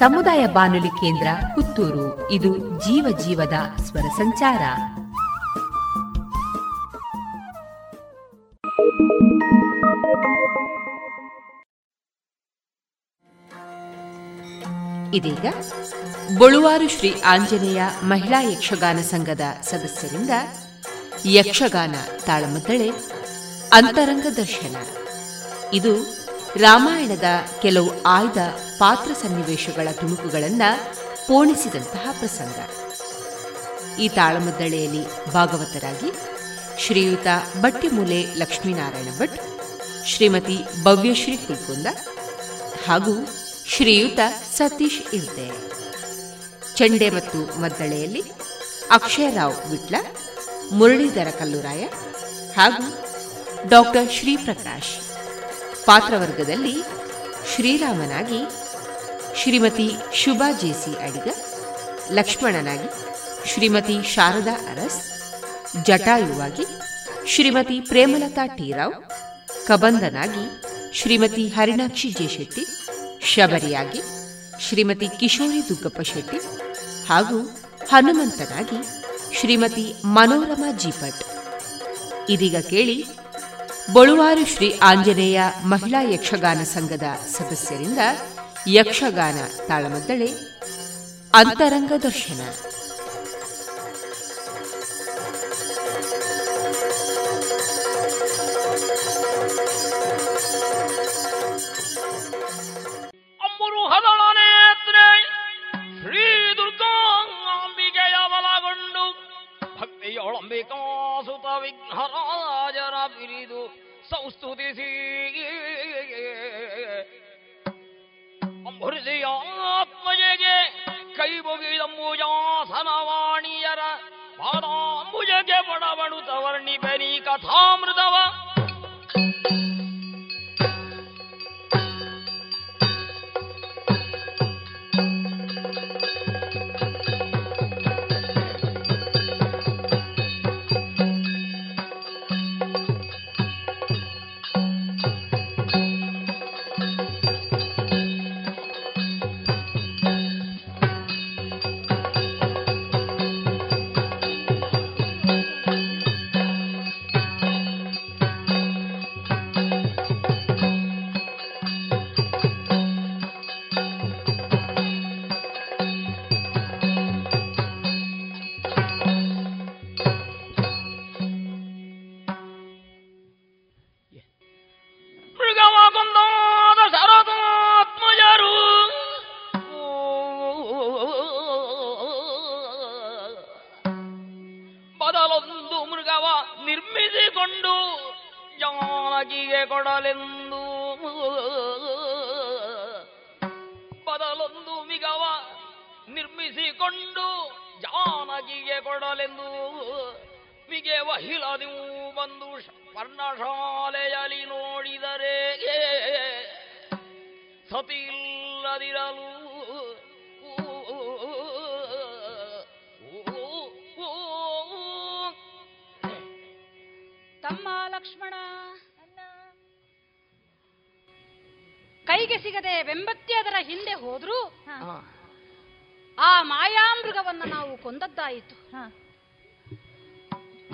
ಸಮುದಾಯ ಬಾನುಲಿ ಕೇಂದ್ರ ಪುತ್ತೂರು. ಇದು ಜೀವ ಜೀವದ ಸ್ವರ ಸಂಚಾರ. ಇದೀಗ ಬೊಳುವಾರು ಶ್ರೀ ಆಂಜನೇಯ ಮಹಿಳಾ ಯಕ್ಷಗಾನ ಸಂಘದ ಸದಸ್ಯರಿಂದ ಯಕ್ಷಗಾನ ತಾಳಮದ್ದಳೆ ಅಂತರಂಗ ದರ್ಶನ. ಇದು ರಾಮಾಯಣದ ಕೆಲವು ಆಯ್ದ ಪಾತ್ರ ಸನ್ನಿವೇಶಗಳ ತುಣುಕುಗಳನ್ನು ಪೋಣಿಸಿದಂತಹ ಪ್ರಸಂಗ. ಈ ತಾಳಮದ್ದಳೆಯಲ್ಲಿ ಭಾಗವತರಾಗಿ ಶ್ರೀಯುತ ಬಟ್ಟಿಮೂಲೆ ಲಕ್ಷ್ಮೀನಾರಾಯಣ ಭಟ್, ಶ್ರೀಮತಿ ಭವ್ಯಶ್ರೀ ಕುಲ್ಕುಂದ ಹಾಗೂ ಶ್ರೀಯುತ ಸತೀಶ್ ಇರ್ದೆ. ಚಂಡೆ ಮತ್ತು ಮದ್ದಳೆಯಲ್ಲಿ ಅಕ್ಷಯರಾವ್ ವಿಟ್ಲ, ಮುರಳೀಧರ ಕಲ್ಲೂರಾಯ ಹಾಗೂ ಡಾಕ್ಟರ್ ಶ್ರೀಪ್ರಕಾಶ್. ಪಾತ್ರವರ್ಗದಲ್ಲಿ ಶ್ರೀರಾಮನಾಗಿ ಶ್ರೀಮತಿ ಶುಭಾ ಜೇಸಿ ಅಡಿಗ, ಲಕ್ಷ್ಮಣನಾಗಿ ಶ್ರೀಮತಿ ಶಾರದಾ ಅರಸ್, ಜಟಾಯುವಾಗಿ ಶ್ರೀಮತಿ ಪ್ರೇಮಲತಾ ಟೀರಾವ್, ಕಬಂದನಾಗಿ ಶ್ರೀಮತಿ ಹರಿಣಾಕ್ಷಿ ಜೆಶೆಟ್ಟಿ, ಶಬರಿಯಾಗಿ ಶ್ರೀಮತಿ ಕಿಶೋರಿ ದುಗ್ಗಪ್ಪ ಶೆಟ್ಟಿ ಹಾಗೂ ಹನುಮಂತನಾಗಿ ಶ್ರೀಮತಿ ಮನೋರಮಾ ಜಿಪಟ್. ಇದೀಗ ಕೇಳಿ ಬೊಳುವಾರು ಶ್ರೀ ಆಂಜನೇಯ ಮಹಿಳಾ ಯಕ್ಷಗಾನ ಸಂಘದ ಸದಸ್ಯರಿಂದ ಯಕ್ಷಗಾನ ತಾಳಮದ್ದಳೆ ಅಂತರಂಗ ದರ್ಶನ.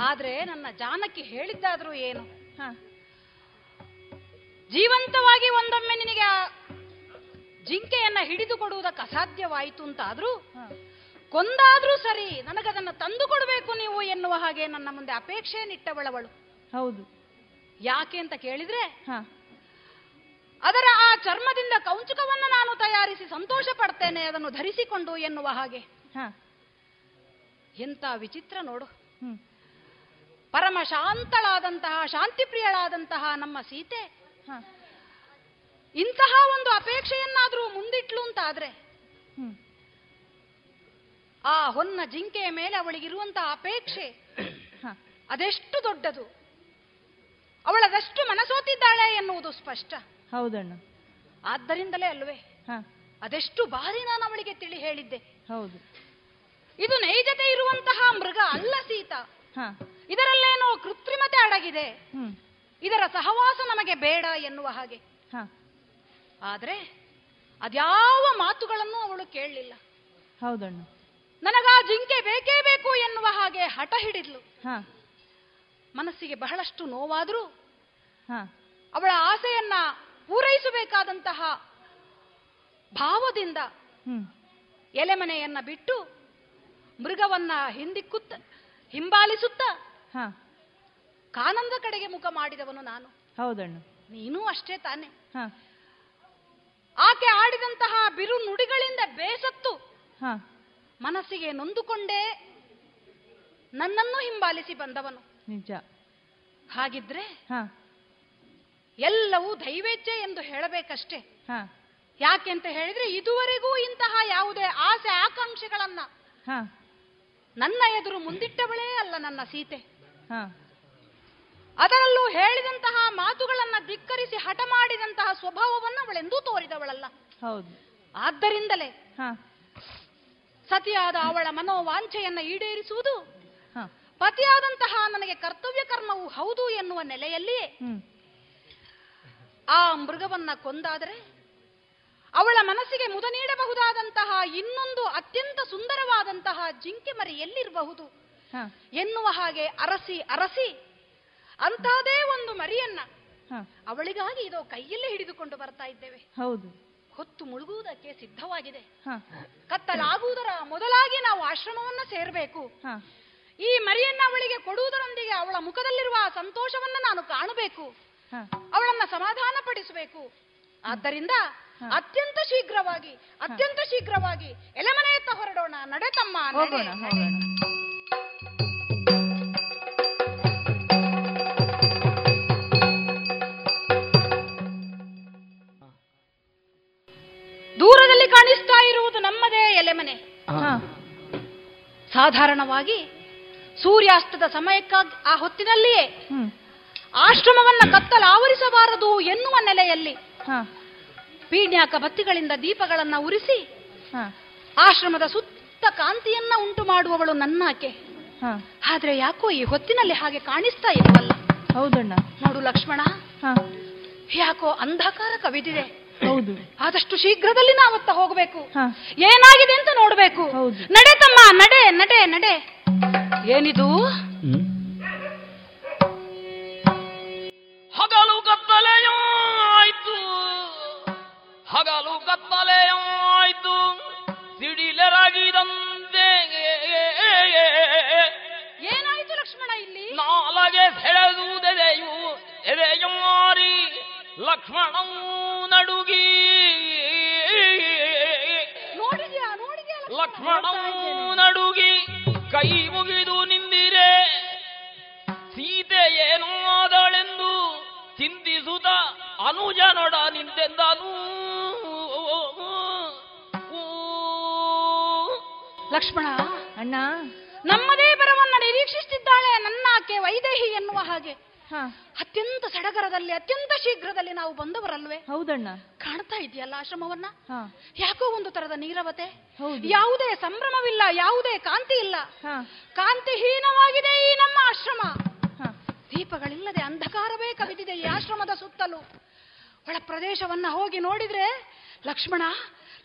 ಆದ್ರೆ ನನ್ನ ಜಾನಕಿ ಹೇಳಿದ್ದಾದ್ರೂ ಏನು, ಜೀವಂತವಾಗಿ ಒಂದೊಮ್ಮೆ ನಿನಗೆ ಜಿಂಕೆಯನ್ನ ಹಿಡಿದು ಕೊಡುವುದಕ್ಕೆ ಅಸಾಧ್ಯವಾಯಿತು ಅಂತಾದ್ರೂ ಕೊಂದಾದ್ರೂ ಸರಿ, ನನಗದನ್ನ ತಂದು ಕೊಡಬೇಕು ನೀವು ಎನ್ನುವ ಹಾಗೆ ನನ್ನ ಮುಂದೆ ಅಪೇಕ್ಷೆ ನಿಟ್ಟವಳವಳು. ಹೌದು, ಯಾಕೆ ಅಂತ ಕೇಳಿದ್ರೆ ಅದರ ಆ ಚರ್ಮದಿಂದ ಕೌಂಚುಕವನ್ನು ನಾನು ತಯಾರಿಸಿ ಸಂತೋಷ ಪಡ್ತೇನೆ, ಅದನ್ನು ಧರಿಸಿಕೊಂಡು ಎನ್ನುವ ಹಾಗೆ. ಎಂತ ವಿಚಿತ್ರ ನೋಡು, ಪರಮ ಶಾಂತಳಾದಂತಹ ಶಾಂತಿಪ್ರಿಯಳಾದಂತಹ ನಮ್ಮ ಸೀತೆ ಇಂತಹ ಒಂದು ಅಪೇಕ್ಷೆಯನ್ನಾದ್ರೂ ಮುಂದಿಟ್ಲು ಅಂತಾದ್ರೆ ಆ ಹೊನ್ನ ಜಿಂಕೆಯ ಮೇಲೆ ಅವಳಿಗಿರುವಂತಹ ಅಪೇಕ್ಷೆ ಅದೆಷ್ಟು ದೊಡ್ಡದು, ಅವಳದಷ್ಟು ಮನಸೋತಿದ್ದಾಳೆ ಎನ್ನುವುದು ಸ್ಪಷ್ಟ. ಹೌದಣ್ಣ, ಆದ್ದರಿಂದಲೇ ಅಲ್ವೇ ಅದೆಷ್ಟು ಬಾರಿ ನಾನು ಅವಳಿಗೆ ತಿಳಿ ಹೇಳಿದ್ದೆ, ಹೌದು ಇದು ನೈಜತೆ ಇರುವಂತಹ ಮೃಗ ಅಲ್ಲ ಸೀತಾ, ಇದರಲ್ಲೇನೋ ಕೃತ್ರಿಮತೆ ಅಡಗಿದೆ, ಇದರ ಸಹವಾಸ ನಮಗೆ ಬೇಡ ಎನ್ನುವ ಹಾಗೆ. ಆದ್ರೆ ಅದ್ಯಾವ ಮಾತುಗಳನ್ನು ಅವಳು ಕೇಳಲಿಲ್ಲ. ಹೌದಣ್ಣ, ನನಗಾ ಜಿಂಕೆ ಬೇಕೇ ಬೇಕು ಎನ್ನುವ ಹಾಗೆ ಹಠ ಹಿಡಿದ್ಲು. ಮನಸ್ಸಿಗೆ ಬಹಳಷ್ಟು ನೋವಾದ್ರೂ ಅವಳ ಆಸೆಯನ್ನ ಪೂರೈಸಬೇಕಾದಂತಹ ಭಾವದಿಂದ ಎಲೆಮನೆಯನ್ನ ಬಿಟ್ಟು ಮೃಗವನ್ನ ಹಿಂಬಾಲಿಸುತ್ತ ಕಾನಂದ ಕಡೆಗೆ ಮುಖ ಮಾಡಿದವನು ನಾನು. ಹೌದಣ್ಣ, ನೀನೂ ಅಷ್ಟೇ ತಾನೆ. ಆಕೆ ಆಡಿದಂತಹ ಬಿರು ನುಡಿಗಳಿಂದ ಬೇಸತ್ತು ಮನಸ್ಸಿಗೆ ನೊಂದುಕೊಂಡೇ ನನ್ನನ್ನು ಹಿಂಬಾಲಿಸಿ ಬಂದವನು. ನಿಜ, ಹಾಗಿದ್ರೆ ಎಲ್ಲವೂ ದೈವೇಚ್ಛೆ ಎಂದು ಹೇಳಬೇಕಷ್ಟೇ. ಯಾಕೆಂತ ಹೇಳಿದ್ರೆ ಇದುವರೆಗೂ ಇಂತಹ ಯಾವುದೇ ಆಸೆ ಆಕಾಂಕ್ಷೆಗಳನ್ನ ನನ್ನ ಎದುರು ಮುಂದಿಟ್ಟವಳೇ ಅಲ್ಲ ನನ್ನ ಸೀತೆ. ಅದರಲ್ಲೂ ಹೇಳಿದಂತಹ ಮಾತುಗಳನ್ನ ಧಿಕ್ಕರಿಸಿ ಹಠ ಮಾಡಿದಂತಹ ಸ್ವಭಾವವನ್ನು ಅವಳೆಂದೂ ತೋರಿದವಳಲ್ಲ. ಹೌದು, ಆದ್ದರಿಂದಲೇ ಸತಿಯಾದ ಅವಳ ಮನೋವಾಂಛೆಯನ್ನು ಈಡೇರಿಸುವುದು, ಪತಿಯಾದಂತಹ ನನಗೆ ಕರ್ತವ್ಯ ಕರ್ಮವು ಹೌದು ಎನ್ನುವ ನೆಲೆಯಲ್ಲಿಯೇ ಆ ಮೃಗವನ್ನ ಕೊಂದಾದರೆ ಅವಳ ಮನಸ್ಸಿಗೆ ಮುದ ನೀಡಬಹುದಾದಂತಹ ಇನ್ನೊಂದು ಅತ್ಯಂತ ಸುಂದರವಾದಂತಹ ಜಿಂಕೆ ಮರಿ ಎಲ್ಲಿರಬಹುದು ಎನ್ನುವ ಹಾಗೆ ಅರಸಿ ಅರಸಿ ಅಂತಹದೇ ಒಂದು ಮರಿಯನ್ನ ಅವಳಿಗಾಗಿ ಇದು ಕೈಯಲ್ಲೇ ಹಿಡಿದುಕೊಂಡು ಬರ್ತಾ ಇದ್ದೇವೆ. ಹೌದು, ಹೊತ್ತು ಮುಳುಗುವುದಕ್ಕೆ ಸಿದ್ಧವಾಗಿದೆ, ಕತ್ತಲಾಗುವುದರ ಮೊದಲಾಗಿ ನಾವು ಆಶ್ರಮವನ್ನ ಸೇರಬೇಕು. ಈ ಮರಿಯನ್ನ ಅವಳಿಗೆ ಕೊಡುವುದರೊಂದಿಗೆ ಅವಳ ಮುಖದಲ್ಲಿರುವ ಸಂತೋಷವನ್ನ ನಾನು ಕಾಣಬೇಕು, ಅವಳನ್ನ ಸಮಾಧಾನ ಪಡಿಸಬೇಕು. ಆದ್ದರಿಂದ ಅತ್ಯಂತ ಶೀಘ್ರವಾಗಿ ಅತ್ಯಂತ ಶೀಘ್ರವಾಗಿ ಎಲೆಮನೆಯತ್ತ ಹೊರಡೋಣ. ನಡೆತಮ್ಮ ನಡೆ. ದೂರದಲ್ಲಿ ಕಾಣಿಸ್ತಾ ಇರುವುದು ನಮ್ಮದೇ ಎಲೆಮನೆ. ಸಾಧಾರಣವಾಗಿ ಸೂರ್ಯಾಸ್ತದ ಸಮಯಕ್ಕಾಗಿ ಆ ಹೊತ್ತಿನಲ್ಲಿಯೇ ಆಶ್ರಮವನ್ನ ಕತ್ತಲು ಆವರಿಸಬಾರದು ಎನ್ನುವ ನೆಲೆಯಲ್ಲಿ ಪೀಣ್ಯಾಕ ಬತ್ತಿಗಳಿಂದ ದೀಪಗಳನ್ನ ಉರಿಸಿ ಆಶ್ರಮದ ಸುತ್ತ ಕಾಂತಿಯನ್ನ ಉಂಟು ಮಾಡುವವಳು ನನ್ನಾಕೆ. ಆದ್ರೆ ಯಾಕೋ ಈ ಹೊತ್ತಿನಲ್ಲಿ ಹಾಗೆ ಕಾಣಿಸ್ತಾ ಇಲ್ವಲ್ಲ? ಹೌದಣ್ಣ, ನೋಡು ಲಕ್ಷ್ಮಣ, ಯಾಕೋ ಅಂಧಕಾರ ಕವಿದಿದೆ. ಆದಷ್ಟು ಶೀಘ್ರದಲ್ಲಿ ನಾವತ್ತ ಹೋಗಬೇಕು, ಏನಾಗಿದೆ ಅಂತ ನೋಡ್ಬೇಕು. ನಡೆ ತಮ್ಮ ನಡೆ ನಡೆ ನಡೆ. ಏನಿದು? ಹಗಲು ಕತ್ತಲೆಯೋ ಆಯ್ತು, ಹಗಲು ಕತ್ತಲೆಯೋ ಆಯ್ತು, ಸಿಡಿಲರಾಗಿದಂತೆ. ಏನಾಯ್ತು ಲಕ್ಷ್ಮಣ? ಇಲ್ಲಿ ನಾಲಗೆ ಸೆಳೆದುದೆದೆಯು ಎದೆಯು ಮಾರಿ ಲಕ್ಷ್ಮಣವು ನಡುಗಿ. ಲಕ್ಷ್ಮಣವು ನಡುಗಿ ಕೈ ಮುಗಿದು ನಿಂದಿರೆ. ಸೀತೆ ಏನಾದಳೆಂದು ಚಿಂತಿಸುತ್ತ ಅನುಜನೊಡ ನಿಂತೆಂದನು. ಲಕ್ಷ್ಮಣ ಅಣ್ಣ, ನಮ್ಮದೇ ಬರವನ್ನ ನಿರೀಕ್ಷಿಸುತ್ತಿದ್ದಾಳೆ ನನ್ನಾಕೆ ವೈದೇಹಿ ಎನ್ನುವ ಹಾಗೆ ಅತ್ಯಂತ ಸಡಗರದಲ್ಲಿ ಅತ್ಯಂತ ಶೀಘ್ರದಲ್ಲಿ ನಾವು ಬಂದವರಲ್ವೇ? ಹೌದಣ್ಣ. ಕಾಣ್ತಾ ಇದೆಯಲ್ಲ ಆಶ್ರಮವನ್ನ, ಯಾಕೋ ಒಂದು ತರದ ನೀರವತೆ, ಯಾವುದೇ ಸಂಭ್ರಮವಿಲ್ಲ, ಯಾವುದೇ ಕಾಂತಿ ಇಲ್ಲ, ಕಾಂತಿಹೀನವಾಗಿದೆ ಈ ನಮ್ಮ ಆಶ್ರಮ. ದೀಪಗಳಿಲ್ಲದೆ ಅಂಧಕಾರವೇ ಕವಿದಿದೆ ಈ ಆಶ್ರಮದ ಸುತ್ತಲೂ. ಒಳ ಪ್ರದೇಶವನ್ನ ಹೋಗಿ ನೋಡಿದ್ರೆ, ಲಕ್ಷ್ಮಣ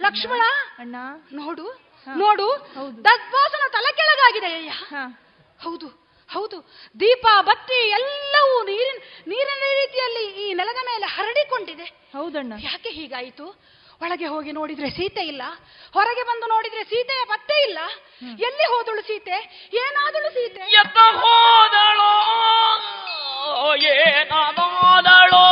ಲಕ್ಷ್ಮಣ ಅಣ್ಣ, ನೋಡು ನೋಡು, ದಗ್ಭಾಸನ ತಲೆ ಕೆಳಗಾಗಿದೆ. ಹೌದು ಹೌದು, ದೀಪ ಬತ್ತಿ ಎಲ್ಲವೂ ನೀರಿನ ರೀತಿಯಲ್ಲಿ ಈ ನೆಲದ ಮೇಲೆ ಹರಡಿಕೊಂಡಿದೆ. ಹೌದಣ್ಣ, ಯಾಕೆ ಹೀಗಾಯಿತು? ಒಳಗೆ ಹೋಗಿ ನೋಡಿದ್ರೆ ಸೀತೆ ಇಲ್ಲ, ಹೊರಗೆ ಬಂದು ನೋಡಿದ್ರೆ ಸೀತೆಯ ಪತ್ತೆ ಇಲ್ಲ. ಎಲ್ಲಿ ಹೋದಳು ಸೀತೆ? ಏನಾದಳು ಸೀತೆ? ಎತ್ತ ಹೋದಳೋ ಏನಾದಳೋ?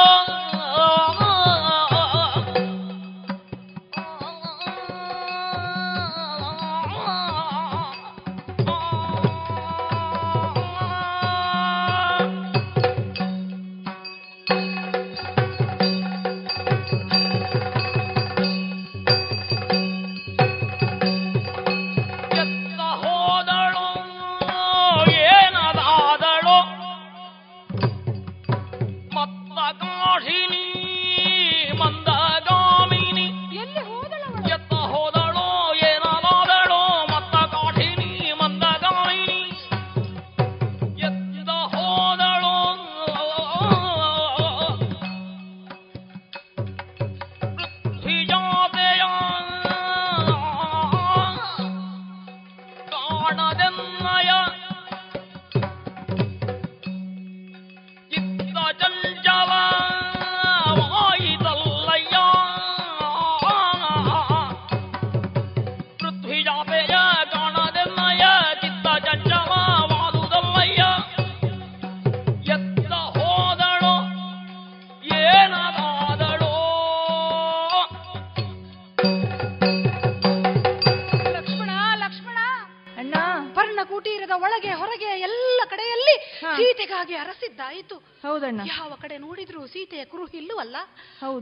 ಯಾವ ಕಡೆ ನೋಡಿದ್ರು ಸೀತೆಯ ಕುರುಹಿಲ್ಲೂ ಅಲ್ಲ.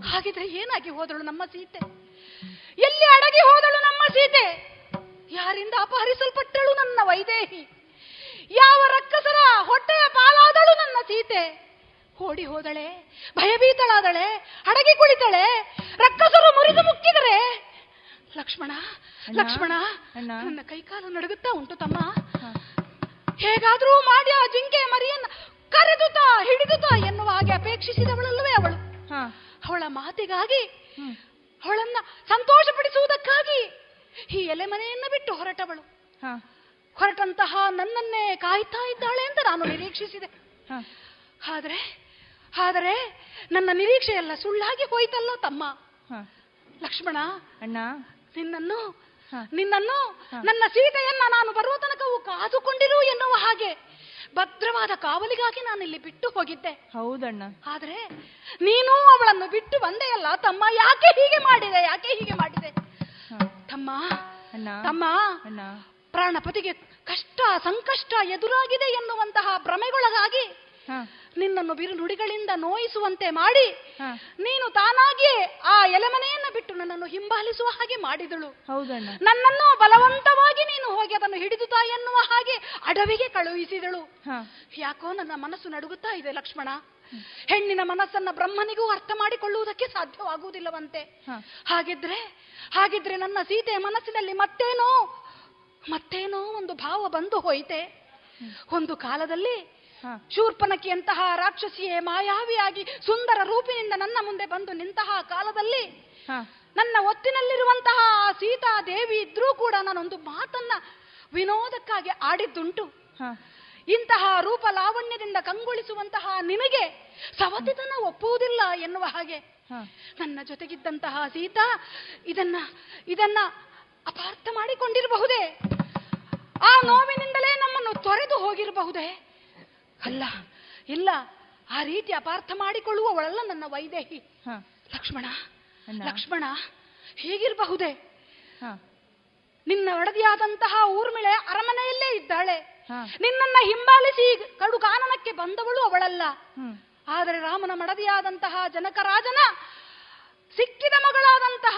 ಹಾಗಿದ್ರೆ ಏನಾಗಿ ಹೋದಳು ನಮ್ಮ ಸೀತೆ? ಎಲ್ಲಿ ಅಡಗಿ ಹೋದಳು ನಮ್ಮ ಸೀತೆ? ಯಾರಿಂದ ಅಪಹರಿಸಲ್ಪಟ್ಟಳು ನನ್ನ ವೈದೇಹಿ? ಯಾವ ರಕ್ಕಸರ ಹೊಟ್ಟೆಯ ಪಾಲಾದಳು ನನ್ನ ಸೀತೆ? ಓಡಿ ಹೋದಳೆ, ಭಯಭೀತಳಾದಳೆ, ಅಡಗಿ ಕುಳಿತಳೆ, ರಕ್ಕಸರು ಮುರಿದು ಮುಕ್ಕಿದರೆ ಲಕ್ಷ್ಮಣ ಲಕ್ಷ್ಮಣ ನನ್ನ ಕೈಕಾಲು ನಡುಗುತ್ತಾ ಉಂಟು ತಮ್ಮ. ಹೇಗಾದ್ರೂ ಮಾಡಿ ಆ ಜಿಂಕೆ ಮರಿಯನ್ನ ಕರೆದುತಾ ಹಿಡಿದುತಾ ಎನ್ನುವ ಹಾಗೆ ಅಪೇಕ್ಷಿಸಿದವಳಲ್ಲವೇ ಅವಳು. ಅವಳ ಮಾತಿಗಾಗಿ, ಅವಳನ್ನ ಸಂತೋಷ ಪಡಿಸುವುದಕ್ಕಾಗಿ ಈ ಎಲೆ ಮನೆಯನ್ನ ಬಿಟ್ಟು ಹೊರಟವಳು. ಹೊರಟಂತಹ ನನ್ನನ್ನೇ ಕಾಯ್ತಾ ಇದ್ದಾಳೆ ಅಂತ ನಾನು ನಿರೀಕ್ಷಿಸಿದೆ. ಆದರೆ ಆದರೆ ನನ್ನ ನಿರೀಕ್ಷೆ ಎಲ್ಲ ಸುಳ್ಳಾಗಿ ಹೋಯ್ತಲ್ಲ ತಮ್ಮ. ಲಕ್ಷ್ಮಣ ಅಣ್ಣ, ನಿನ್ನನ್ನು ನನ್ನ ಸೀತೆಯನ್ನ ನಾನು ಬರುವ ತನಕವೂ ಕಾದುಕೊಂಡಿರು ಎನ್ನುವ ಹಾಗೆ ಭದ್ರವಾದ ಕಾವಲಿಗಾಗಿ ನಾನಿಲ್ಲಿ ಬಿಟ್ಟು ಹೋಗಿದ್ದೆ. ಹೌದಣ್ಣ. ಆದ್ರೆ ನೀನು ಅವಳನ್ನು ಬಿಟ್ಟು ಬಂದೇ ಅಲ್ಲ ತಮ್ಮ. ಯಾಕೆ ಹೀಗೆ ಮಾಡಿದೆ, ಯಾಕೆ ಹೀಗೆ ಮಾಡಿದೆ ತಮ್ಮ? ತಮ್ಮ, ಪ್ರಾಣಪತಿಗೆ ಕಷ್ಟ ಸಂಕಷ್ಟ ಎದುರಾಗಿದೆ ಎನ್ನುವಂತಹ ಭ್ರಮೆಗೊಳಗಾಗಿ ನಿನ್ನನ್ನು ಬಿರುನುಡಿಗಳಿಂದ ನೋಯಿಸುವಂತೆ ಮಾಡಿ ನೀನು ತಾನಾಗಿಯೇ ಆ ಎಲೆಮನೆಯನ್ನ ಬಿಟ್ಟು ನನ್ನನ್ನು ಹಿಂಬಾಲಿಸುವ ಹಾಗೆ ಮಾಡಿದಳು. ನನ್ನನ್ನು ಬಲವಂತವಾಗಿ ನೀನು ಹೋಗಿ ಅದನ್ನು ಹಿಡಿದುತಾ ಎನ್ನುವ ಹಾಗೆ ಅಡವಿಗೆ ಕಳುಹಿಸಿದಳು. ಯಾಕೋ ನನ್ನ ಮನಸ್ಸು ನಡುಗುತ್ತಾ ಇದೆ ಲಕ್ಷ್ಮಣ. ಹೆಣ್ಣಿನ ಮನಸ್ಸನ್ನ ಬ್ರಹ್ಮನಿಗೂ ಅರ್ಥ ಮಾಡಿಕೊಳ್ಳುವುದಕ್ಕೆ ಸಾಧ್ಯವಾಗುವುದಿಲ್ಲವಂತೆ. ಹಾಗಿದ್ರೆ ನನ್ನ ಸೀತೆಯ ಮನಸ್ಸಿನಲ್ಲಿ ಮತ್ತೇನೋ ಒಂದು ಭಾವ ಬಂದು ಹೋಯಿತೆ. ಒಂದು ಕಾಲದಲ್ಲಿ ಶೂರ್ಪನಕಿಯಂತಹ ರಾಕ್ಷಸಿಯೇ ಮಾಯಾವಿಯಾಗಿ ಸುಂದರ ರೂಪಿನಿಂದ ನನ್ನ ಮುಂದೆ ಬಂದು ನಿಂತಹ ಕಾಲದಲ್ಲಿ ನನ್ನ ಒತ್ತಿನಲ್ಲಿರುವಂತಹ ಸೀತಾ ದೇವಿ ಇದ್ರೂ ಕೂಡ ನಾನೊಂದು ಮಾತನ್ನ ವಿನೋದಕ್ಕಾಗಿ ಆಡಿದ್ದುಂಟು. ಇಂತಹ ರೂಪ ಲಾವಣ್ಯದಿಂದ ಕಂಗೊಳಿಸುವಂತಹ ನಿನಗೆ ಸವತಿತನ ಒಪ್ಪುವುದಿಲ್ಲ ಎನ್ನುವ ಹಾಗೆ ನನ್ನ ಜೊತೆಗಿದ್ದಂತಹ ಸೀತಾ ಇದನ್ನ ಅಪಾರ್ಥ ಮಾಡಿಕೊಂಡಿರಬಹುದೇ? ಆ ನೋವಿನಿಂದಲೇ ನಮ್ಮನ್ನು ತೊರೆದು ಹೋಗಿರಬಹುದೇ? ಅಲ್ಲ, ಇಲ್ಲ, ಆ ರೀತಿ ಅಪಾರ್ಥ ಮಾಡಿಕೊಳ್ಳುವವಳಲ್ಲ ನನ್ನ ವೈದೇಹಿ. ಲಕ್ಷ್ಮಣ ಲಕ್ಷ್ಮಣ, ಹೀಗಿರಬಹುದೇ? ನಿನ್ನ ಒಡದಿಯಾದಂತಹ ಊರ್ಮಿಳೆ ಅರಮನೆಯಲ್ಲೇ ಇದ್ದಾಳೆ. ನಿನ್ನನ್ನ ಹಿಂಬಾಲಿಸಿ ಕಡು ಕಾನನಕ್ಕೆ ಬಂದವಳು ಅವಳಲ್ಲ. ಆದರೆ ರಾಮನ ಮಡದಿಯಾದಂತಹ ಜನಕರಾಜನ ಸಿಕ್ಕಿದ ಮಗಳಾದಂತಹ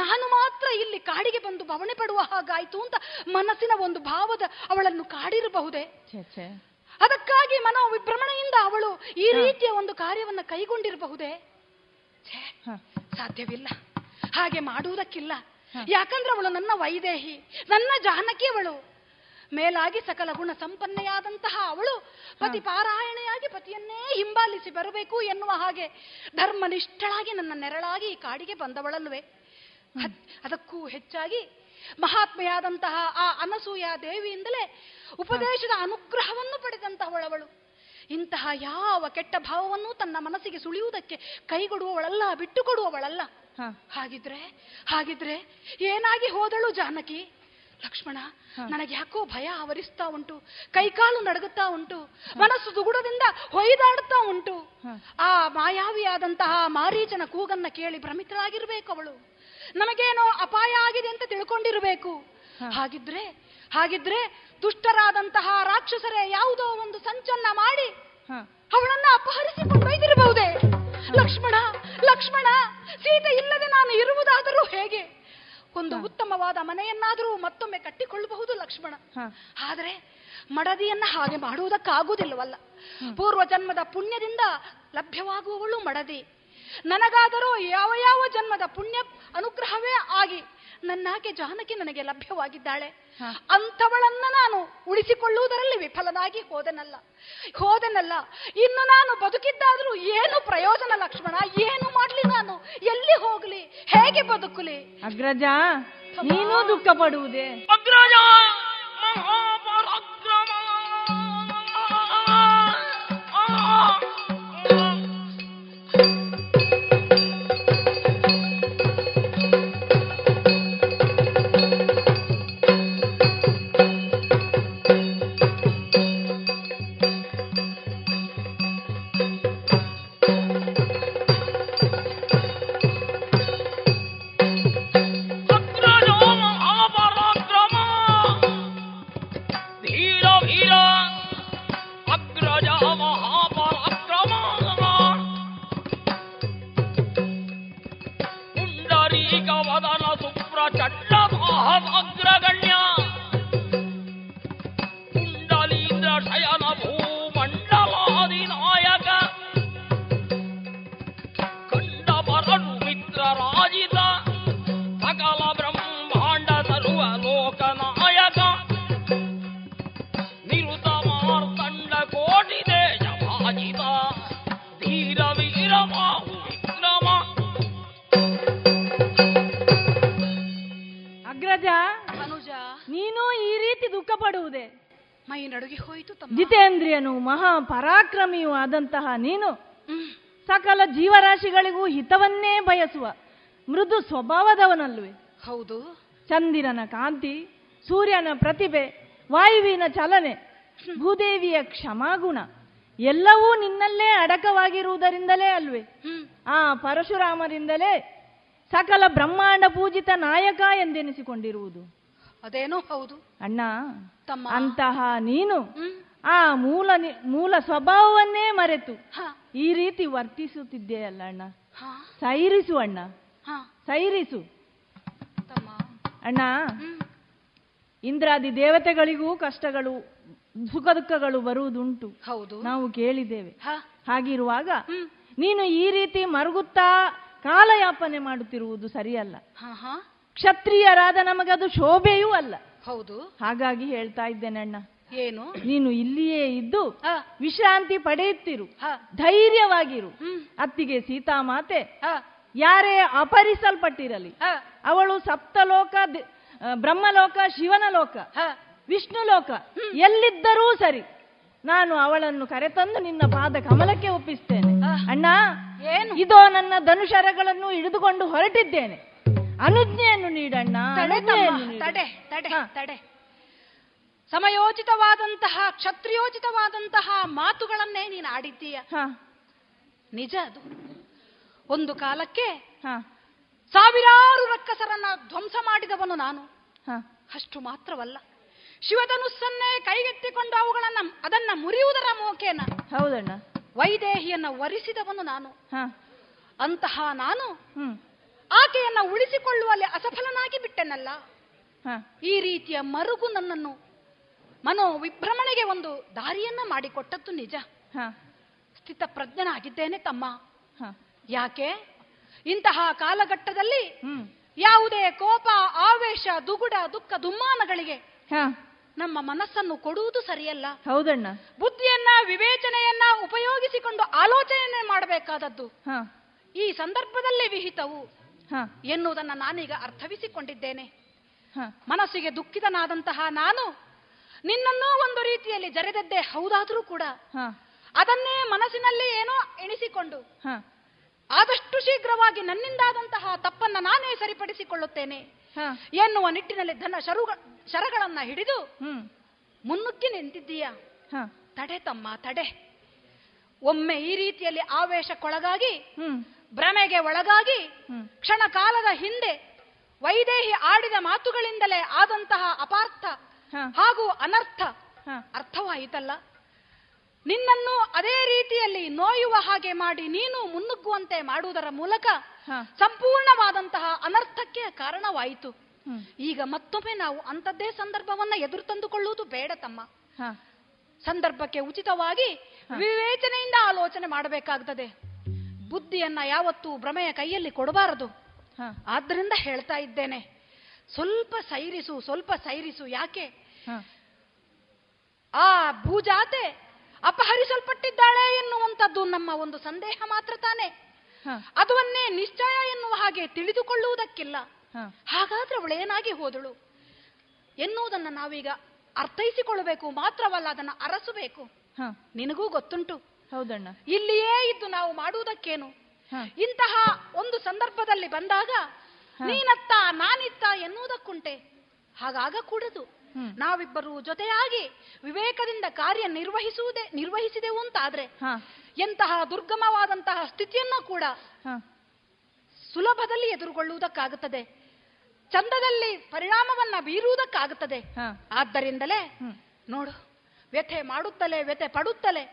ನಾನು ಮಾತ್ರ ಇಲ್ಲಿ ಕಾಡಿಗೆ ಬಂದು ಬವಣೆ ಪಡುವ ಹಾಗಾಯ್ತು ಅಂತ ಮನಸ್ಸಿನ ಒಂದು ಭಾವದ ಅವಳನ್ನು ಕಾಡಿರಬಹುದೇ? ಅದಕ್ಕಾಗಿ ಮನೋವಿಭ್ರಮಣೆಯಿಂದ ಅವಳು ಈ ರೀತಿಯ ಒಂದು ಕಾರ್ಯವನ್ನು ಕೈಗೊಂಡಿರಬಹುದೇ? ಸಾಧ್ಯವಿಲ್ಲ, ಹಾಗೆ ಮಾಡುವುದಕ್ಕಿಲ್ಲ. ಯಾಕಂದ್ರೆ ಅವಳು ನನ್ನ ವೈದೇಹಿ, ನನ್ನ ಜಾನಕಿ. ಅವಳು ಮೇಲಾಗಿ ಸಕಲ ಗುಣ ಸಂಪನ್ನೆಯಾದಂತಹ ಅವಳು ಪತಿ ಪಾರಾಯಣೆಯಾಗಿ ಪತಿಯನ್ನೇ ಹಿಂಬಾಲಿಸಿ ಬರಬೇಕು ಎನ್ನುವ ಹಾಗೆ ಧರ್ಮನಿಷ್ಠಳಾಗಿ ನನ್ನ ನೆರಳಾಗಿ ಈ ಕಾಡಿಗೆ ಬಂದವಳಲ್ವೇ? ಅದಕ್ಕೂ ಹೆಚ್ಚಾಗಿ ಮಹಾತ್ಮೆಯಾದಂತಹ ಆ ಅನಸೂಯ ದೇವಿಯಿಂದಲೇ ಉಪದೇಶದ ಅನುಗ್ರಹವನ್ನು ಪಡೆದಂತಹವಳವಳು. ಇಂತಹ ಯಾವ ಕೆಟ್ಟ ಭಾವವನ್ನು ತನ್ನ ಮನಸ್ಸಿಗೆ ಸುಳಿಯುವುದಕ್ಕೆ ಕೈಗೊಡುವವಳಲ್ಲ, ಬಿಟ್ಟುಕೊಡುವವಳಲ್ಲ. ಹಾಗಿದ್ರೆ ಏನಾಗಿ ಹೋದಳು ಜಾನಕಿ? ಲಕ್ಷ್ಮಣ, ನನಗೆ ಯಾಕೋ ಭಯ ಆವರಿಸ್ತಾ ಉಂಟು. ಕೈಕಾಲು ನಡುಗುತ್ತಾ ಉಂಟು, ಮನಸ್ಸು ದುಗುಡದಿಂದ ಹೊಯ್ದಾಡ್ತಾ ಉಂಟು. ಆ ಮಾಯಾವಿಯಾದಂತಹ ಮಾರೀಚನ ಕೂಗನ್ನ ಕೇಳಿ ಭ್ರಮಿತಳಾಗಿರ್ಬೇಕು ಅವಳು. ನಮಗೇನೋ ಅಪಾಯ ಆಗಿದೆ ಅಂತ ತಿಳ್ಕೊಂಡಿರಬೇಕು. ಹಾಗಿದ್ರೆ ದುಷ್ಟರಾದಂತಹ ರಾಕ್ಷಸರೇ ಯಾವುದೋ ಒಂದು ಸಂಚನ್ನ ಮಾಡಿ ಅವಳನ್ನ ಅಪಹರಿಸಿಕೊಂಡು ಒಯ್ದಿರಬಹುದೇ? ಲಕ್ಷ್ಮಣ ಲಕ್ಷ್ಮಣ, ಸೀತೆ ಇಲ್ಲದೆ ನಾನು ಇರುವುದಾದರೂ ಹೇಗೆ? ಒಂದು ಉತ್ತಮವಾದ ಮನೆಯನ್ನಾದರೂ ಮತ್ತೊಮ್ಮೆ ಕಟ್ಟಿಕೊಳ್ಳಬಹುದು ಲಕ್ಷ್ಮಣ. ಆದರೆ ಮಡದಿಯನ್ನ ಹಾಗೆ ಮಾಡುವುದಕ್ಕಾಗುವುದಿಲ್ಲವಲ್ಲ. ಪೂರ್ವ ಜನ್ಮದ ಪುಣ್ಯದಿಂದ ಲಭ್ಯವಾಗುವವಳು ಮಡದಿ. ನನಗಾದರೂ ಯಾವ ಯಾವ ಜನ್ಮದ ಪುಣ್ಯ ಅನುಗ್ರಹವೇ ಆಗಿ ನನ್ನಾಕೆ ಜಾನಕಿ ನನಗೆ ಲಭ್ಯವಾಗಿದ್ದಾಳೆ. ಅಂಥವಳನ್ನ ನಾನು ಉಳಿಸಿಕೊಳ್ಳುವುದರಲ್ಲಿ ವಿಫಲನಾಗಿ ಹೋದನಲ್ಲ. ಇನ್ನು ನಾನು ಬದುಕಿದ್ದಾದ್ರೂ ಏನು ಪ್ರಯೋಜನ ಲಕ್ಷ್ಮಣ? ಏನು ಮಾಡ್ಲಿ ನಾನು? ಎಲ್ಲಿ ಹೋಗ್ಲಿ? ಹೇಗೆ ಬದುಕಲಿ? ಅಗ್ರಜ, ನೀನು ದುಃಖ ಪಡುವುದೇ? ಅಗ್ರಜ ಅಗ್ರಜ, ನೀನು ಈ ರೀತಿ ದುಃಖ ಪಡುವುದೇ? ಜಿತೇಂದ್ರಿಯನು ಮಹಾ ಪರಾಕ್ರಮಿಯೂ ಆದಂತಹ ನೀನು ಸಕಲ ಜೀವರಾಶಿಗಳಿಗೂ ಹಿತವನ್ನೇ ಬಯಸುವ ಮೃದು ಸ್ವಭಾವದವನಲ್ವೇ? ಹೌದು. ಚಂದಿರನ ಕಾಂತಿ, ಸೂರ್ಯನ ಪ್ರತಿಭೆ, ವಾಯುವಿನ ಚಲನೆ, ಭೂದೇವಿಯ ಕ್ಷಮಾಗುಣ ಎಲ್ಲವೂ ನಿನ್ನಲ್ಲೇ ಅಡಕವಾಗಿರುವುದರಿಂದಲೇ ಅಲ್ವೇ? ಆ ಪರಶುರಾಮರಿಂದಲೇ ಸಕಲ ಬ್ರಹ್ಮಾಂಡ ಪೂಜಿತ ನಾಯಕ ಎಂದೆನಿಸಿಕೊಂಡಿರುವುದು. ಅದೇನೋ ಹೌದು ಅಣ್ಣ. ಅಂತಹ ನೀನು ಆ ಮೂಲ ಸ್ವಭಾವವನ್ನೇ ಮರೆತು ಈ ರೀತಿ ವರ್ತಿಸುತ್ತಿದ್ದೆಯಲ್ಲ ಅಣ್ಣ. ಸೈರಿಸು ಅಣ್ಣ, ಸೈರಿಸು ಅಣ್ಣ. ಇಂದ್ರಾದಿ ದೇವತೆಗಳಿಗೂ ಕಷ್ಟಗಳು, ಸುಖ ದುಃಖಗಳು ಬರುವುದುಂಟು, ನಾವು ಕೇಳಿದ್ದೇವೆ. ಹಾಗಿರುವಾಗ ನೀನು ಈ ರೀತಿ ಮರುಗುತ್ತಾ ಕಾಲಯಾಪನೆ ಮಾಡುತ್ತಿರುವುದು ಸರಿಯಲ್ಲ. ಕ್ಷತ್ರಿಯರಾದ ನಮಗದು ಶೋಭೆಯೂ ಅಲ್ಲ. ಹೌದು. ಹಾಗಾಗಿ ಹೇಳ್ತಾ ಇದ್ದೇನೆ ಅಣ್ಣ. ಏನು? ನೀನು ಇಲ್ಲಿಯೇ ಇದ್ದು ವಿಶ್ರಾಂತಿ ಪಡೆಯುತ್ತಿರು, ಧೈರ್ಯವಾಗಿರು. ಅತ್ತಿಗೆ ಸೀತಾಮಾತೆ ಯಾರೇ ಅಪಹರಿಸಲ್ಪಟ್ಟಿರಲಿ, ಅವಳು ಸಪ್ತಲೋಕ, ಬ್ರಹ್ಮಲೋಕ, ಶಿವನ ಲೋಕ, ವಿಷ್ಣು ಲೋಕ ಎಲ್ಲಿದ್ದರೂ ಸರಿ, ನಾನು ಅವಳನ್ನು ಕರೆತಂದು ನಿನ್ನ ಪಾದ ಕಮಲಕ್ಕೆ ಒಪ್ಪಿಸ್ತೇನೆ ಅಣ್ಣ. ಏನು? ಇದೋ ನನ್ನ ಧನುಷರಗಳನ್ನು ಹಿಡಿದುಕೊಂಡು ಹೊರಟಿದ್ದೇನೆ, ಅನುಜ್ಞೆಯನ್ನು ನೀಡಣ್ಣ. ಸಮಯೋಚಿತವಾದಂತಹ, ಕ್ಷತ್ರಿಯೋಚಿತವಾದಂತಹ ಮಾತುಗಳನ್ನೇ ನೀನು ಆಡಿದ್ದೀಯ. ನಿಜ ಅದು. ಒಂದು ಕಾಲಕ್ಕೆ ಸಾವಿರಾರು ರಕ್ಕಸರನ್ನ ಧ್ವಂಸ ಮಾಡಿದವನು ನಾನು. ಅಷ್ಟು ಮಾತ್ರವಲ್ಲ, ಶಿವಧನುಸ್ಸನ್ನೇ ಕೈಗೆತ್ತಿಕೊಂಡು ಅದನ್ನ ಮುರಿಯುವುದರ ಮೋಕೇನ ಹೌದಣ್ಣ ವೈದೇಹಿಯನ್ನ ವರಿಸಿದವನು ನಾನು. ಅಂತಹ ನಾನು ಆಕೆಯನ್ನ ಉಳಿಸಿಕೊಳ್ಳುವಲ್ಲಿ ಅಸಫಲನಾಗಿ ಬಿಟ್ಟೆನಲ್ಲ. ಈ ರೀತಿಯ ಮರುಗು ನನ್ನನ್ನು ಮನೋವಿಭ್ರಮಣೆಗೆ ಒಂದು ದಾರಿಯನ್ನ ಮಾಡಿಕೊಟ್ಟದ್ದು ನಿಜ. ಸ್ಥಿತಪ್ರಜ್ಞನಾಗಿದ್ದೇನೆ ತಮ್ಮ. ಯಾಕೆ ಇಂತಹ ಕಾಲಘಟ್ಟದಲ್ಲಿ ಯಾವುದೇ ಕೋಪ, ಆವೇಶ, ದುಗುಡ, ದುಃಖ, ದುಮ್ಮಾನಗಳಿಗೆ ನಮ್ಮ ಮನಸ್ಸನ್ನು ಕೊಡುವುದು ಸರಿಯಲ್ಲ. ಹೌದಣ್ಣ. ಬುದ್ಧಿಯನ್ನ, ವಿವೇಚನೆಯನ್ನ ಉಪಯೋಗಿಸಿಕೊಂಡು ಆಲೋಚನೆ ಮಾಡಬೇಕಾದದ್ದು ಈ ಸಂದರ್ಭದಲ್ಲಿ ವಿಹಿತವು ಎನ್ನುವುದನ್ನು ನಾನೀಗ ಅರ್ಥವಿಸಿಕೊಂಡಿದ್ದೇನೆ. ಮನಸ್ಸಿಗೆ ದುಃಖಿತನಾದಂತಹ ನಾನು ನಿನ್ನನ್ನೂ ಒಂದು ರೀತಿಯಲ್ಲಿ ಜರೆದದ್ದೇ ಹೌದಾದ್ರೂ ಕೂಡ ಅದನ್ನೇ ಮನಸ್ಸಿನಲ್ಲಿ ಏನೋ ಎಣಿಸಿಕೊಂಡು ಆದಷ್ಟು ಶೀಘ್ರವಾಗಿ ನನ್ನಿಂದಾದಂತಹ ತಪ್ಪನ್ನ ನಾನೇ ಸರಿಪಡಿಸಿಕೊಳ್ಳುತ್ತೇನೆ ಎನ್ನುವ ನಿಟ್ಟಿನಲ್ಲಿ ಧನ ಶರಗಳನ್ನ ಹಿಡಿದು ಮುನ್ನುಗ್ಗಿ ನಿಂತಿದ್ದೀಯ. ತಡೆ ತಮ್ಮ, ತಡೆ. ಒಮ್ಮೆ ಈ ರೀತಿಯಲ್ಲಿ ಆವೇಶಕ್ಕೊಳಗಾಗಿ, ಭ್ರಮೆಗೆ ಒಳಗಾಗಿ ಕ್ಷಣ ಕಾಲದ ಹಿಂದೆ ವೈದೇಹಿ ಆಡಿದ ಮಾತುಗಳಿಂದಲೇ ಆದಂತಹ ಅಪಾರ್ಥ ಹಾಗೂ ಅನರ್ಥ ಅರ್ಥವಾಯಿತಲ್ಲ. ನಿನ್ನನ್ನು ಅದೇ ರೀತಿಯಲ್ಲಿ ನೋಯುವ ಹಾಗೆ ಮಾಡಿ ನೀನು ಮುನ್ನುಗ್ಗುವಂತೆ ಮಾಡುವುದರ ಮೂಲಕ ಸಂಪೂರ್ಣವಾದಂತಹ ಅನರ್ಥಕ್ಕೆ ಕಾರಣವಾಯಿತು. ಈಗ ಮತ್ತೊಮ್ಮೆ ನಾವು ಅಂಥದ್ದೇ ಸಂದರ್ಭವನ್ನ ಎದುರು ತಂದುಕೊಳ್ಳುವುದು ಬೇಡ ತಮ್ಮ. ಸಂದರ್ಭಕ್ಕೆ ಉಚಿತವಾಗಿ ವಿವೇಚನೆಯಿಂದ ಆಲೋಚನೆ ಮಾಡಬೇಕಾಗ್ತದೆ. ಬುದ್ಧಿಯನ್ನ ಯಾವತ್ತೂ ಭ್ರಮೆಯ ಕೈಯಲ್ಲಿ ಕೊಡಬಾರದು. ಆದ್ರಿಂದ ಹೇಳ್ತಾ ಇದ್ದೇನೆ, ಸ್ವಲ್ಪ ಸೈರಿಸು, ಸ್ವಲ್ಪ ಸೈರಿಸು. ಯಾಕೆ ಆ ಭೂಜಾತೆ ಅಪಹರಿಸಲ್ಪಟ್ಟಿದ್ದಾಳೆ ಎನ್ನುವಂಥದ್ದು ನಮ್ಮ ಒಂದು ಸಂದೇಹ ಮಾತ್ರ ತಾನೆ. ಅದನ್ನೇ ನಿಶ್ಚಯ ಎನ್ನುವ ಹಾಗೆ ತಿಳಿದುಕೊಳ್ಳುವುದಕ್ಕಿಲ್ಲ. ಹಾಗಾದ್ರೆ ಅವಳೇನಾಗಿ ಹೋದಳು ಎನ್ನುವುದನ್ನು ನಾವೀಗ ಅರ್ಥೈಸಿಕೊಳ್ಳಬೇಕು ಮಾತ್ರವಲ್ಲ, ಅದನ್ನು ಅರಸಬೇಕು. ನಿನಗೂ ಗೊತ್ತುಂಟು. ಹೌದಣ್ಣ. ಇಲ್ಲಿಯೇ ಇದ್ದು ನಾವು ಮಾಡುವುದಕ್ಕೇನು? ಇಂತಹ ಒಂದು ಸಂದರ್ಭದಲ್ಲಿ ಬಂದಾಗ ನೀನತ್ತ ನಾನಿತ್ತ ಎನ್ನುವುದಕ್ಕುಂಟೆ. ಹಾಗಾಗಕೂಡದು. ನಾವಿಬ್ಬರು ಜೊತೆಯಾಗಿ ವಿವೇಕದಿಂದ ಕಾರ್ಯ ನಿರ್ವಹಿಸಿದೆವು ಅಂತಾದ್ರೆ ಎಂತಹ ದುರ್ಗಮವಾದಂತಹ ಸ್ಥಿತಿಯನ್ನು ಕೂಡ ಸುಲಭದಲ್ಲಿ ಎದುರುಗೊಳ್ಳುವುದಕ್ಕಾಗುತ್ತದೆ, ಚಂದದಲ್ಲಿ ಪರಿಣಾಮವನ್ನ ಬೀರುವುದಕ್ಕಾಗುತ್ತದೆ. ಆದ್ದರಿಂದಲೇ ನೋಡು, ವ್ಯಥೆ ಮಾಡುತ್ತಲೇ, ವ್ಯಥೆ ಪಡುತ್ತಲೇ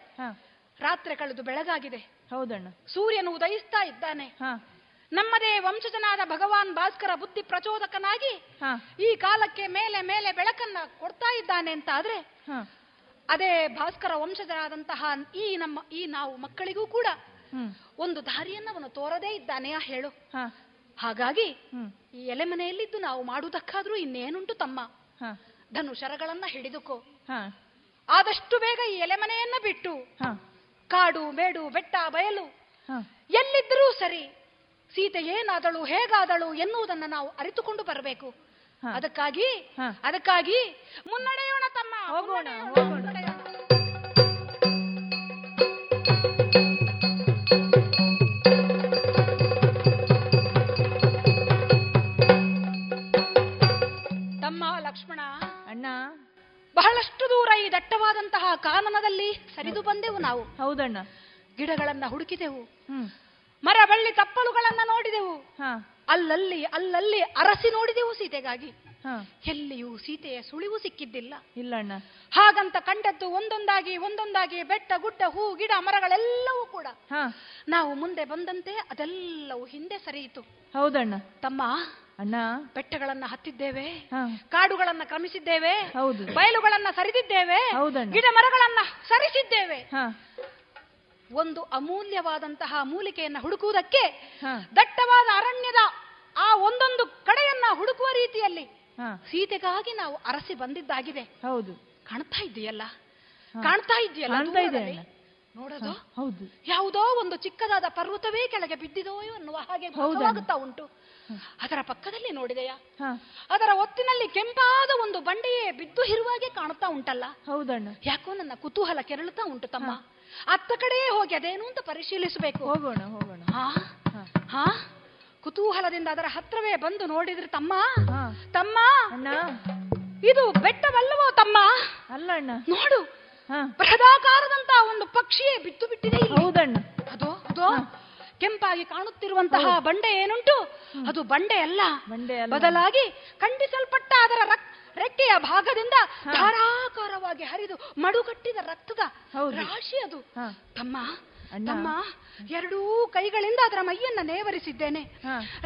ರಾತ್ರಿ ಕಳೆದು ಬೆಳಗಾಗಿದೆ. ಹೌದಣ್ಣ. ಸೂರ್ಯನು ಉದಯಿಸ್ತಾ ಇದ್ದಾನೆ. ನಮ್ಮದೇ ವಂಶಜನಾದ ಭಗವಾನ್ ಭಾಸ್ಕರ ಬುದ್ಧಿ ಪ್ರಚೋದಕನಾಗಿ ಈ ಕಾಲಕ್ಕೆ ಮೇಲೆ ಮೇಲೆ ಬೆಳಕನ್ನ ಕೊಡ್ತಾ ಇದ್ದಾನೆ ಅಂತ ಆದ್ರೆ, ಅದೇ ಭಾಸ್ಕರ ವಂಶಜರಾದಂತಹ ನಾವು ಮಕ್ಕಳಿಗೂ ಕೂಡ ಒಂದು ದಾರಿಯನ್ನು ಅವನು ತೋರದೇ ಇದ್ದಾನೆಯ ಹೇಳು. ಹಾಗಾಗಿ ಈ ಎಲೆಮನೆಯಲ್ಲಿದ್ದು ನಾವು ಮಾಡುವುದಕ್ಕಾದ್ರೂ ಇನ್ನೇನುಂಟು ತಮ್ಮ. ಧನುಶರಗಳನ್ನ ಹಿಡಿದುಕೋ. ಆದಷ್ಟು ಬೇಗ ಈ ಎಲೆಮನೆಯನ್ನ ಬಿಟ್ಟು ಕಾಡು, ಬೇಡು, ಬೆಟ್ಟ, ಬಯಲು ಎಲ್ಲಿದ್ದರೂ ಸರಿ ಸೀತೆ ಏನಾದಳು ಹೇಗಾದಳು ಎನ್ನುವುದನ್ನು ನಾವು ಅರಿತುಕೊಂಡು ಬರಬೇಕು. ಅದಕ್ಕಾಗಿ ಮುನ್ನಡೆಯೋಣ ತಮ್ಮ, ಹೋಗೋಣ ಹೋಗೋಣ. ಲಕ್ಷ್ಮಣ ಅಣ್ಣ, ಬಹಳಷ್ಟು ದೂರ ಈ ದಟ್ಟವಾದಂತಹ ಕಾನನದಲ್ಲಿ ಸರಿದು ಬಂದೆವು ನಾವು. ಹೌದಣ್ಣ, ಗಿಡಗಳನ್ನ ಹುಡುಕಿದೆವು, ಮರ ಬಳ್ಳಿ ತಪ್ಪಲುಗಳನ್ನ ನೋಡಿದೆವು, ಅಲ್ಲಲ್ಲಿ ಅರಸಿ ನೋಡಿದೆವು ಸೀತೆಗಾಗಿ. ಎಲ್ಲಿಯೂ ಸೀತೆಯ ಸುಳಿವು ಸಿಕ್ಕಿದ್ದಿಲ್ಲ. ಇಲ್ಲಣ್ಣ, ಹಾಗಂತ ಕಂಡದ್ದು ಒಂದೊಂದಾಗಿ ಬೆಟ್ಟ ಗುಡ್ಡ ಹೂ ಗಿಡ ಮರಗಳೆಲ್ಲವೂ ಕೂಡ ನಾವು ಮುಂದೆ ಬಂದಂತೆ ಅದೆಲ್ಲವೂ ಹಿಂದೆ ಸರಿಯಿತು. ಹೌದಣ್ಣ ತಮ್ಮ, ಅಣ್ಣ ಬೆಟ್ಟಗಳನ್ನ ಹತ್ತಿದ್ದೇವೆ, ಕಾಡುಗಳನ್ನ ಕ್ರಮಿಸಿದ್ದೇವೆ, ಬಯಲುಗಳನ್ನ ಸರಿದಿದ್ದೇವೆ, ಗಿಡ ಮರಗಳನ್ನ ಸರಿಸಿದ್ದೇವೆ. ಒಂದು ಅಮೂಲ್ಯವಾದಂತಹ ಮೂಲಿಕೆಯನ್ನ ಹುಡುಕುವುದಕ್ಕೆ ದಟ್ಟವಾದ ಅರಣ್ಯದ ಆ ಒಂದೊಂದು ಕಡೆಯನ್ನ ಹುಡುಕುವ ರೀತಿಯಲ್ಲಿ ಸೀತೆಗಾಗಿ ನಾವು ಅರಸಿ ಬಂದಿದ್ದಾಗಿದೆ. ಹೌದು, ಕಾಣ್ತಾ ಇದೆಯಲ್ಲ ನೋಡೋದು. ಹೌದು, ಯಾವುದೋ ಒಂದು ಚಿಕ್ಕದಾದ ಪರ್ವತವೇ ಕೆಳಗೆ ಬಿದ್ದಿದೆಯೋ ಅನ್ನುವ ಹಾಗೆ ಭಾಸವಾಗುತ್ತಾ ಉಂಟು. ಅದರ ಪಕ್ಕದಲ್ಲಿ ನೋಡಿದೆಯಾ, ಅದರ ಒತ್ತಿನಲ್ಲಿ ಕೆಂಪಾದ ಒಂದು ಬಂಡೆಯೇ ಬಿದ್ದು ಇರುವಾಗೆ ಕಾಣುತ್ತಾ ಉಂಟಲ್ಲ. ಹೌದಣ್ಣ, ಯಾಕೋ ನನ್ನ ಕುತೂಹಲ ಕೆರಳುತ್ತಾ ಉಂಟು ತಮ್ಮ. ಅತ್ತ ಕಡೆಯೇ ಹೋಗಿ ಅದೇನು ಅಂತ ಪರಿಶೀಲಿಸಬೇಕು. ಹೋಗೋಣ. ಹಾ, ಕುತೂಹಲದಿಂದ ಅದರ ಹತ್ರವೇ ಬಂದು ನೋಡಿದ್ರೆ ತಮ್ಮ ಇದು ಬೆಟ್ಟವಲ್ಲವೋ ತಮ್ಮ? ಅಲ್ಲ ಅಣ್ಣ, ನೋಡು, ಬೃಹದಾಕಾರದಂತಹ ಒಂದು ಪಕ್ಷಿಯೇ ಬಿದ್ದು ಬಿಟ್ಟಿದೆ. ಹೌದಣ್ಣ, ಅದು ಕೆಂಪಾಗಿ ಕಾಣುತ್ತಿರುವಂತಹ ಬಂಡೆ ಏನುಂಟು, ಅದು ಬಂಡೆ ಅಲ್ಲ. ಬದಲಾಗಿ ಖಂಡಿಸಲ್ಪಟ್ಟ ಅದರ ರೆಕ್ಕೆಯ ಭಾಗದಿಂದ ಧಾರಾಕಾರವಾಗಿ ಹರಿದು ಮಡುಗಟ್ಟಿದ ರಕ್ತದ ರಾಶಿ ಅದು. ತಮ್ಮ, ಎರಡೂ ಕೈಗಳಿಂದ ಅದರ ಮೈಯನ್ನ ನೇವರಿಸಿದ್ದೇನೆ,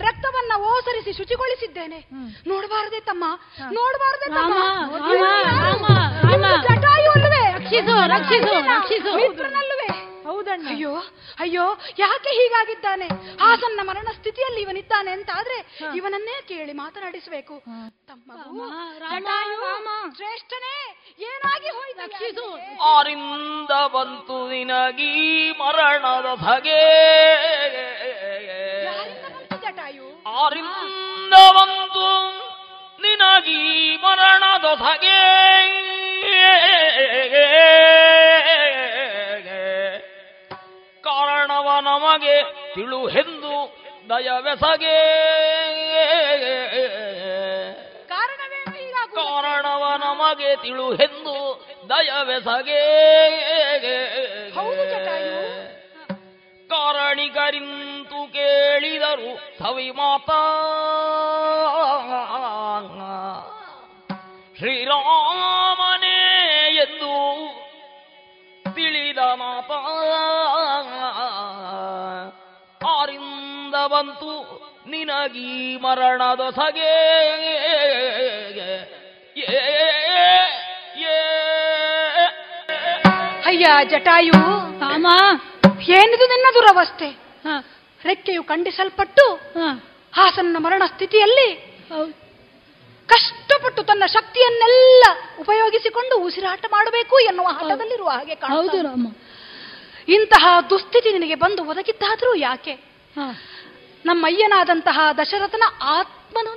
ರಕ್ತವನ್ನ ಓಸರಿಸಿ ಶುಚಿಗೊಳಿಸಿದ್ದೇನೆ. ನೋಡಬಾರದೆ. ಹೌದಣ್ಣ, ಅಯ್ಯೋ ಯಾಕೆ ಹೀಗಾಗಿದ್ದಾನೆ, ಹಾಸನ್ನ ಮರಣ ಸ್ಥಿತಿಯಲ್ಲಿ ಇವನಿದ್ದಾನೆ ಅಂತ ಆದ್ರೆ ಇವನನ್ನೇ ಕೇಳಿ ಮಾತನಾಡಿಸಬೇಕು. ತಮ್ಮ ಶ್ರೇಷ್ಠನೇ, ಏನಾಗಿ ಹೋಯಿತು? ಆರಿಂದ ಬಂತು ನಿನಗೀ ಮರಣದ ಸಗೆ, ಜಟಾಯು ಆರಿಂದ ಬಂತು ನಿನಗೀ ಮರಣದ ಸಗೆ, ಕಾರಣವ ನಮಗೆ ತಿಳುಹೆಂದು ದಯವೆಸಗೆ. ಕಾರಣವ ನಮಗೆ ತಿಳುಹೆಂದು ದಯವೆಸಗೆ, ಕಾರಣಿಕರಿಂತು ಕೇಳಿದರು ಸವಿ ಮಾತಾ, ಶ್ರೀರಾಮನೇ ಎಂದು ತಿಳಿದ ಮಾತಾ. ಆರಿಂದ ಬಂತು ನಿನಗೀ ಮರಣದ ಸಗೆ, ಅಯ್ಯ ಜಟಾಯು ತಾಮ, ಏನಿದು ನಿನ್ನ ದುರವಸ್ಥೆ? ರೆಕ್ಕೆಯು ಖಂಡಿಸಲ್ಪಟ್ಟು ಹಾಸನ ಮರಣ ಸ್ಥಿತಿಯಲ್ಲಿ ಕಷ್ಟಪಟ್ಟು ತನ್ನ ಶಕ್ತಿಯನ್ನೆಲ್ಲ ಉಪಯೋಗಿಸಿಕೊಂಡು ಉಸಿರಾಟ ಮಾಡಬೇಕು ಎನ್ನುವ ಹಠದಲ್ಲಿರುವ ಹಾಗೆ ಕಾಣುತ್ತದೆ. ಇಂತಹ ದುಸ್ಥಿತಿ ನಿನಗೆ ಬಂದು ಒದಗಿದ್ದಾದರೂ ಯಾಕೆ? ನಮ್ಮಯ್ಯನಾದಂತಹ ದಶರಥನ ಆಪ್ತನು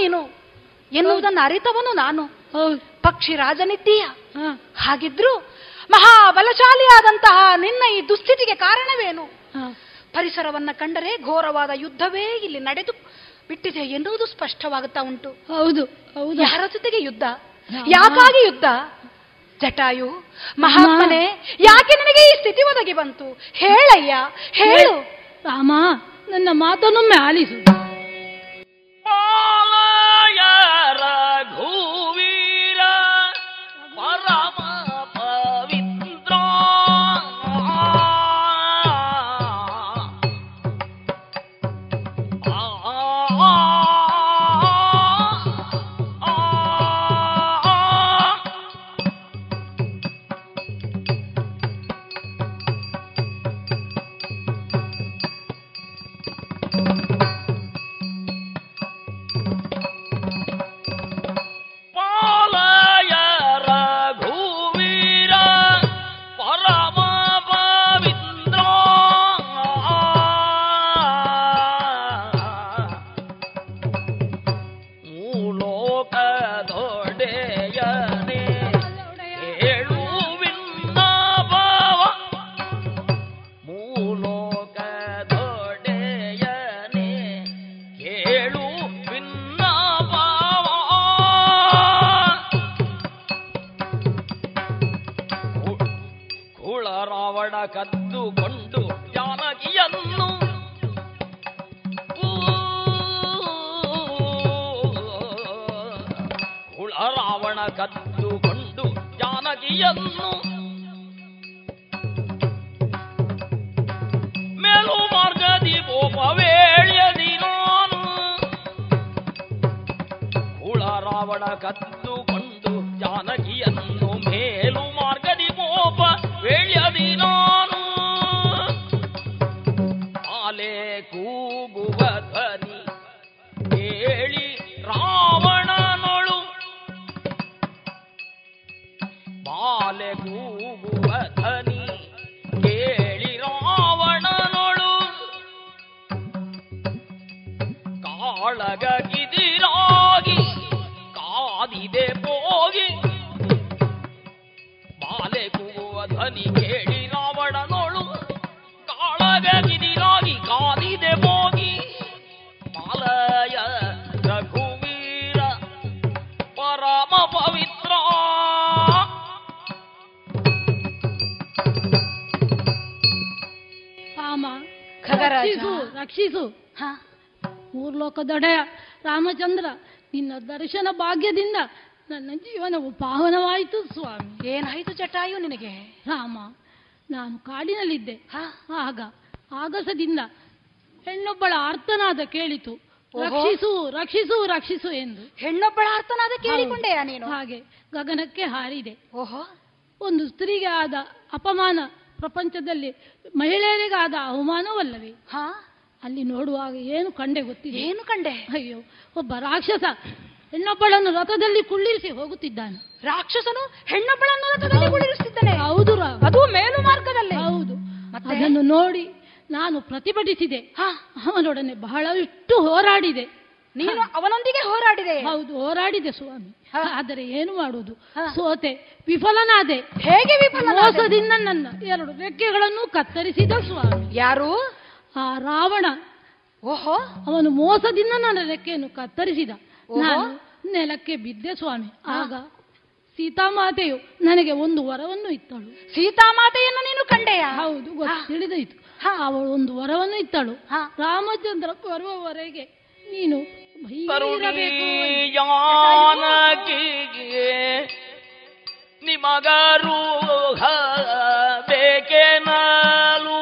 ನೀನು ಎನ್ನುವುದನ್ನು ಅರಿತವನು ನಾನು. ಪಕ್ಷಿ ರಾಜನಿದ್ದೀಯ, ಹಾಗಿದ್ರು ಮಹಾಬಲಶಾಲಿಯಾದಂತಹ ನಿನ್ನ ಈ ದುಸ್ಥಿತಿಗೆ ಕಾರಣವೇನು? ಪರಿಸರವನ್ನ ಕಂಡರೆ ಘೋರವಾದ ಯುದ್ಧವೇ ಇಲ್ಲಿ ನಡೆದು ಬಿಟ್ಟಿದೆ ಎನ್ನುವುದು ಸ್ಪಷ್ಟವಾಗುತ್ತಾ ಉಂಟು. ಹೌದು, ಯಾರ ಜೊತೆಗೆ ಯುದ್ಧ, ಯಾಕಾಗಿ ಯುದ್ಧ? ಜಟಾಯು ಮಹಾತ್ಮನೇ, ಯಾಕೆ ನನಗೆ ಈ ಸ್ಥಿತಿ ಒದಗಿ ಬಂತು? ಹೇಳಯ್ಯ, ಹೇಳು. ರಾಮ, ನನ್ನ ಮಾತನ್ನೊಮ್ಮೆ ಆಲಿಸು. ಕದ್ದುಕೊಂಡು ಜಾನಕಿಯನ್ನು ಕುಳ ರಾವಣ ಕದ್ದುಕೊಂಡು ಜಾನಕಿಯನ್ನು ಮೇಲು ಮಾರ್ಗದಿ ಗೋಪವೇಳಿಯದಿರೋನು ಕುಳ ರಾವಣ ಕದ್ದುಕೊಂಡು ಜಾನಕಿಯನ್ನು ಮೇಲು ಮಾರ್ಗದಿ ಗೋಪ ವೇಳಿಯದಿರೋನು ಆಲೆ ಕೂಗುವ ಧ್ವನಿ ಕೇಳಿ ರಾವಣನೊಳು ಆಲೆ ಕೂಗುವ ಧ್ವನಿ ಕಾಳಗಿದಿರಾಗಿ ಕಾದಿದೆ ಹೋಗಿ ಮಾಲೆ ಕೂಗುವ ಧ್ವನಿ ಕೇಳಿ ರಾವಣನೋಳು ಕಾಳಗಿದಿರಾಗಿ ಕಾದಿದೆ ಹೋಗಿ ಮಾಲಯ ರಘುವೀರ ಪರಮ ಪವಿತ್ರ ಪಾಮ ಖಗರಾಜು ರಕ್ಷಿಸು ಮೂರು ಲೋಕದೊಡೆಯ ರಾಮಚಂದ್ರ ನಿನ್ನ ದರ್ಶನ ಭಾಗ್ಯದಿಂದ ನನ್ನ ಜೀವನವು ಪಾವನವಾಯಿತು ಸ್ವಾಮಿ. ಏನಾಯಿತು ಜಟಾಯು ನಿನಗೆ? ರಾಮ, ನಾನು ಕಾಡಿನಲ್ಲಿದ್ದೆ. ಆಗಸದಿಂದ ಹೆಣ್ಣೊಬ್ಬಳ ಆರ್ತನಾದ ಕೇಳಿತು. ರಕ್ಷಿಸು ರಕ್ಷಿಸು ರಕ್ಷಿಸು ಎಂದು ಹೆಣ್ಣೊಬ್ಬಳ ಆರ್ತನಾದ ಕೇಳಿಕೊಂಡೆಯ ನೀನು? ಹಾಗೆ ಗಗನಕ್ಕೆ ಹಾರಿದೆ. ಓಹೋ, ಒಂದು ಸ್ತ್ರೀಗೆ ಆದ ಅಪಮಾನ ಪ್ರಪಂಚದಲ್ಲಿ ಮಹಿಳೆಯರಿಗಾದ ಅವಮಾನವಲ್ಲವೇ? ಹಾ, ಅಲ್ಲಿ ನೋಡುವಾಗ ಏನು ಕಂಡೆ ಗೊತ್ತಿದೆ? ಏನು ಕಂಡೆ? ಅಯ್ಯೋ, ಒಬ್ಬ ರಾಕ್ಷಸ ಹೆಣ್ಣೊಬ್ಬಳನ್ನು ರಥದಲ್ಲಿ ಕುಳ್ಳಿರಿಸಿ ಹೋಗುತ್ತಿದ್ದಾನೆ. ರಾಕ್ಷಸನು ಹೆಣ್ಣೊಬ್ಬಳನ್ನು ರಥದಲ್ಲಿ ಕುಳ್ಳಿರಿಸುತ್ತಿದ್ದಾನೆ? ಹೌದು, ಅದು ಮೇಲು ಮಾರ್ಗದಲ್ಲಿ. ಹೌದು, ಅದನ್ನು ನೋಡಿ ನಾನು ಪ್ರತಿಭಟಿಸಿದೆ. ಅವನೊಡನೆ ಬಹಳಷ್ಟು ಹೋರಾಡಿದೆ. ನೀನು ಅವನೊಂದಿಗೆ ಹೋರಾಡಿದೆ? ಹೌದು, ಹೋರಾಡಿದೆ ಸ್ವಾಮಿ. ಆದರೆ ಏನು ಮಾಡುವುದು, ಸೋತೆ, ವಿಫಲನಾದೆ. ಹೇಗೆ ವಿಫಲ? ಮೋಸದಿಂದ ನನ್ನ ಎರಡು ರೆಕ್ಕೆಗಳನ್ನು ಕತ್ತರಿಸಿದ ಸ್ವಾಮಿ. ಯಾರು? ಆ ರಾವಣ. ಓಹೋ, ಅವನು ಮೋಸದಿಂದ ನನ್ನ ರೆಕ್ಕೆಯನ್ನು ಕತ್ತರಿಸಿದ. ನಾನು ನೆಲಕ್ಕೆ ಬಿದ್ದೆ ಸ್ವಾಮಿ. ಆಗ ಸೀತಾಮಾತೆಯು ನನಗೆ ಒಂದು ವರವನ್ನು ಇತ್ತಳು. ಸೀತಾಮಾತೆಯನ್ನು ನೀನು ಕಂಡೆಯ? ಹೌದು, ತಿಳಿದಾಯಿತು. ಅವಳು ಒಂದು ವರವನ್ನು ಇತ್ತಳು. ರಾಮಚಂದ್ರ ಬರುವವರೆಗೆ ನೀನು ನಿಮಗರು ಬೇಕೇನಾಲು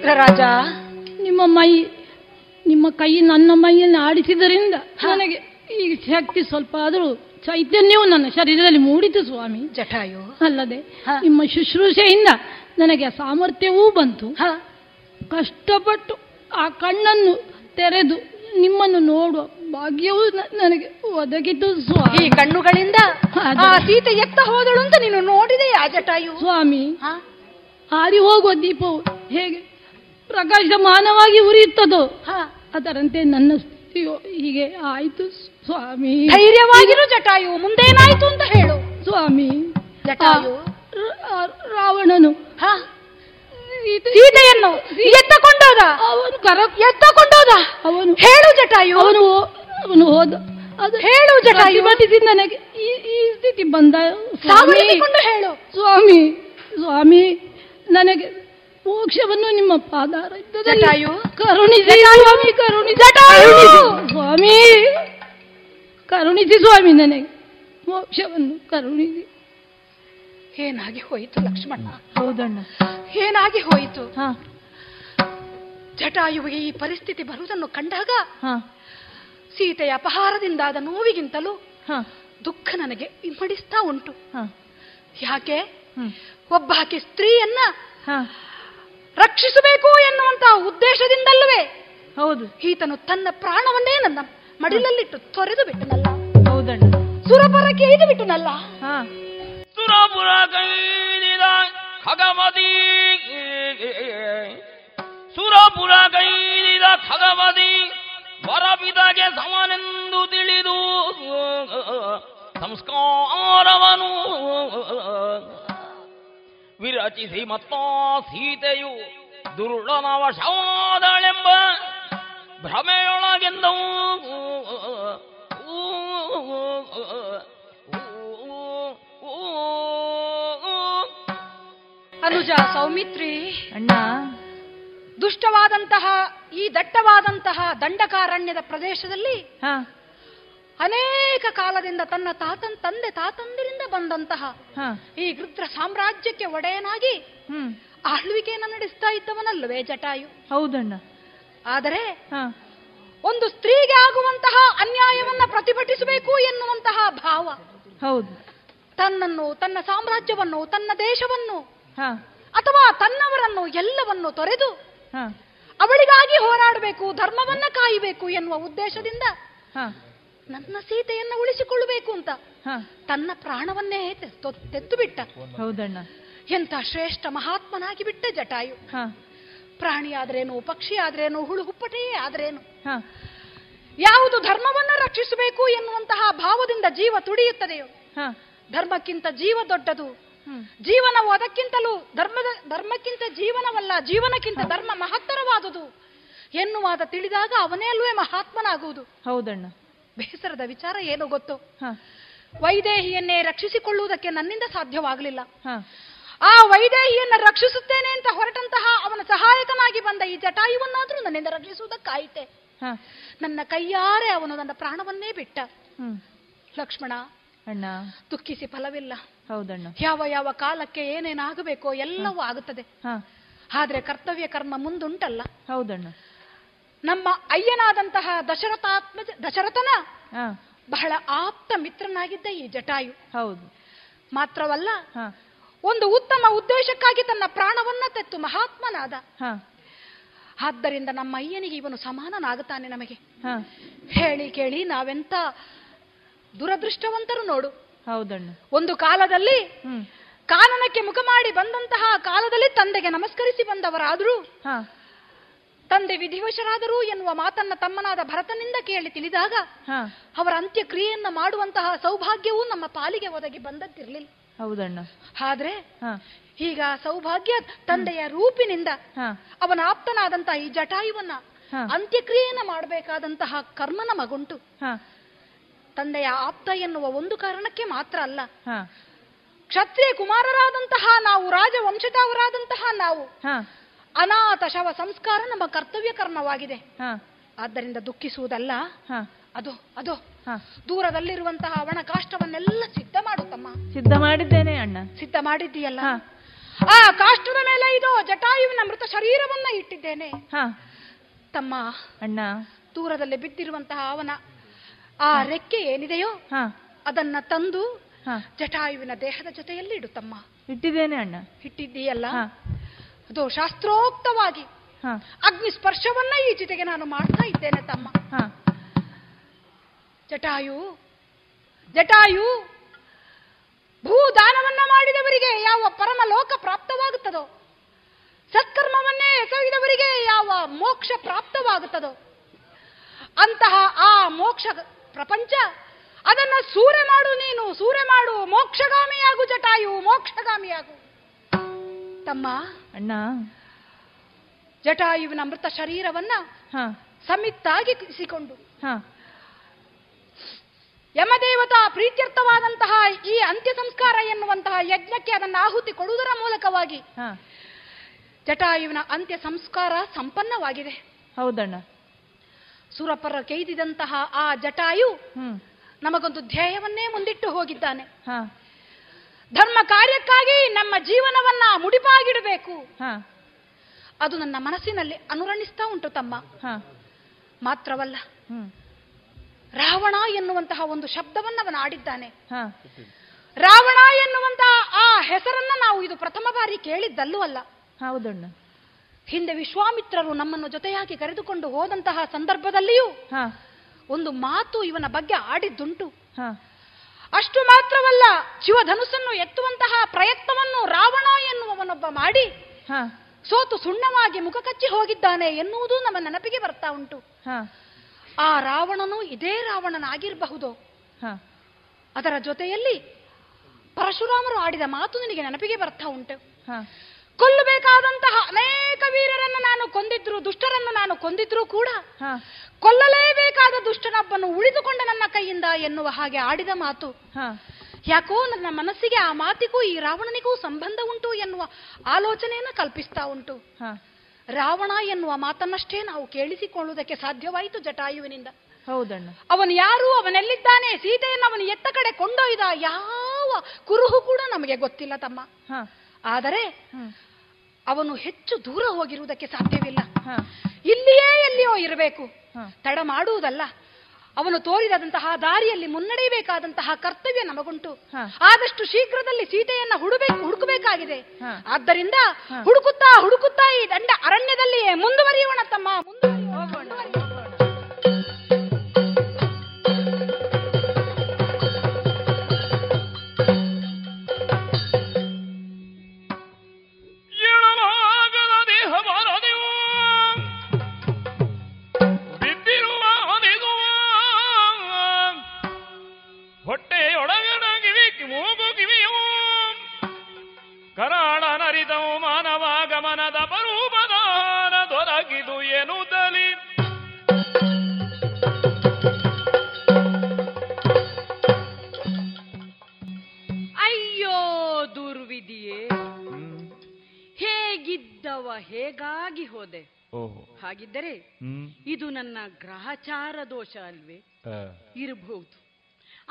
ಚಿತ್ರರಾಜ, ನಿಮ್ಮ ಕೈ ನನ್ನ ಮೈಯನ್ನು ಆಡಿಸಿದ್ದರಿಂದ ನನಗೆ ಈ ಶಕ್ತಿ ಸ್ವಲ್ಪ ಆದರೂ ಚೈತನ್ಯವು ನನ್ನ ಶರೀರದಲ್ಲಿ ಮೂಡಿತು ಸ್ವಾಮಿ. ಜಟಾಯು ಅಲ್ಲದೆ ನಿಮ್ಮ ಶುಶ್ರೂಷೆಯಿಂದ ನನಗೆ ಸಾಮರ್ಥ್ಯವೂ ಬಂತು. ಕಷ್ಟಪಟ್ಟು ಆ ಕಣ್ಣನ್ನು ತೆರೆದು ನಿಮ್ಮನ್ನು ನೋಡುವ ಭಾಗ್ಯವೂ ನನಗೆ ಒದಗಿತು ಸ್ವಾಮಿ. ಈ ಕಣ್ಣುಗಳಿಂದ ಸೀತೆ ಎತ್ತ ಹೋದಳು ಅಂತ ನೀನು ನೋಡಿದೆ ಆ ಜಟಾಯು ಸ್ವಾಮಿ. ಹಾರಿ ಹೋಗುವ ದೀಪವು ಹೇಗೆ ಪ್ರಕಾಶಮಾನವಾಗಿ ಉರಿಯುತ್ತದೋ ಅದರಂತೆ ನನ್ನ ಸ್ಥಿತಿಯೋ ಹೀಗೆ ಆಯಿತು ಸ್ವಾಮಿ. ಧೈರ್ಯವಾಗಿರು ಜಟಾಯು, ಮುಂದೇನಾಯಿತು ಅಂತ ಹೇಳು ಸ್ವಾಮಿ. ಜಟಾಯು ರಾವಣನು ಸೀತೆಯನ್ನು ಎತ್ತಕೊಂಡೋದ, ಅವನು ಕರ ಎತ್ತಕೊಂಡೋದ ಅವನು. ಹೇಳು ಜಟಾಯು, ಅವನು ಹೋದ ಅದು ಹೇಳು ಜಟಾಯು. ಮಟ್ಟಿಸಿ ನನಗೆ ಈ ಸ್ಥಿತಿ ಬಂದ ಸಾವರಿಸಿಕೊಂಡು ಹೇಳು ಸ್ವಾಮಿ. ಸ್ವಾಮಿ ನನಗೆ ಮೋಕ್ಷವನ್ನು ನಿಮ್ಮ ಪಾದಾರ ಜಟಾಯು ಕರುಣಿಸಿ ಸ್ವಾಮಿ, ಕರುಣಿಸಿ ಸ್ವಾಮಿ, ಕರುಣಿಸಿ ಸ್ವಾಮಿ, ನನಗೆ ಮೋಕ್ಷವನ್ನು ಕರುಣಿಸಿ. ಏನಾಗಿ ಹೋಯಿತು ಲಕ್ಷ್ಮಣ? ಹೌದಣ್ಣ, ಏನಾಗಿ ಹೋಯಿತು? ಜಟಾಯುವಿಗೆ ಈ ಪರಿಸ್ಥಿತಿ ಬರುವುದನ್ನು ಕಂಡಾಗ ಸೀತೆಯ ಅಪಹಾರದಿಂದಾದ ನೋವಿಗಿಂತಲೂ ದುಃಖ ನನಗೆ ಇಮ್ಮಡಿಸ್ತಾ ಉಂಟು. ಯಾಕೆ ಒಬ್ಬಾಕೆ ಸ್ತ್ರೀಯನ್ನ ರಕ್ಷಿಸಬೇಕು ಎನ್ನುವಂತಹ ಉದ್ದೇಶದಿಂದಲ್ಲವೇ ಹೌದು ಈತನು ತನ್ನ ಪ್ರಾಣವನ್ನೇ ನನ್ನ ಮಡಿಲಲ್ಲಿಟ್ಟು ತೊರೆದು ಬಿಟ್ಟನಲ್ಲ. ಹೌದಣ್ಣ, ಸುರಪುರ ಕೇಳಿದು ಬಿಟ್ಟನಲ್ಲ. ಸುರಪುರ ಕೈಲಿದ ಖಗಮದಿ, ಸುರಪುರ ಕೈಲಿದ ಖಗಮದಿ ವರಪಿದಗೆ ಸಮನೆಂದು ತಿಳಿದು ಸಂಸ್ಕಾರವನು ವಿರಚಿಸಿ ಮತ್ತೋ ಸೀತೆಯು ದುರುಳನವ ಶವಾದಳೆಂಬ ಭ್ರಮೆಯೊಳಗೆಂದವು ಅನುಜ ಸೌಮಿತ್ರಿ. ಅಣ್ಣ, ದುಷ್ಟವಾದಂತಹ ಈ ದಟ್ಟವಾದಂತಹ ದಂಡಕಾರಣ್ಯದ ಪ್ರದೇಶದಲ್ಲಿ ಅನೇಕ ಕಾಲದಿಂದ ತನ್ನ ತಂದೆ ತಾತಂದಿರಿಂದ ಬಂದಂತಹ ಈ ಗೃಧ್ರ ಸಾಮ್ರಾಜ್ಯಕ್ಕೆ ಒಡೆಯನಾಗಿ ಆಳ್ವಿಕೆಯನ್ನು ನಡೆಸ್ತಾ ಇದ್ದವನಲ್ವೇ ಜಟಾಯು? ಹೌದಣ್ಣ. ಆದರೆ ಒಂದು ಸ್ತ್ರೀಗೆ ಆಗುವಂತಹ ಅನ್ಯಾಯವನ್ನ ಪ್ರತಿಭಟಿಸಬೇಕು ಎನ್ನುವಂತಹ ಭಾವ, ಹೌದು, ತನ್ನನ್ನು, ತನ್ನ ಸಾಮ್ರಾಜ್ಯವನ್ನು, ತನ್ನ ದೇಶವನ್ನು ಅಥವಾ ತನ್ನವರನ್ನು ಎಲ್ಲವನ್ನು ತೊರೆದು ಅವಳಿಗಾಗಿ ಹೋರಾಡಬೇಕು, ಧರ್ಮವನ್ನ ಕಾಯಬೇಕು ಎನ್ನುವ ಉದ್ದೇಶದಿಂದ ನನ್ನ ಸೀತೆಯನ್ನು ಉಳಿಸಿಕೊಳ್ಳಬೇಕು ಅಂತ ತನ್ನ ಪ್ರಾಣವನ್ನೇ ತೆತ್ತು ಬಿಟ್ಟ. ಹೌದಣ್ಣ, ಎಂಥ ಶ್ರೇಷ್ಠ ಮಹಾತ್ಮನಾಗಿ ಬಿಟ್ಟ ಜಟಾಯು. ಪ್ರಾಣಿ ಆದ್ರೇನು, ಪಕ್ಷಿ ಆದ್ರೇನು, ಹುಳು ಹುಪ್ಪಟೇ ಆದ್ರೇನು, ಯಾವುದು ಧರ್ಮವನ್ನ ರಕ್ಷಿಸಬೇಕು ಎನ್ನುವಂತಹ ಭಾವದಿಂದ ಜೀವ ತುಡಿಯುತ್ತದೆಯೋ, ಧರ್ಮಕ್ಕಿಂತ ಜೀವ ದೊಡ್ಡದು, ಜೀವನವು ಅದಕ್ಕಿಂತಲೂ ಧರ್ಮಕ್ಕಿಂತ ಜೀವನವಲ್ಲ, ಜೀವನಕ್ಕಿಂತ ಧರ್ಮ ಮಹತ್ತರವಾದುದು ಎನ್ನುವಾದ ತಿಳಿದಾಗ ಅವನೇ ಅಲ್ವೇ ಮಹಾತ್ಮನಾಗುವುದು. ಹೌದಣ್ಣ. ಬೇಸರದ ವಿಚಾರ ಏನೋ ಗೊತ್ತು, ವೈದೇಹಿಯನ್ನೇ ರಕ್ಷಿಸಿಕೊಳ್ಳುವುದಕ್ಕೆ ನನ್ನಿಂದ ಸಾಧ್ಯವಾಗಲಿಲ್ಲ. ಆ ವೈದೇಹಿಯನ್ನು ರಕ್ಷಿಸುತ್ತೇನೆ ಅಂತ ಹೊರಟಂತಹ ಅವನ ಸಹಾಯಕನಾಗಿ ಬಂದ ಈ ಜಟಾಯುವನ್ನಾದ್ರೂ ನನ್ನಿಂದ ರಕ್ಷಿಸುವುದಕ್ಕಾಯಿತೆ. ನನ್ನ ಕೈಯಾರೆ ಅವನು ನನ್ನ ಪ್ರಾಣವನ್ನೇ ಬಿಟ್ಟ. ಲಕ್ಷ್ಮಣ ಅಣ್ಣ, ದುಃಖಿಸಿ ಫಲವಿಲ್ಲ. ಹೌದಣ್ಣ, ಯಾವ ಯಾವ ಕಾಲಕ್ಕೆ ಏನೇನಾಗಬೇಕೋ ಎಲ್ಲವೂ ಆಗುತ್ತದೆ. ಆದ್ರೆ ಕರ್ತವ್ಯ ಕರ್ಮ ಮುಂದುಂಟಲ್ಲ. ಹೌದಣ್ಣ, ನಮ್ಮ ಅಯ್ಯನಾದಂತಹ ದಶರಥನ ಬಹಳ ಆಪ್ತ ಮಿತ್ರನಾಗಿದ್ದ ಈ ಜಟಾಯು. ಹೌದು, ಮಾತ್ರವಲ್ಲ ಒಂದು ಉತ್ತಮ ಉದ್ದೇಶಕ್ಕಾಗಿ ತನ್ನ ಪ್ರಾಣವನ್ನ ತೆತ್ತು ಮಹಾತ್ಮನಾದ. ಆದ್ದರಿಂದ ನಮ್ಮ ಅಯ್ಯನಿಗೆ ಇವನು ಸಮಾನನಾಗುತ್ತಾನೆ. ನಮಗೆ ಹೇಳಿ ಕೇಳಿ ನಾವೆಂತ ದುರದೃಷ್ಟವಂತರು ನೋಡು. ಹೌದಣ್ಣ, ಒಂದು ಕಾಲದಲ್ಲಿ ಕಾನನಕ್ಕೆ ಮುಖ ಮಾಡಿ ಬಂದಂತಹ ಕಾಲದಲ್ಲಿ ತಂದೆಗೆ ನಮಸ್ಕರಿಸಿ ಬಂದವರಾದರೂ ತಂದೆ ವಿಧಿವಶರಾದರು ಎನ್ನುವ ಮಾತನ್ನ ತಮ್ಮನಾದ ಭರತನಿಂದ ಕೇಳಿ ತಿಳಿದಾಗ ಅವರ ಅಂತ್ಯಕ್ರಿಯೆಯನ್ನ ಮಾಡುವಂತಹ ಸೌಭಾಗ್ಯವೂ ನಮ್ಮ ಪಾಲಿಗೆ ಒದಗಿ ಬಂದದ್ದಿರಲಿಲ್ಲ. ಹೌದಣ್ಣ, ಆದ್ರೆ ಈಗ ಸೌಭಾಗ್ಯ ತಂದೆಯ ರೂಪಿನಿಂದ ಅವನ ಆಪ್ತನಾದಂತಹ ಈ ಜಟಾಯುವನ್ನ ಅಂತ್ಯಕ್ರಿಯೆಯನ್ನ ಮಾಡಬೇಕಾದಂತಹ ಕರ್ಮ ನಮಗುಂಟು. ತಂದೆಯ ಆಪ್ತ ಎನ್ನುವ ಒಂದು ಕಾರಣಕ್ಕೆ ಮಾತ್ರ ಅಲ್ಲ, ಕ್ಷತ್ರಿಯ ಕುಮಾರರಾದಂತಹ ನಾವು, ರಾಜವಂಶದವರಾದಂತಹ ನಾವು, ಅನಾಥ ಶವ ಸಂಸ್ಕಾರ ನಮ್ಮ ಕರ್ತವ್ಯ ಕರ್ಮವಾಗಿದೆ. ಆದ್ದರಿಂದ ದುಃಖಿಸುವುದಲ್ಲ, ಅದು ಅದು ದೂರದಲ್ಲಿರುವಂತಹ ಅವನ ಕಾಷ್ಟವನ್ನೆಲ್ಲ ಸಿದ್ಧ ಮಾಡುತ್ತಮ್ಮ. ಸಿದ್ಧ ಮಾಡಿದ್ದೇನೆ ಅಣ್ಣ. ಸಿದ್ಧ ಮಾಡಿದ್ದೀಯಲ್ಲ, ಆ ಕಾಷ್ಟದ ಮೇಲೆ ಇದು ಜಟಾಯುವಿನ ಮೃತ ಶರೀರವನ್ನ ಇಟ್ಟಿದ್ದೇನೆ. ತಮ್ಮ ಅಣ್ಣ ದೂರದಲ್ಲಿ ಬಿದ್ದಿರುವಂತಹ ಅವನ ಆ ರೆಕ್ಕೆ ಏನಿದೆಯೋ ಅದನ್ನ ತಂದು ಜಟಾಯುವಿನ ದೇಹದ ಜೊತೆಯಲ್ಲಿ ಇಡು ತಮ್ಮ. ಇಟ್ಟಿದ್ದೇನೆ ಅಣ್ಣ. ಇಟ್ಟಿದ್ದೀಯಲ್ಲ, ಅದು ಶಾಸ್ತ್ರೋಕ್ತವಾಗಿ ಅಗ್ನಿ ಸ್ಪರ್ಶವನ್ನ ಈ ಜೊತೆಗೆ ನಾನು ಮಾಡ್ತಾ ಇದ್ದೇನೆ ತಮ್ಮ. ಜಟಾಯು ಜಟಾಯು, ಭೂದಾನವನ್ನ ಮಾಡಿದವರಿಗೆ ಯಾವ ಪರಮ ಲೋಕ ಪ್ರಾಪ್ತವಾಗುತ್ತದೋ, ಸತ್ಕರ್ಮವನ್ನೇ ಎಸಗಿದವರಿಗೆ ಯಾವ ಮೋಕ್ಷ ಪ್ರಾಪ್ತವಾಗುತ್ತದೋ ಅಂತಹ ಆ ಮೋಕ್ಷ ಪ್ರಪಂಚ ಅದನ್ನ ಸೂರೆ ಮಾಡು, ನೀನು ಸೂರೆ ಮಾಡು, ಮೋಕ್ಷಗಾಮಿಯಾಗು ಜಟಾಯು, ಮೋಕ್ಷಗಾಮಿಯಾಗು ತಮ್ಮ. ಅಣ್ಣ, ಜಟಾಯುವಿನ ಮೃತ ಶರೀರವನ್ನ ಸಮಿತ್ತಾಗಿ ಇರಿಸಿಕೊಂಡು ಯಮದೇವತಾ ಪ್ರೀತ್ಯರ್ಥವಾದಂತಹ ಈ ಅಂತ್ಯ ಸಂಸ್ಕಾರ ಎನ್ನುವಂತಹ ಯಜ್ಞಕ್ಕೆ ಅದನ್ನು ಆಹುತಿ ಕೊಡುವುದರ ಮೂಲಕವಾಗಿ ಜಟಾಯುವಿನ ಅಂತ್ಯ ಸಂಸ್ಕಾರ ಸಂಪನ್ನವಾಗಿದೆ. ಹೌದಣ್ಣ. ಸುರಪರ ಕೈದಿದಂತಹ ಆ ಜಟಾಯು ನಮಗೊಂದು ಧ್ಯೇಯವನ್ನೇ ಮುಂದಿಟ್ಟು ಹೋಗಿದ್ದಾನೆ. ಧರ್ಮ ಕಾರ್ಯಕ್ಕಾಗಿ ನಮ್ಮ ಜೀವನವನ್ನ ಮುಡಿಪಾಗಿಡಬೇಕು, ಅದು ನನ್ನ ಮನಸ್ಸಿನಲ್ಲಿ ಅನುರಣಿಸ್ತಾ ಉಂಟು ತಮ್ಮ. ಮಾತ್ರವಲ್ಲ, ರಾವಣ ಎನ್ನುವಂತಹ ಒಂದು ಶಬ್ದವನ್ನ ಅವನು ಆಡಿದ್ದಾನೆ. ರಾವಣ ಎನ್ನುವಂತಹ ಆ ಹೆಸರನ್ನ ನಾವು ಇದು ಪ್ರಥಮ ಬಾರಿ ಕೇಳಿದ್ದಲ್ಲೂ ಅಲ್ಲ. ಹೌದಣ್ಣ. ಹಿಂದೆ ವಿಶ್ವಾಮಿತ್ರರು ನಮ್ಮನ್ನು ಜೊತೆಯಾಗಿ ಕರೆದುಕೊಂಡು ಹೋದಂತಹ ಸಂದರ್ಭದಲ್ಲಿಯೂ ಒಂದು ಮಾತು ಇವನ ಬಗ್ಗೆ ಆಡಿದ್ದುಂಟು. ಅಷ್ಟು ಮಾತ್ರವಲ್ಲ, ಶಿವಧನುಸ್ಸನ್ನು ಎತ್ತುವಂತಹ ಪ್ರಯತ್ನವನ್ನು ರಾವಣ ಎನ್ನುವನೊಬ್ಬ ಮಾಡಿ ಸೋತು ಸುಣ್ಣವಾಗಿ ಮುಖ ಕಚ್ಚಿ ಹೋಗಿದ್ದಾನೆ ಎನ್ನುವುದು ನಮ್ಮ ನೆನಪಿಗೆ ಬರ್ತಾ ಉಂಟು. ಆ ರಾವಣನು ಇದೇ ರಾವಣನಾಗಿರಬಹುದು. ಅದರ ಜೊತೆಯಲ್ಲಿ ಪರಶುರಾಮರು ಆಡಿದ ಮಾತು ನಿನಗೆ ನೆನಪಿಗೆ ಬರ್ತಾ ಉಂಟು. ಕೊಲ್ಲಬೇಕಾದಂತಹ ಅನೇಕ ವೀರರನ್ನು ನಾನು ಕೊಂದಿದ್ರು, ದುಷ್ಟರನ್ನು ನಾನು ಕೊಂದಿದ್ರೂ ಕೂಡ ಕೊಲ್ಲಲೇಬೇಕಾದ ದುಷ್ಟನೊಬ್ಬನು ಉಳಿದುಕೊಂಡ ನನ್ನ ಕೈಯಿಂದ ಎನ್ನುವ ಹಾಗೆ ಆಡಿದ ಮಾತು. ಯಾಕೋ ನನ್ನ ಮನಸ್ಸಿಗೆ ಆ ಮಾತಿಗೂ ಈ ರಾವಣನಿಗೂ ಸಂಬಂಧ ಉಂಟು ಎನ್ನುವ ಆಲೋಚನೆಯನ್ನು ಕಲ್ಪಿಸ್ತಾ ಉಂಟು. ರಾವಣ ಎನ್ನುವ ಮಾತನ್ನಷ್ಟೇ ನಾವು ಕೇಳಿಸಿಕೊಳ್ಳುವುದಕ್ಕೆ ಸಾಧ್ಯವಾಯಿತು ಜಟಾಯುವಿನಿಂದ. ಹೌದಣ್ಣ. ಅವನು ಯಾರು, ಅವನೆಲ್ಲಿದ್ದಾನೆ, ಸೀತೆಯನ್ನು ಅವನು ಎತ್ತ ಕಡೆ ಕೊಂಡೊಯ್ದ ಯಾವ ಕುರುಹು ಕೂಡ ನಮಗೆ ಗೊತ್ತಿಲ್ಲ ತಮ್ಮ. ಆದರೆ ಅವನು ಹೆಚ್ಚು ದೂರ ಹೋಗಿರುವುದಕ್ಕೆ ಸಾಧ್ಯವಿಲ್ಲ, ಇಲ್ಲಿಯೇ ಎಲ್ಲಿಯೋ ಇರಬೇಕು. ತಡ ಮಾಡುವುದಲ್ಲ, ಅವನು ತೋರಿದಂತಹ ದಾರಿಯಲ್ಲಿ ಮುನ್ನಡೆಯಬೇಕಾದಂತಹ ಕರ್ತವ್ಯ ನಮಗುಂಟು. ಆದಷ್ಟು ಶೀಘ್ರದಲ್ಲಿ ಸೀತೆಯನ್ನ ಹುಡುಕಬೇಕಾಗಿದೆ. ಆದ್ದರಿಂದ ಹುಡುಕುತ್ತಾ ಹುಡುಕುತ್ತಾ ಈ ದಂಡ ಅರಣ್ಯದಲ್ಲಿಯೇ ಮುಂದುವರಿಯೋಣ ತಮ್ಮ, ಮುಂದುವರಿಯೋಣ. ಹೇಗಾಗಿ ಹೋದೆ. ಹಾಗಿದ್ದರೆ ಇದು ನನ್ನ ಗ್ರಹಚಾರ ದೋಷ ಅಲ್ವೇ ಇರಬಹುದು.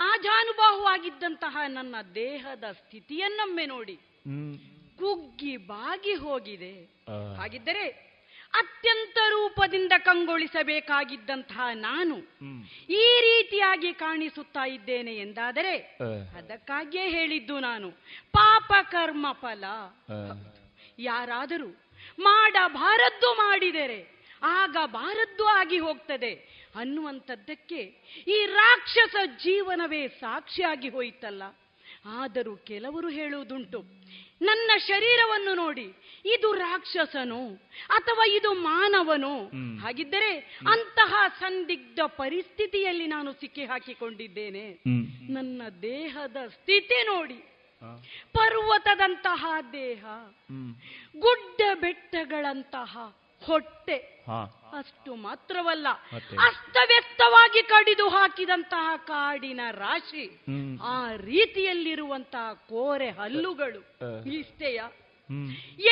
ಆ ಜಾನುಬಾಹುವಾಗಿದ್ದಂತಹ ನನ್ನ ದೇಹದ ಸ್ಥಿತಿಯನ್ನೊಮ್ಮೆ ನೋಡಿ ಕುಗ್ಗಿ ಬಾಗಿ ಹೋಗಿದೆ. ಹಾಗಿದ್ದರೆ ಅತ್ಯಂತ ರೂಪದಿಂದ ಕಂಗೊಳಿಸಬೇಕಾಗಿದ್ದಂತಹ ನಾನು ಈ ರೀತಿಯಾಗಿ ಕಾಣಿಸುತ್ತಾ ಇದ್ದೇನೆ ಎಂದಾದರೆ ಅದಕ್ಕಾಗಿಯೇ ಹೇಳಿದ್ದು ನಾನು ಪಾಪ ಕರ್ಮ ಫಲ. ಯಾರಾದರೂ ಮಾಡಬಾರದ್ದು ಮಾಡಿದರೆ ಆಗಬಾರದ್ದು ಆಗಿ ಹೋಗ್ತದೆ ಅನ್ನುವಂಥದ್ದಕ್ಕೆ ಈ ರಾಕ್ಷಸ ಜೀವನವೇ ಸಾಕ್ಷಿಯಾಗಿ ಹೋಯಿತಲ್ಲ. ಆದರೂ ಕೆಲವರು ಹೇಳುವುದುಂಟು, ನನ್ನ ಶರೀರವನ್ನು ನೋಡಿ, ಇದು ರಾಕ್ಷಸನೋ ಅಥವಾ ಇದು ಮಾನವನೋ, ಹಾಗಿದ್ದರೆ ಅಂತಹ ಸಂದಿಗ್ಧ ಪರಿಸ್ಥಿತಿಯಲ್ಲಿ ನಾನು ಸಿಕ್ಕಿ ಹಾಕಿಕೊಂಡಿದ್ದೇನೆ. ನನ್ನ ದೇಹದ ಸ್ಥಿತಿ ನೋಡಿ, ಪರ್ವತದಂತಹ ದೇಹ, ಗುಡ್ಡ ಬೆಟ್ಟಗಳಂತಹ ಹೊಟ್ಟೆ, ಅಷ್ಟು ಮಾತ್ರವಲ್ಲ ಅಸ್ತವ್ಯಸ್ತವಾಗಿ ಕಡಿದು ಹಾಕಿದಂತಹ ಕಾಡಿನ ರಾಶಿ, ಆ ರೀತಿಯಲ್ಲಿರುವಂತಹ ಕೋರೆ ಹಲ್ಲುಗಳು, ಇಷ್ಟೆಯ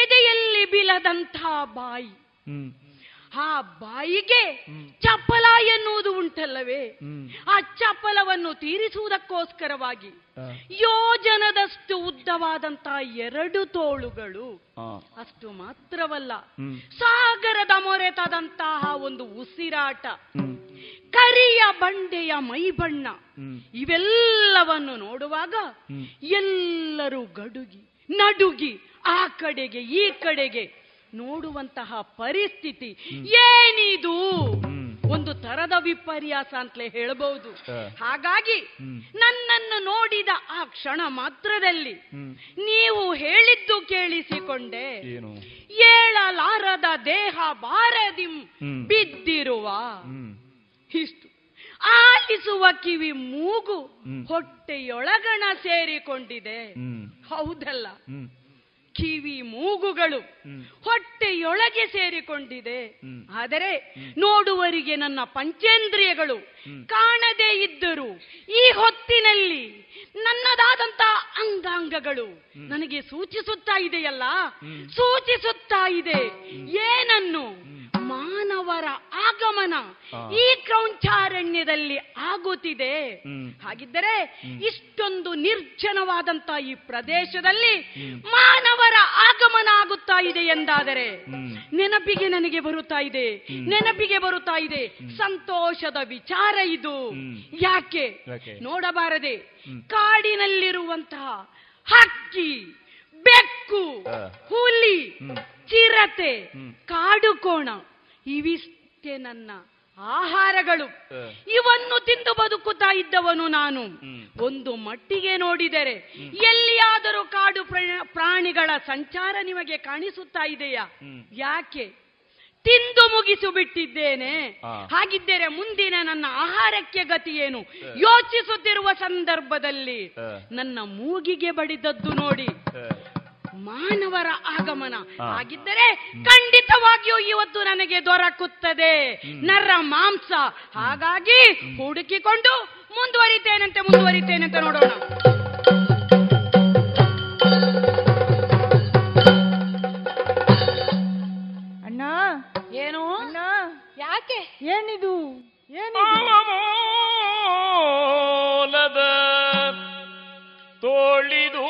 ಎದೆಯಲ್ಲಿ ಬಿಲದಂತಹ ಬಾಯಿ, ಆ ಬಾಯಿಗೆ ಚಪ್ಪಲ ಎನ್ನುವುದು ಉಂಟಲ್ಲ, ಅಲ್ಲವೇ? ಆ ಚಪಲವನ್ನು ತೀರಿಸುವುದಕ್ಕೋಸ್ಕರವಾಗಿ ಯೋಜನದಷ್ಟು ಉದ್ದವಾದಂತಹ 2 ತೋಳುಗಳು, ಅಷ್ಟು ಮಾತ್ರವಲ್ಲ ಸಾಗರದ ಮೊರೆತಾದಂತಹ ಒಂದು ಉಸಿರಾಟ, ಕರಿಯ ಬಂಡೆಯ ಮೈಬಣ್ಣ, ಇವೆಲ್ಲವನ್ನು ನೋಡುವಾಗ ಎಲ್ಲರೂ ಗಡುಗಿ ನಡುಗಿ ಆ ಕಡೆಗೆ ಈ ಕಡೆಗೆ ನೋಡುವಂತಹ ಪರಿಸ್ಥಿತಿ. ಏನಿದು, ಒಂದು ತರದ ವಿಪರ್ಯಾಸ ಅಂತಲೇ ಹೇಳಬಹುದು. ಹಾಗಾಗಿ ನನ್ನನ್ನು ನೋಡಿದ ಆ ಕ್ಷಣ ಮಾತ್ರದಲ್ಲಿ ನೀವು ಹೇಳಿದ್ದು ಕೇಳಿಸಿಕೊಂಡೆ, ಏಳಲಾರದ ದೇಹ ಬಾರದಿಂ ಬಿದ್ದಿರುವ, ಇಷ್ಟು ಆಲಿಸುವ ಕಿವಿ ಮೂಗು ಹೊಟ್ಟೆಯೊಳಗಣ ಸೇರಿಕೊಂಡಿದೆ. ಹೌದಲ್ಲ, ಕಿವಿ ಮೂಗುಗಳು ಹೊಟ್ಟೆಯೊಳಗೆ ಸೇರಿಕೊಂಡಿದೆ, ಆದರೆ ನೋಡುವರಿಗೆ ನನ್ನ ಪಂಚೇಂದ್ರಿಯಗಳು ಕಾಣದೇ ಇದ್ದರೂ ಈ ಹೊತ್ತಿನಲ್ಲಿ ನನ್ನದಾದಂತಹ ಅಂಗಾಂಗಗಳು ನನಗೆ ಸೂಚಿಸುತ್ತಾ ಇದೆಯಲ್ಲ, ಸೂಚಿಸುತ್ತಾ ಇದೆ ಏನನ್ನು? ಮಾನವರ ಆಗಮನ ಈ ಕ್ರೌಂಚಾರಣ್ಯದಲ್ಲಿ ಆಗುತ್ತಿದೆ. ಹಾಗಿದ್ದರೆ ಇಷ್ಟೊಂದು ನಿರ್ಜನವಾದಂತ ಈ ಪ್ರದೇಶದಲ್ಲಿ ಮಾನವರ ಆಗಮನ ಆಗುತ್ತಾ ಇದೆ ಎಂದಾದರೆ ನೆನಪಿಗೆ ಬರುತ್ತಾ ಇದೆ ಸಂತೋಷದ ವಿಚಾರ ಇದು. ಯಾಕೆ ನೋಡಬಾರದೆ ಕಾಡಿನಲ್ಲಿರುವಂತಹ ಹಕ್ಕಿ, ಬೆಕ್ಕು, ಹುಲಿ, ಚಿರತೆ, ಕಾಡುಕೋಣ, ಇವಿಷ್ಟೇ ನನ್ನ ಆಹಾರಗಳು. ಇವನ್ನು ತಿಂದು ಬದುಕುತ್ತಾ ಇದ್ದವನು ನಾನು. ಒಂದು ಮಟ್ಟಿಗೆ ನೋಡಿದರೆ ಎಲ್ಲಿಯಾದರೂ ಕಾಡು ಪ್ರಾಣಿಗಳ ಸಂಚಾರ ನಿಮಗೆ ಕಾಣಿಸುತ್ತಾ ಇದೆಯಾ? ಯಾಕೆ? ತಿಂದು ಮುಗಿಸು ಬಿಟ್ಟಿದ್ದೇನೆ. ಹಾಗಿದ್ದರೆ ಮುಂದಿನ ನನ್ನ ಆಹಾರಕ್ಕೆ ಗತಿ ಏನು? ಯೋಚಿಸುತ್ತಿರುವ ಸಂದರ್ಭದಲ್ಲಿ ನನ್ನ ಮೂಗಿಗೆ ಬಡಿದದ್ದು ನೋಡಿ ಮಾನವರ ಆಗಮನ. ಹಾಗಿದ್ದರೆ ಖಂಡಿತವಾಗಿಯೂ ಇವತ್ತು ನನಗೆ ದೊರಕುತ್ತದೆ ನರ ಮಾಂಸ. ಹಾಗಾಗಿ ಹುಡುಕಿಕೊಂಡು ಮುಂದುವರಿತೇನಂತೆ ನೋಡೋಣ. ಅಣ್ಣ, ಏನು ಅಣ್ಣ? ಯಾಕೆ? ಏನಿದು? ತೋಳಿದು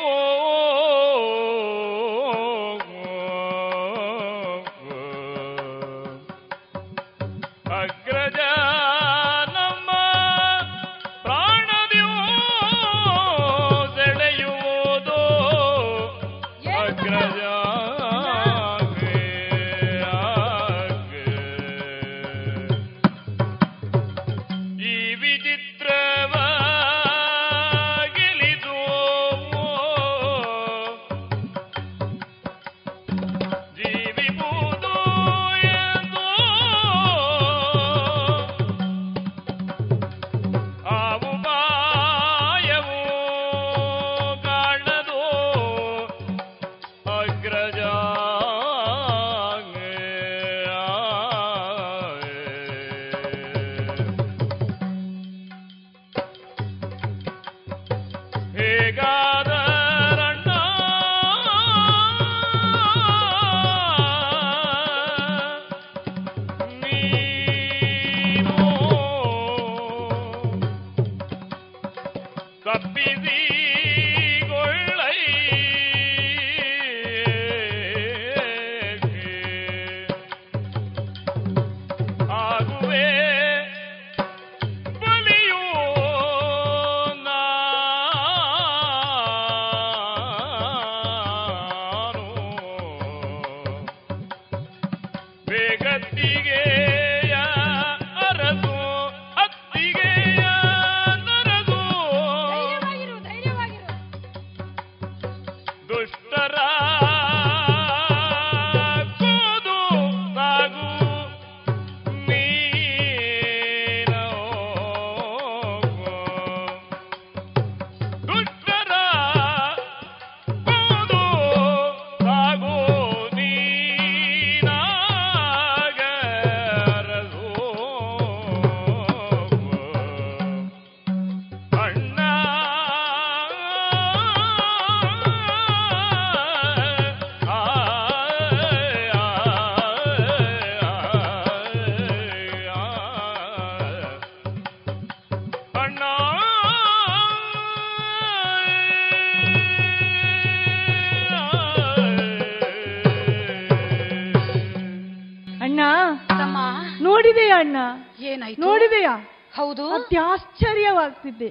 ಏನಾಯ್ತು ನೋಡಿದೆಯಾ? ಹೌದು, ಆಶ್ಚರ್ಯವಾಗ್ತಿದ್ದೆ.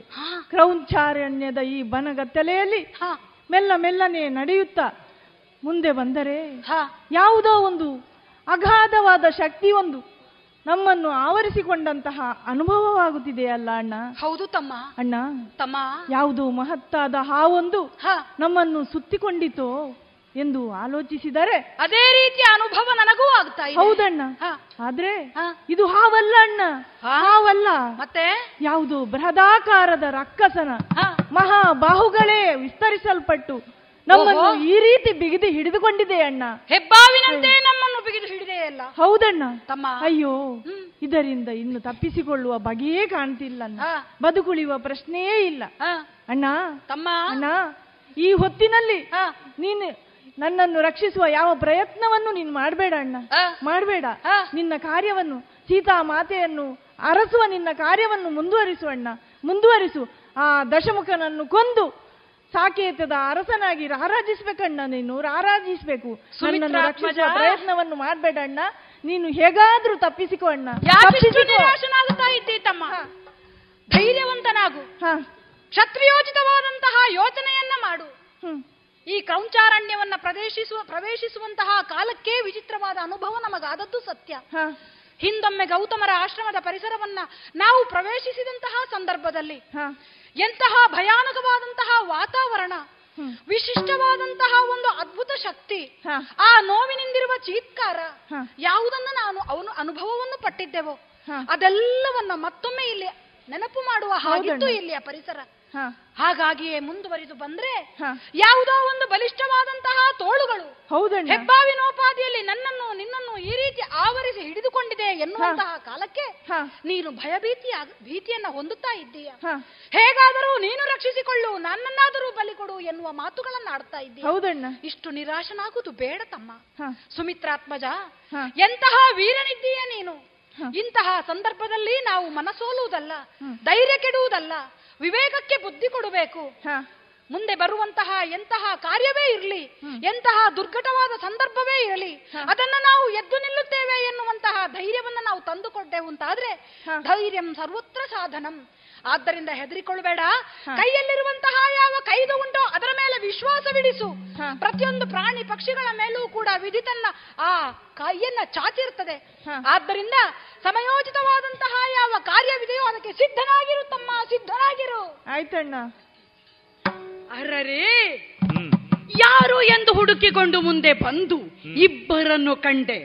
ಕ್ರೌಂಚಾರಣ್ಯದ ಈ ಬನಗತ್ತಲೆಯಲ್ಲಿ ಮೆಲ್ಲ ಮೆಲ್ಲನೆ ನಡೆಯುತ್ತಾ ಮುಂದೆ ಬಂದರೆ ಯಾವುದೋ ಒಂದು ಅಗಾಧವಾದ ಶಕ್ತಿ ಒಂದು ನಮ್ಮನ್ನು ಆವರಿಸಿಕೊಂಡಂತಹ ಅನುಭವವಾಗುತ್ತಿದೆಯಲ್ಲ ಅಣ್ಣ? ಹೌದು ತಮ್ಮ. ಅಣ್ಣ ತಮ್ಮ, ಯಾವುದು ಮಹತ್ತಾದ ಹಾವೊಂದು ನಮ್ಮನ್ನು ಸುತ್ತಿಕೊಂಡಿತೋ ಎಂದು ಆಲೋಚಿಸಿದರೆ ಅದೇ ರೀತಿಯ ಅನುಭವ ನನಗೂ ಆಗ್ತಾ ಇದೆ. ಹೌದಣ್ಣ, ಆದ್ರೆ ಇದು ಹಾವಲ್ಲ ಅಣ್ಣ, ಹಾವಲ್ಲ, ಮತ್ತೆ ಯಾವುದು ಬೃಹದಾಕಾರದ ರಕ್ಕಸನ ಮಹಾ ಬಾಹುಗಳೇ ವಿಸ್ತರಿಸಲ್ಪಟ್ಟು ನಮ್ಮನ್ನು ಈ ರೀತಿ ಬಿಗಿದು ಹಿಡಿದುಕೊಂಡಿದೆ ಅಣ್ಣ. ಹೆಬ್ಬಾವಿನಂತೆ ನಮ್ಮನ್ನು ಬಿಗಿದು ಹಿಡಿದೆಯಲ್ಲ? ಹೌದಣ್ಣ ತಮ್ಮ. ಅಯ್ಯೋ, ಇದರಿಂದ ಇನ್ನು ತಪ್ಪಿಸಿಕೊಳ್ಳುವ ಬಗೆಯೇ ಕಾಣ್ತಿಲ್ಲ, ಬದುಕುಳಿಯುವ ಪ್ರಶ್ನೆಯೇ ಇಲ್ಲ ಅಣ್ಣ. ತಮ್ಮ ಅಣ್ಣ, ಈ ಹೊತ್ತಿನಲ್ಲಿ ನೀನು ನನ್ನನ್ನು ರಕ್ಷಿಸುವ ಯಾವ ಪ್ರಯತ್ನವನ್ನು ನೀನು ಮಾಡಬೇಡ ಅಣ್ಣ, ಮಾಡಬೇಡ. ನಿನ್ನ ಕಾರ್ಯವನ್ನು, ಸೀತಾ ಮಾತೆಯನ್ನು ಅರಸುವ ನಿನ್ನ ಕಾರ್ಯವನ್ನು ಮುಂದುವರಿಸು ಅಣ್ಣ, ಮುಂದುವರಿಸು. ಆ ದಶಮುಖನನ್ನು ಕೊಂದು ಸಾಕೇತದ ಅರಸನಾಗಿ ರಾರಾಜಿಸ್ಬೇಕಣ್ಣ, ನೀನು ರಾರಾಜಿಸ್ಬೇಕು. ನನ್ನನ್ನು ರಕ್ಷಿಸುವ ಪ್ರಯತ್ನವನ್ನು ಮಾಡಬೇಡ ಅಣ್ಣ, ನೀನು ಹೇಗಾದ್ರೂ ತಪ್ಪಿಸಿಕೋ ಅಣ್ಣ. ತಮ್ಮ, ಧೈರ್ಯವಂತನಾಗು, ಕ್ಷತ್ರಿಯೋಚಿತವಾದಂತಹ ಯೋಚನೆಯನ್ನ ಮಾಡು. ಈ ಕ್ರೌಂಚಾರಣ್ಯವನ್ನ ಪ್ರವೇಶಿಸುವಂತಹ ಕಾಲಕ್ಕೆ ವಿಚಿತ್ರವಾದ ಅನುಭವ ನಮಗಾದದ್ದು ಸತ್ಯ. ಹಿಂದೊಮ್ಮೆ ಗೌತಮರ ಆಶ್ರಮದ ಪರಿಸರವನ್ನ ನಾವು ಪ್ರವೇಶಿಸಿದಂತಹ ಸಂದರ್ಭದಲ್ಲಿ ಎಂತಹ ಭಯಾನಕವಾದಂತಹ ವಾತಾವರಣ, ವಿಶಿಷ್ಟವಾದಂತಹ ಒಂದು ಅದ್ಭುತ ಶಕ್ತಿ, ಆ ನೋವಿನಿಂದಿರುವ ಚೀತ್ಕಾರ, ಯಾವುದನ್ನ ನಾನು ಅವನು ಅನುಭವವನ್ನು ಪಟ್ಟಿದ್ದೆವೋ ಅದೆಲ್ಲವನ್ನ ಮತ್ತೊಮ್ಮೆ ಇಲ್ಲಿ ನೆನಪು ಮಾಡುವ ಹಾಗಿತ್ತು ಇಲ್ಲಿಯ ಪರಿಸರ. ಹಾಗಾಗಿಯೇ ಮುಂದುವರಿದು ಬಂದ್ರೆ ಯಾವುದೋ ಒಂದು ಬಲಿಷ್ಠವಾದಂತಹ ತೋಳುಗಳು ಹೆಬ್ಬಾವಿನೋಪಾದಿಯಲ್ಲಿ ನನ್ನನ್ನು ನಿನ್ನನ್ನು ಈ ರೀತಿ ಆವರಿಸಿ ಹಿಡಿದುಕೊಂಡಿದೆ ಎನ್ನುವಂತಹ ಕಾಲಕ್ಕೆ ನೀನು ಭೀತಿಯನ್ನ ಹೊಂದುತ್ತಾ ಇದ್ದೀಯ. ಹೇಗಾದರೂ ನೀನು ರಕ್ಷಿಸಿಕೊಳ್ಳು, ನನ್ನನ್ನಾದರೂ ಬಲಿ ಕೊಡು ಎನ್ನುವ ಮಾತುಗಳನ್ನ ಆಡ್ತಾ ಇದ್ದೀಯ. ಇಷ್ಟು ನಿರಾಶನಾಗುವುದು ಬೇಡ ತಮ್ಮ. ಸುಮಿತ್ರಾತ್ಮಜ, ಎಂತಹ ವೀರನಿದ್ದೀಯ ನೀನು. ಇಂತಹ ಸಂದರ್ಭದಲ್ಲಿ ನಾವು ಮನಸೋಲುವುದಲ್ಲ, ಧೈರ್ಯ ಕೆಡುವುದಲ್ಲ, ವಿವೇಕಕ್ಕೆ ಬುದ್ಧಿ ಕೊಡಬೇಕು. ಮುಂದೆ ಬರುವಂತಹ ಎಂತಹ ಕಾರ್ಯವೇ ಇರಲಿ, ಎಂತಹ ದುರ್ಘಟವಾದ ಸಂದರ್ಭವೇ ಇರಲಿ, ಅದನ್ನ ನಾವು ಎದ್ದು ನಿಲ್ಲುತ್ತೇವೆ ಎನ್ನುವಂತಹ ಧೈರ್ಯವನ್ನ ನಾವು ತಂದುಕೊಟ್ಟೆವು ಅಂತಾದ್ರೆ ಧೈರ್ಯಂ ಸರ್ವತ್ರ ಸಾಧನಂ. ಆದ್ದರಿಂದ ಹೆದರಿಕೊಳ್ಳಬೇಡ. ಕೈಯಲ್ಲಿರುವಂತಹ ಯಾವ ಕೈದು ಉಂಟೋ ಅದರ ಮೇಲೆ ವಿಶ್ವಾಸವಿಡಿಸು. ಪ್ರತಿಯೊಂದು ಪ್ರಾಣಿ ಪಕ್ಷಿಗಳ ಮೇಲೂ ಕೂಡ ವಿಧಿತನ್ನ ಆ ಕೈಯನ್ನ ಚಾಚಿರ್ತದೆ. ಆದ್ದರಿಂದ ಸಮಯೋಚಿತವಾದಂತಹ ಯಾವ ಕಾರ್ಯವಿದೆಯೋ ಅದಕ್ಕೆ ಸಿದ್ಧನಾಗಿರು ತಮ್ಮ, ಸಿದ್ಧನಾಗಿರು. ಆಯ್ತಣ್ಣ. ಅರರೇ, ಯಾರು ಎಂದು ಹುಡುಕಿಕೊಂಡು ಮುಂದೆ ಬಂದು ಇಬ್ಬರನ್ನು ಕಂಡೆ.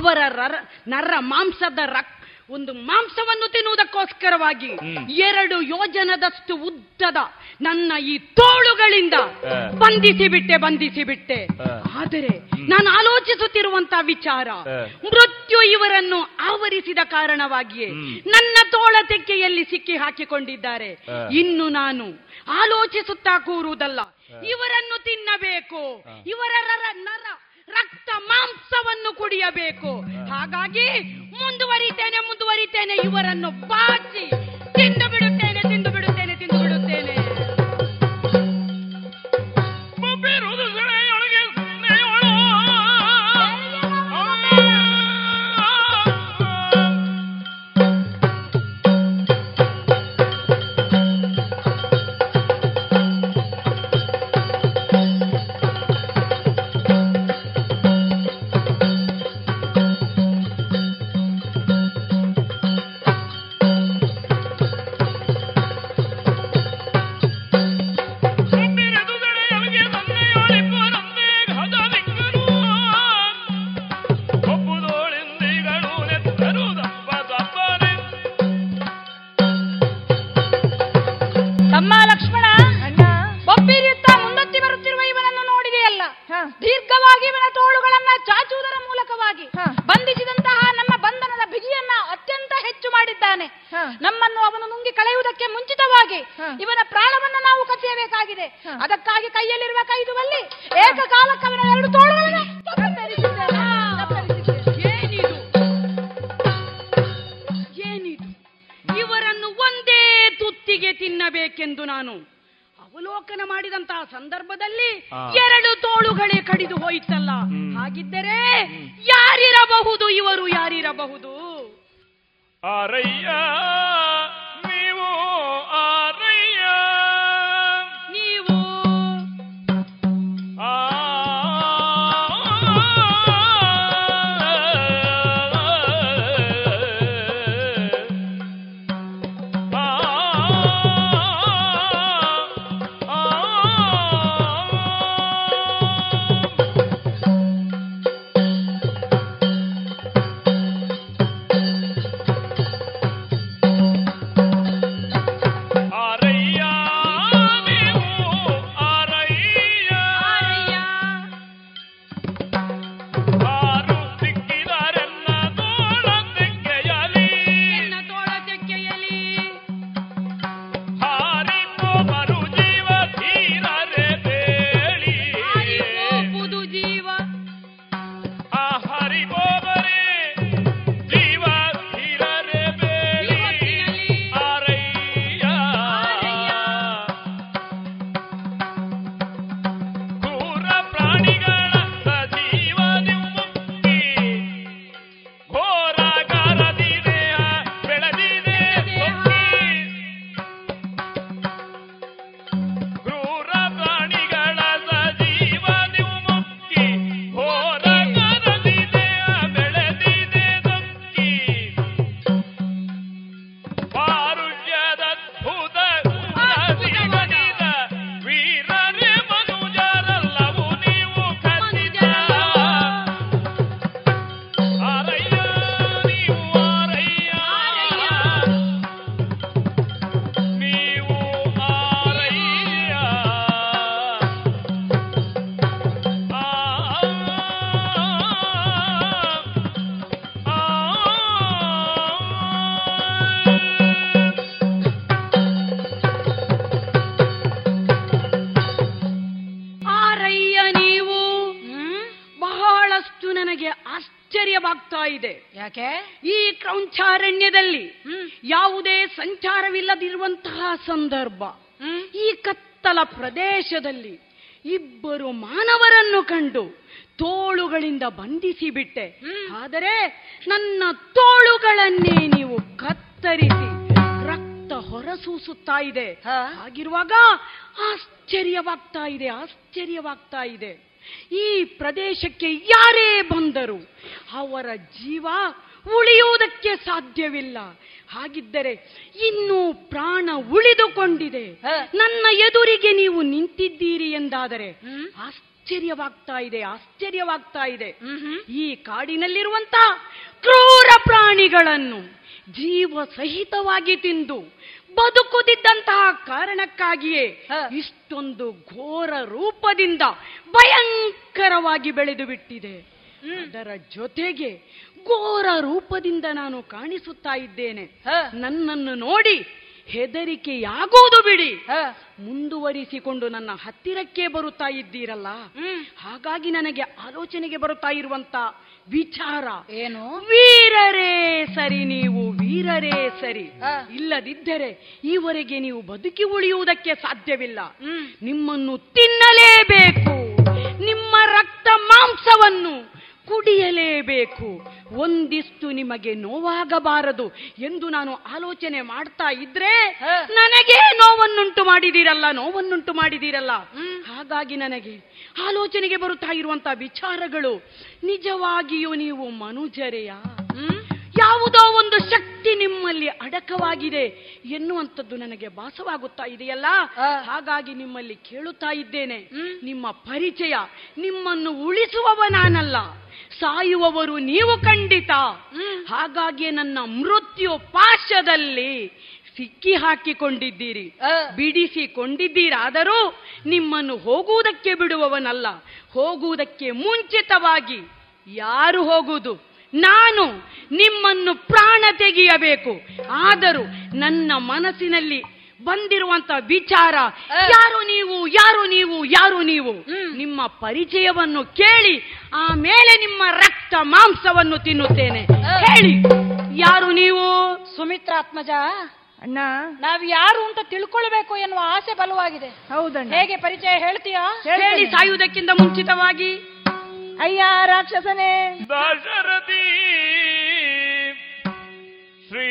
ಅವರ ನರ ಮಾಂಸದ ಒಂದು ಮಾಂಸವನ್ನು ತಿನ್ನುವುದಕ್ಕೋಸ್ಕರವಾಗಿ 2 ಯೋಜನದಷ್ಟು ಉದ್ದದ ನನ್ನ ಈ ತೋಳುಗಳಿಂದ ಬಂಧಿಸಿಬಿಟ್ಟೆ. ಆದರೆ ನಾನು ಆಲೋಚಿಸುತ್ತಿರುವಂತಹ ವಿಚಾರ, ಮೃತ್ಯು ಇವರನ್ನು ಆವರಿಸಿದ ಕಾರಣವಾಗಿಯೇ ನನ್ನ ತೋಳ ತೆಕ್ಕೆಯಲ್ಲಿ ಸಿಕ್ಕಿ ಹಾಕಿಕೊಂಡಿದ್ದಾರೆ. ಇನ್ನು ನಾನು ಆಲೋಚಿಸುತ್ತಾ ಕೂರುವುದಲ್ಲ, ಇವರನ್ನು ತಿನ್ನಬೇಕು, ಇವರ ನರ ರಕ್ತ ಮಾಂಸವನ್ನು ಕುಡಿಯಬೇಕು. ಹಾಗಾಗಿ ಮುಂದುವರಿತೇನೆ, ಇವರನ್ನು ಬಾಚಿ ತಿಂದು ಬಿಡುತ್ತೇನೆ. ಆರಯ್ಯ ನೀವು ಆರಯ್ಯ ನೀವು ಆ ಈ ಕ್ರೌಂಚಾರಣ್ಯದಲ್ಲಿ ಯಾವುದೇ ಸಂಚಾರವಿಲ್ಲದಿರುವಂತಹ ಸಂದರ್ಭ, ಈ ಕತ್ತಲ ಪ್ರದೇಶದಲ್ಲಿ ಇಬ್ಬರು ಮಾನವರನ್ನು ಕಂಡು ತೋಳುಗಳಿಂದ ಬಂಧಿಸಿಬಿಟ್ಟೆ. ಆದರೆ ನನ್ನ ತೋಳುಗಳನ್ನೇ ನೀವು ಕತ್ತರಿಸಿ ರಕ್ತ ಹೊರಸೂಸುತ್ತಾ ಇದೆ. ಹಾಗಿರುವಾಗ ಆಶ್ಚರ್ಯವಾಗ್ತಾ ಇದೆ, ಆಶ್ಚರ್ಯವಾಗ್ತಾ ಇದೆ. ಈ ಪ್ರದೇಶಕ್ಕೆ ಯಾರೇ ಬಂದರೂ ಅವರ ಜೀವ ಉಳಿಯುವುದಕ್ಕೆ ಸಾಧ್ಯವಿಲ್ಲ. ಹಾಗಿದ್ದರೆ ಇನ್ನೂ ಪ್ರಾಣ ಉಳಿದುಕೊಂಡಿದೆ, ನನ್ನ ಎದುರಿಗೆ ನೀವು ನಿಂತಿದ್ದೀರಿ ಎಂದಾದರೆ ಆಶ್ಚರ್ಯವಾಗ್ತಾ ಇದೆ, ಆಶ್ಚರ್ಯವಾಗ್ತಾ ಇದೆ. ಈ ಕಾಡಿನಲ್ಲಿರುವಂತ ಕ್ರೂರ ಪ್ರಾಣಿಗಳನ್ನು ಜೀವ ಸಹಿತವಾಗಿ ತಿಂದು ಬದುಕುತ್ತಿದ್ದಂತಹ ಕಾರಣಕ್ಕಾಗಿಯೇ ಇಷ್ಟೊಂದು ಘೋರ ರೂಪದಿಂದ ಭಯಂಕರವಾಗಿ ಬೆಳೆದು ಬಿಟ್ಟಿದೆ. ಅದರ ಜೊತೆಗೆ ಘೋರ ರೂಪದಿಂದ ನಾನು ಕಾಣಿಸುತ್ತಾ ಇದ್ದೇನೆ. ನನ್ನನ್ನು ನೋಡಿ ಹೆದರಿಕೆಯಾಗೋದು ಬಿಡಿ, ಮುಂದುವರಿಸಿಕೊಂಡು ನನ್ನ ಹತ್ತಿರಕ್ಕೆ ಬರುತ್ತಾ ಇದ್ದೀರಲ್ಲ, ಹಾಗಾಗಿ ನನಗೆ ಆಲೋಚನೆಗೆ ಬರುತ್ತಾ ಇರುವಂತ ವಿಚಾರ ಏನು? ವೀರರೇ ಸರಿ, ನೀವು ವೀರರೇ ಸರಿ. ಇಲ್ಲದಿದ್ದರೆ ಈವರೆಗೆ ನೀವು ಬದುಕಿ ಉಳಿಯುವುದಕ್ಕೆ ಸಾಧ್ಯವಿಲ್ಲ. ನಿಮ್ಮನ್ನು ತಿನ್ನಲೇಬೇಕು, ನಿಮ್ಮ ರಕ್ತ ಮಾಂಸವನ್ನು ಕುಡಿಯಲೇಬೇಕು, ಒಂದಿಷ್ಟು ನಿಮಗೆ ನೋವಾಗಬಾರದು ಎಂದು ನಾನು ಆಲೋಚನೆ ಮಾಡ್ತಾ ಇದ್ರೆ ನನಗೆ ನೋವನ್ನುಂಟು ಮಾಡಿದೀರಲ್ಲ, ನೋವನ್ನುಂಟು ಮಾಡಿದೀರಲ್ಲ. ಹಾಗಾಗಿ ನನಗೆ ಆಲೋಚನೆಗೆ ಬರುತ್ತಾ ಇರುವಂತಹ ವಿಚಾರಗಳು, ನಿಜವಾಗಿಯೂ ನೀವು ಮನುಜರೆಯ? ಯಾವುದೋ ಒಂದು ಶಕ್ತಿ ನಿಮ್ಮಲ್ಲಿ ಅಡಕವಾಗಿದೆ ಎನ್ನುವಂಥದ್ದು ನನಗೆ ಭಾಸವಾಗುತ್ತಾ ಇದೆಯಲ್ಲ. ಹಾಗಾಗಿ ನಿಮ್ಮಲ್ಲಿ ಕೇಳುತ್ತಾ ಇದ್ದೇನೆ, ನಿಮ್ಮ ಪರಿಚಯ. ನಿಮ್ಮನ್ನು ಉಳಿಸುವವ ನಾನಲ್ಲ, ಸಾಯುವವರು ನೀವು ಖಂಡಿತ. ಹಾಗಾಗಿ ನನ್ನ ಮೃತ್ಯು ಪಾಶದಲ್ಲಿ ಸಿಕ್ಕಿ ಹಾಕಿಕೊಂಡಿದ್ದೀರಿ, ಬಿಡಿಸಿಕೊಂಡಿದ್ದೀರಾದರೂ ನಿಮ್ಮನ್ನು ಹೋಗುವುದಕ್ಕೆ ಬಿಡುವವನಲ್ಲ. ಹೋಗುವುದಕ್ಕೆ ಮುಂಚಿತವಾಗಿ ಯಾರು ಹೋಗುವುದು? ನಾನು. ನಿಮ್ಮನ್ನು ಪ್ರಾಣ ತೆಗೆಯಬೇಕು, ಆದರೂ ನನ್ನ ಮನಸ್ಸಿನಲ್ಲಿ ಬಂದಿರುವಂತ ವಿಚಾರ, ಯಾರು ನೀವು, ಯಾರು ನೀವು, ಯಾರು ನೀವು? ನಿಮ್ಮ ಪರಿಚಯವನ್ನು ಕೇಳಿ ಆಮೇಲೆ ನಿಮ್ಮ ರಕ್ತ ಮಾಂಸವನ್ನು ತಿನ್ನುತ್ತೇನೆ. ಹೇಳಿ, ಯಾರು ನೀವು? ಸುಮಿತ್ರಾತ್ಮಜ. ಅಣ್ಣ, ನಾವು ಯಾರು ಅಂತ ತಿಳ್ಕೊಳ್ಬೇಕು ಎನ್ನುವ ಆಸೆ ಬಲವಾಗಿದೆ. ಹೌದಣ್ಣ, ಹೇಗೆ ಪರಿಚಯ ಹೇಳ್ತೀಯಾ? ಹೇಳಿ, ಸಾಯುವುದಕ್ಕಿಂತ ಮುಂಚಿತವಾಗಿ. ಅಯ್ಯ ರಾಕ್ಷಸನೇ, ದಶರಥಿ ಶ್ರೀ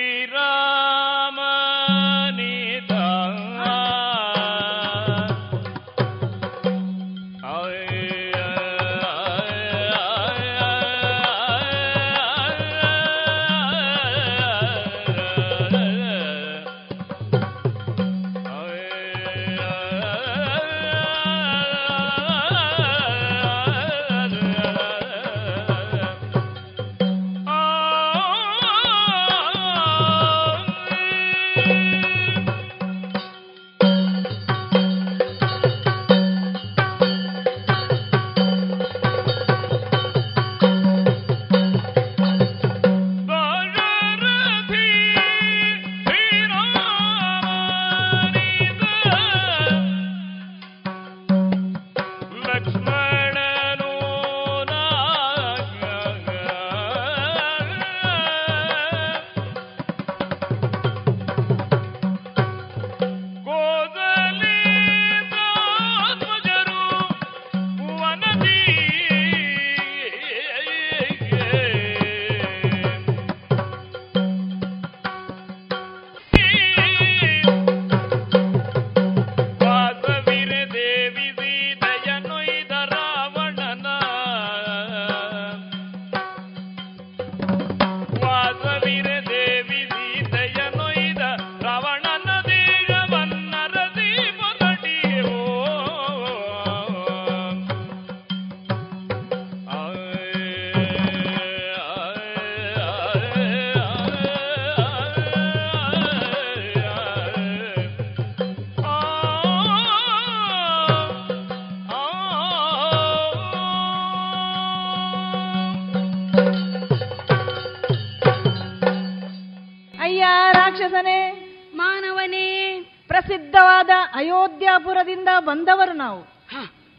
ಅಯೋಧ್ಯಾಪುರದಿಂದ ಬಂದವರು ನಾವು.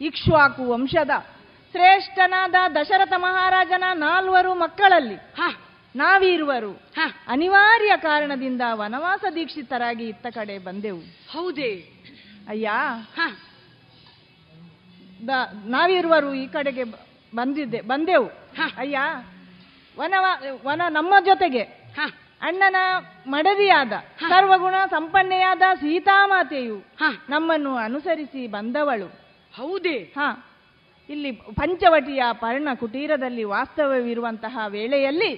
ಇಕ್ಷ್ವಾಕು ವಂಶದ ಶ್ರೇಷ್ಠನಾದ ದಶರಥ ಮಹಾರಾಜನ 4 ಮಕ್ಕಳಲ್ಲಿ ನಾವಿರುವರು. ಅನಿವಾರ್ಯ ಕಾರಣದಿಂದ ವನವಾಸ ದೀಕ್ಷಿತರಾಗಿ ಇತ್ತ ಕಡೆ ಬಂದೆವು. ಹೌದೇ ಅಯ್ಯ, ನಾವಿರುವರು ಈ ಕಡೆಗೆ ಬಂದೆವು ಅಯ್ಯ. ನಮ್ಮ ಜೊತೆಗೆ ಅಣ್ಣನ ಮಡದಿಯಾದ ಸರ್ವಗುಣ ಸಂಪನ್ನೆಯಾದ ಸೀತಾಮಾತೆಯು ನಮ್ಮನ್ನು ಅನುಸರಿಸಿ ಬಂದವಳು. ಹೌದೇ ಹಾ. ಇಲ್ಲಿ ಪಂಚವಟಿಯ ಪರ್ಣ ಕುಟೀರದಲ್ಲಿ ವಾಸ್ತವ್ಯವಿರುವಂತಹ ವೇಳೆಯಲ್ಲಿ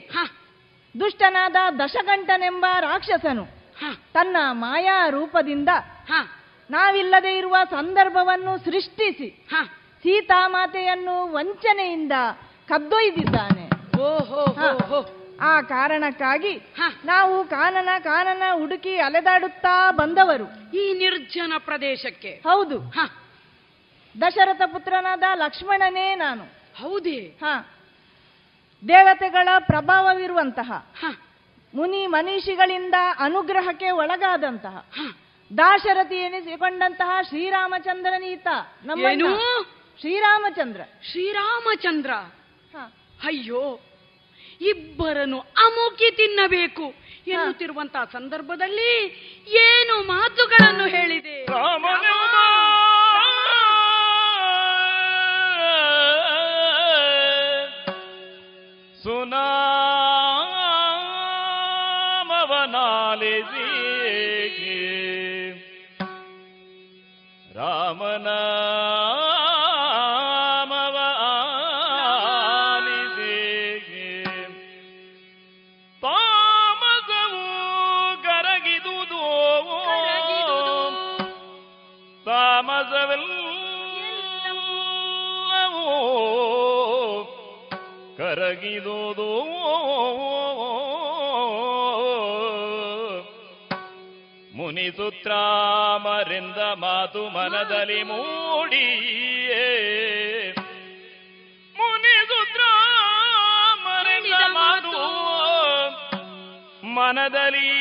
ದುಷ್ಟನಾದ ದಶಕಂಠನೆಂಬ ರಾಕ್ಷಸನು ತನ್ನ ಮಾಯಾ ರೂಪದಿಂದ ನಾವಿಲ್ಲದೆ ಇರುವ ಸಂದರ್ಭವನ್ನು ಸೃಷ್ಟಿಸಿ ಸೀತಾಮಾತೆಯನ್ನು ವಂಚನೆಯಿಂದ ಕದ್ದೊಯ್ದಿದ್ದಾನೆ. ಓಹೋ, ಆ ಕಾರಣಕ್ಕಾಗಿ ನಾವು ಕಾನನ ಹುಡುಕಿ ಅಲೆದಾಡುತ್ತಾ ಬಂದವರು ಈ ನಿರ್ಜನ ಪ್ರದೇಶಕ್ಕೆ. ಹೌದು, ದಶರಥ ಪುತ್ರನಾದ ಲಕ್ಷ್ಮಣನೇ ನಾನು. ಹೌದೇ ಹಾ. ದೇವತೆಗಳ ಪ್ರಭಾವವಿರುವಂತಹ, ಮುನಿ ಮನೀಷಿಗಳಿಂದ ಅನುಗ್ರಹಕ್ಕೆ ಒಳಗಾದಂತಹ, ದಾಶರಥಿ ಎನಿಸಿಕೊಂಡಂತಹ ಶ್ರೀರಾಮಚಂದ್ರನೀತ ನಮ್ಮನು. ಶ್ರೀರಾಮಚಂದ್ರ ಅಯ್ಯೋ, ಇಬ್ಬರನ್ನು ಅಮುಕಿ ತಿನ್ನಬೇಕು ಎನ್ನುತ್ತಿರುವಂತಹ ಸಂದರ್ಭದಲ್ಲಿ ಏನು ಮಾತುಗಳನ್ನು ಹೇಳಿದೆ. ಸುನಾಮವನಾಲಿಸಿ ರಾಮನ ಕರಗಿದೋದು ಮುನಿಸುತ್ರಾಮರಿಂದ ಮಾತು ಮನದಲ್ಲಿ ಮೂಡಿಯೇ, ಮುನಿಸುತ್ರಾಮರಿಂದ ಮಾತು ಮನದಲ್ಲಿ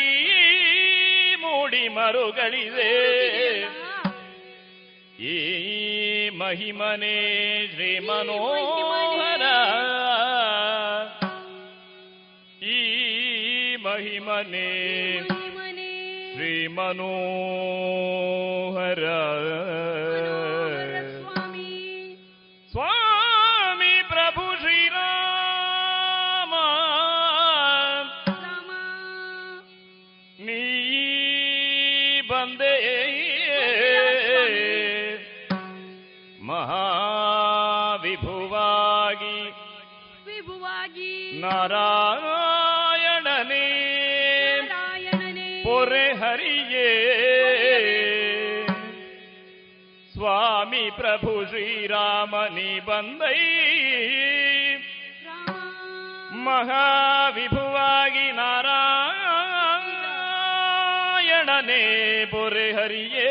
ಮೂಡಿ ಮರುಗಳಿದೆ. ಈ ಮಹಿಮನೆ ಶ್ರೀ ಮನೋಹರ, ಈ ಮಹಿಮನೆ ಶ್ರೀ ಮನೋಹರ ಸ್ವಾಮಿ ಪ್ರಭು ಶ್ರೀರಾಮ ಬಂದೆ ಮಹಾವಿಭುವಾಗಿ ವಿಭುವಾಗಿ ನಾರಾಯಣನೇ ಪೊರೆ ಹರಿಯೇ ಸ್ವಾಮಿ ಪ್ರಭು ಶ್ರೀರಾಮನಿ ಬಂದೈ ಮಹಾವಿಭುವಾಗಿ ನಾರಾಯಣನೇ ಪೊರೆ ಹರಿಯೇ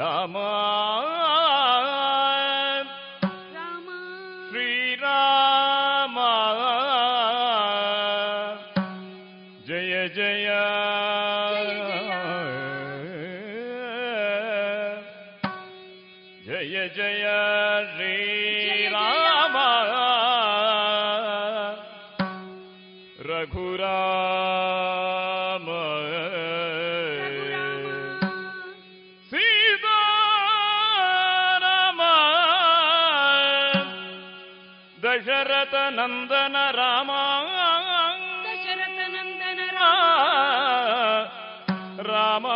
ರಾಮ ಶ್ರೀರಾಮ ಜಯ ಜಯ ಜಯ ಜಯ ಶ್ರೀರಾಮ ರಘುರಾಮ ದಶರಥ ನಂದನ ರಾಮ ದಶರಥ ನಂದನ ರಾಮ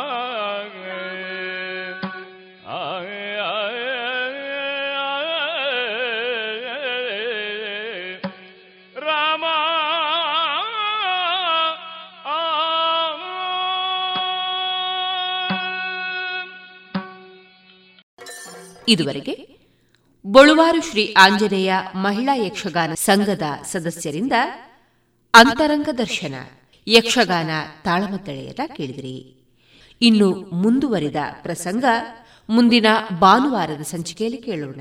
ಇದುವರೆಗೆ ಬೊಳುವಾರು ಶ್ರೀ ಆಂಜನೇಯ ಮಹಿಳಾ ಯಕ್ಷಗಾನ ಸಂಘದ ಸದಸ್ಯರಿಂದ ಅಂತರಂಗ ದರ್ಶನ ಯಕ್ಷಗಾನ ತಾಳಮದ್ದಳೆಯನ್ನ ಕೇಳಿದಿರಿ. ಇನ್ನು ಮುಂದುವರಿದ ಪ್ರಸಂಗ ಮುಂದಿನ ಭಾನುವಾರದ ಸಂಚಿಕೆಯಲ್ಲಿ ಕೇಳೋಣ.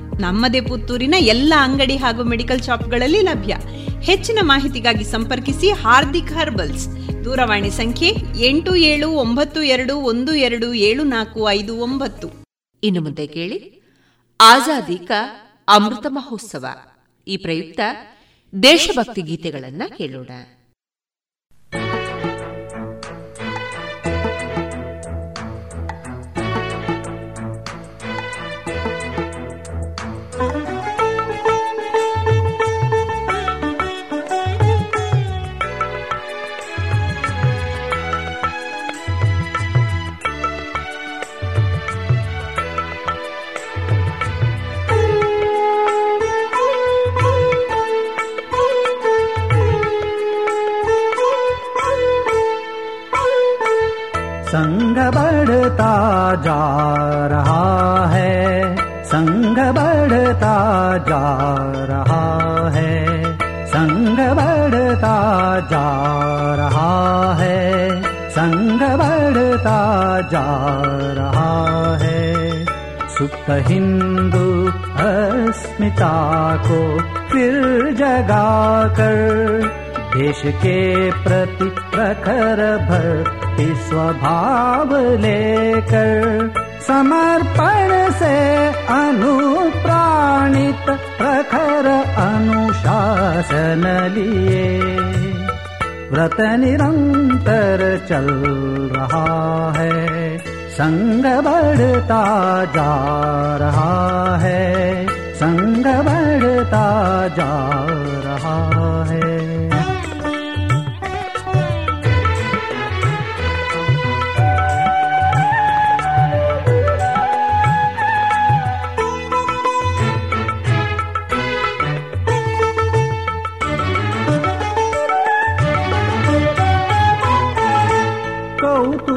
ನಮ್ಮದೇ ಪುತ್ತೂರಿನ ಎಲ್ಲ ಅಂಗಡಿ ಹಾಗೂ ಮೆಡಿಕಲ್ ಶಾಪ್ಗಳಲ್ಲಿ ಲಭ್ಯ. ಹೆಚ್ಚಿನ ಮಾಹಿತಿಗಾಗಿ ಸಂಪರ್ಕಿಸಿ ಹಾರ್ದಿಕ್ ಹರ್ಬಲ್ಸ್. ದೂರವಾಣಿ ಸಂಖ್ಯೆ 8792127459. ಇನ್ನು ಮುಂದೆ ಕೇಳಿ ಆಜಾದಿ ಕಾ ಅಮೃತ ಮಹೋತ್ಸವ. ಈ ಪ್ರಯುಕ್ತ ದೇಶಭಕ್ತಿ ಗೀತೆಗಳನ್ನ ಕೇಳೋಣ. संग बढ़ता जा रहा है, संग बढ़ता जा रहा है, संग बढ़ता जा रहा है, संग बढ़ता जा रहा है। सुप्त हिंदू अस्मिता को फिर जगाकर देश के प्रति प्रखर भक्ति स्वभाव लेकर समर्पण से अनुप्राणित प्रखर अनुशासन लिए व्रत निरंतर चल रहा है, संग बढ़ता जा रहा है, संग बढ़ता जा रहा है।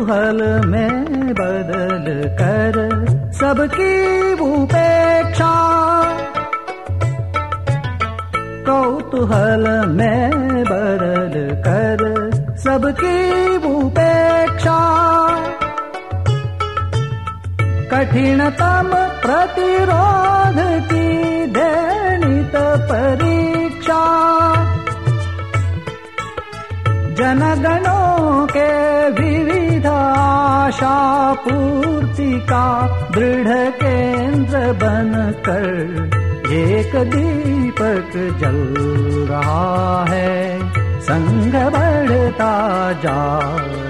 हल में बदल कर सबकी उपेक्षा, कौतूहल में बदल कर सबकी उपेक्षा कठिनतम प्रतिरोध की गणित परीक्षा जनगणों के विविध आशा पूर्ति का दृढ़ केंद्र बनकर एक दीपक जल रहा है, संग बढ़ता जा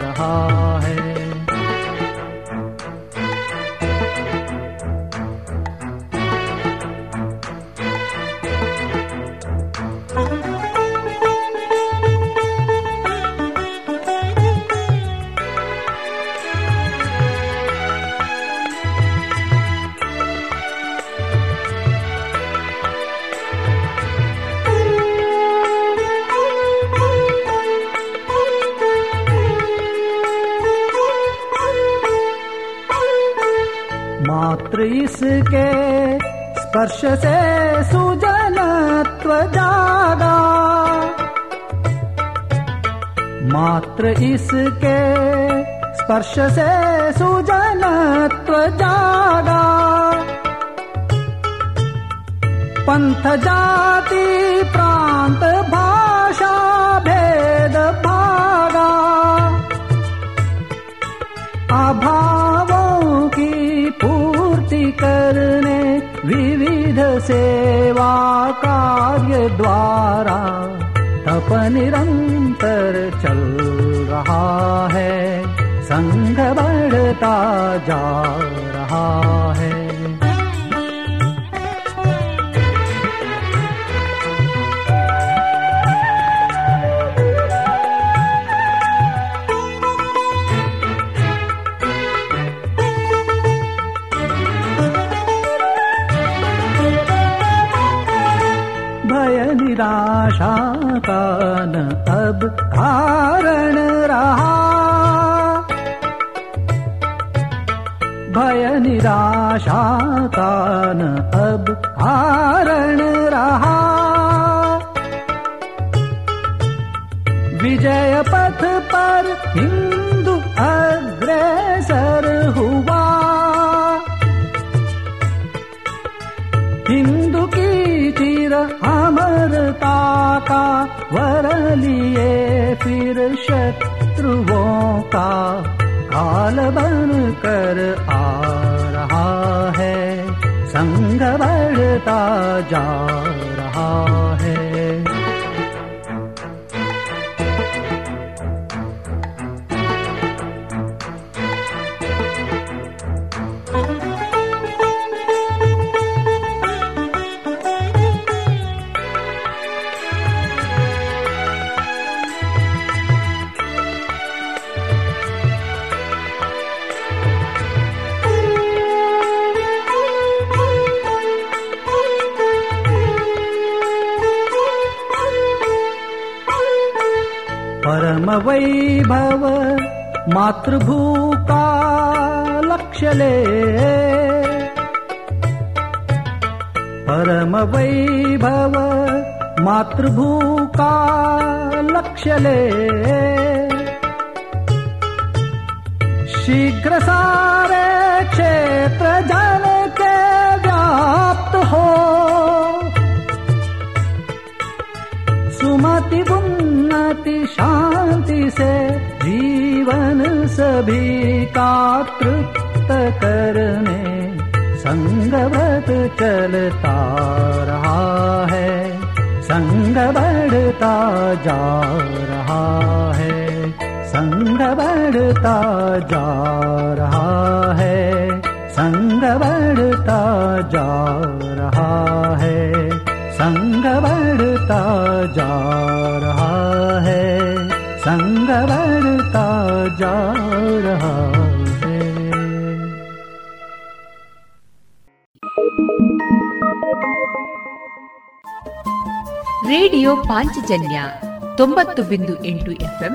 रहा है। इसके स्पर्श से सुजनत्व जागा, मात्र इसके स्पर्श से सुजनत्व जागा। पंथ जाति प्रांत भाषा भेद भागा, अभावों की करने विविध सेवा कार्य द्वारा तप निरंतर चल रहा है, संघ बढ़ता जा रहा है। निराशा का न अब कारण रहा, भय निराशा का न अब कारण रहा। विजय पथ पर हिंदू अग्रसर हुआ, हिंदू की अमरता का वर लिए फिर शत्रुओं का काल बन कर आ रहा है, संग बढ़ता जा रहा है। वैभव मातृभू का लक्ष्य ले, परम वैभव मातृभू का लक्ष्य ले। शीघ्र सारे क्षेत्र जन के व्याप्त हो, सुमति शांति से जीवन सभी का तृप्त करने संगवत चलता रहा है, संग बढ़ता जा रहा है, संग बढ़ता जा रहा है, संग बढ़ता जा रहा है, संग बढ़ता जा रहा है, संग बढ़ता जा रहा है। ರೇಡಿಯೋ ಪಾಂಚಜನ್ಯ 90.8 FM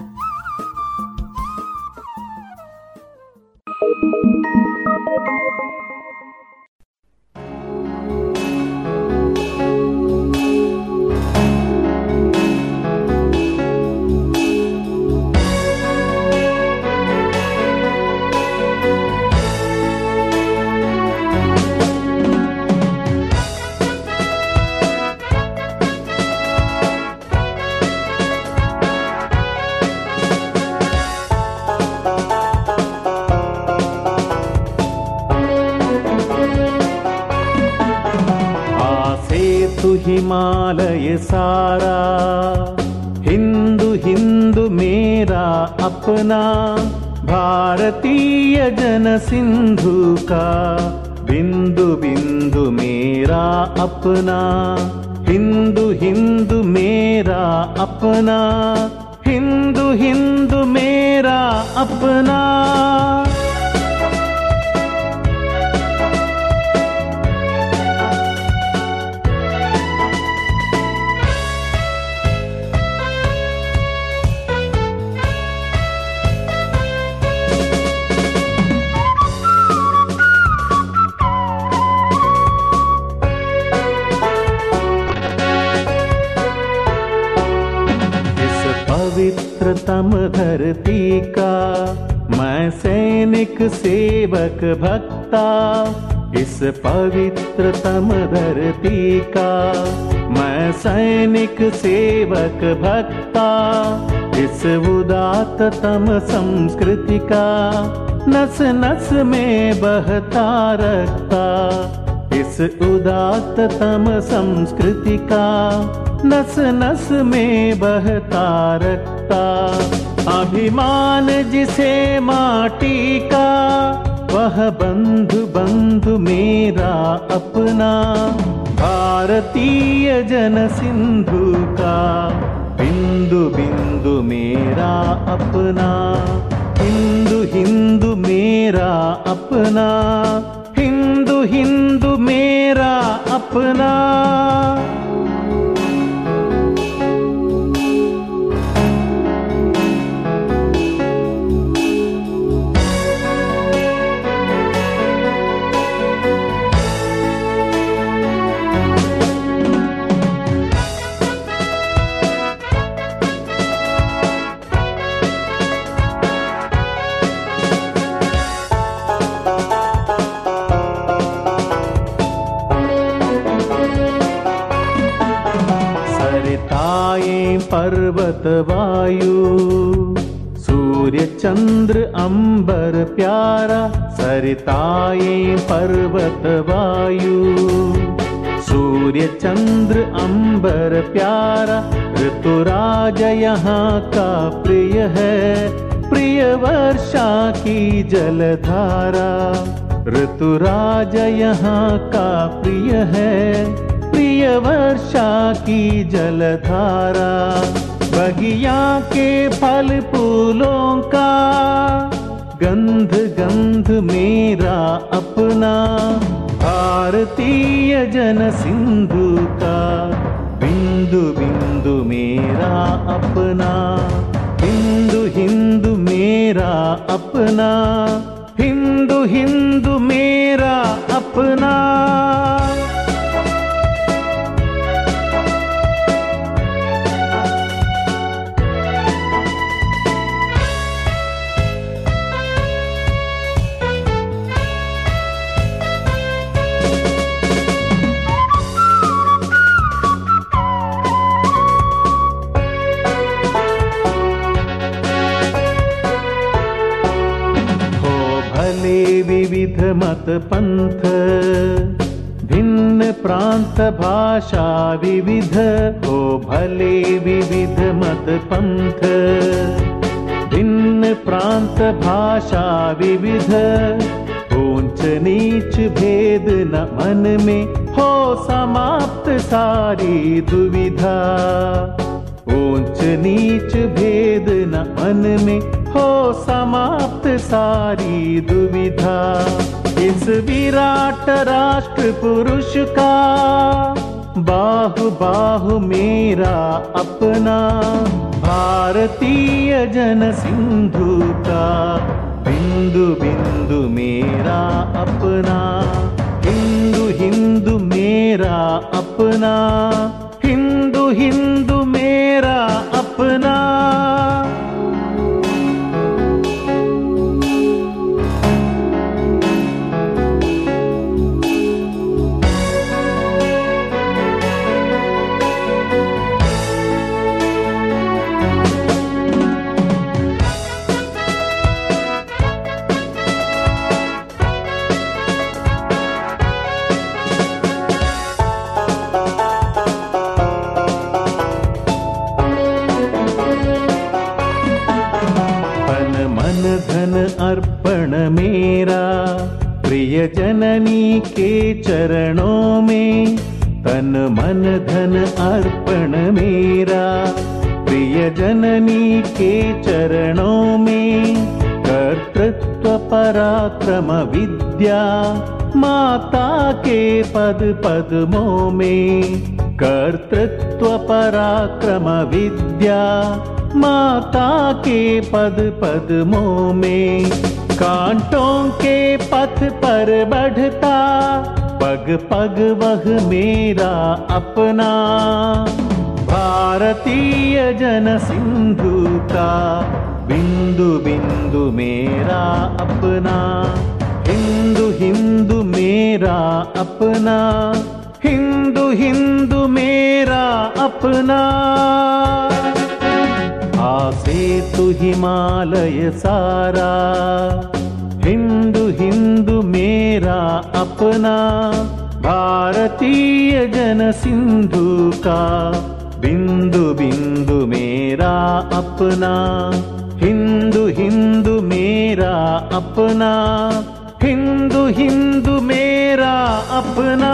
हिमालय सारा, हिंदू हिंदू मेरा अपना, भारतीय जन सिंधु का, बिंदु बिंदु मेरा अपना, हिंदू हिंदू मेरा अपना, हिंदू हिंदू मेरा अपना। पवित्रतम धरती का मैं सैनिक सेवक भक्ता, इस पवित्रतम धरती का मैं सैनिक सेवक भक्ता, इस उदात्ततम संस्कृति का नस नस में बहता रखता, इस उदात्ततम संस्कृति का नस नस में बहता रखता। अभिमान जिसे माटी का, वह बंधु बंधु मेरा अपना, भारतीय जन सिंधु का, बिंदु बिंदु मेरा अपना, हिंदू हिंदू मेरा अपना, हिंदू हिंदू मेरा अपना। पर्वत वायु सूर्य चंद्र अंबर प्यारा, सरिताए पर्वत वायु सूर्य चंद्र अंबर प्यारा, ऋतुराज यहाँ का प्रिय है, प्रिय वर्षा की जलधारा, ऋतुराज यहाँ का प्रिय है, प्रिय वर्षा की जलधारा। बगिया के फल फूलों का गंध गंध मेरा अपना, भारतीय जन सिंधु का, बिंदु बिंदु मेरा अपना, हिंदू हिंदू मेरा अपना, हिंदू हिंदू मेरा अपना। विविध मत पंथ भिन्न प्रांत भाषा विविध हो, भले विविध मत पंथ भिन्न प्रांत भाषा विविध, ऊंच नीच भेद न मन में हो, समाप्त सारी दुविधा, ऊंच नीच भेद न मन में हो, समाप्त सारी दुविधा। इस विराट राष्ट्र पुरुष का, बाहु बाहु मेरा अपना, भारतीय जन सिंधु का, बिंदु बिंदु मेरा अपना, हिंदू हिंदू मेरा अपना, हिंदू हिंदू मेरा अपना। शरण मेरा, प्रिय जननी के चरणों में तन मन धन अर्पण मेरा, प्रिय जननी के चरणों में कर्तृत्व पराक्रम विद्या, माता के पद पद्मों में कर्तृत्व पराक्रम विद्या, माता के पद पद्मों में कांटों के पथ पर बढ़ता, पग पग वह मेरा अपना, भारतीय जन सिंधु का बिंदु बिंदु मेरा अपना, हिंदू हिंदू मेरा अपना, हिंदू हिंदू मेरा अपना। आसे तु हिमालय सारा, हिंदू हिंदू मेरा अपना, भारतीय जन सिंधु का बिंदु बिंदु मेरा अपना, हिंदू हिंदू मेरा अपना, हिंदू हिंदू मेरा अपना।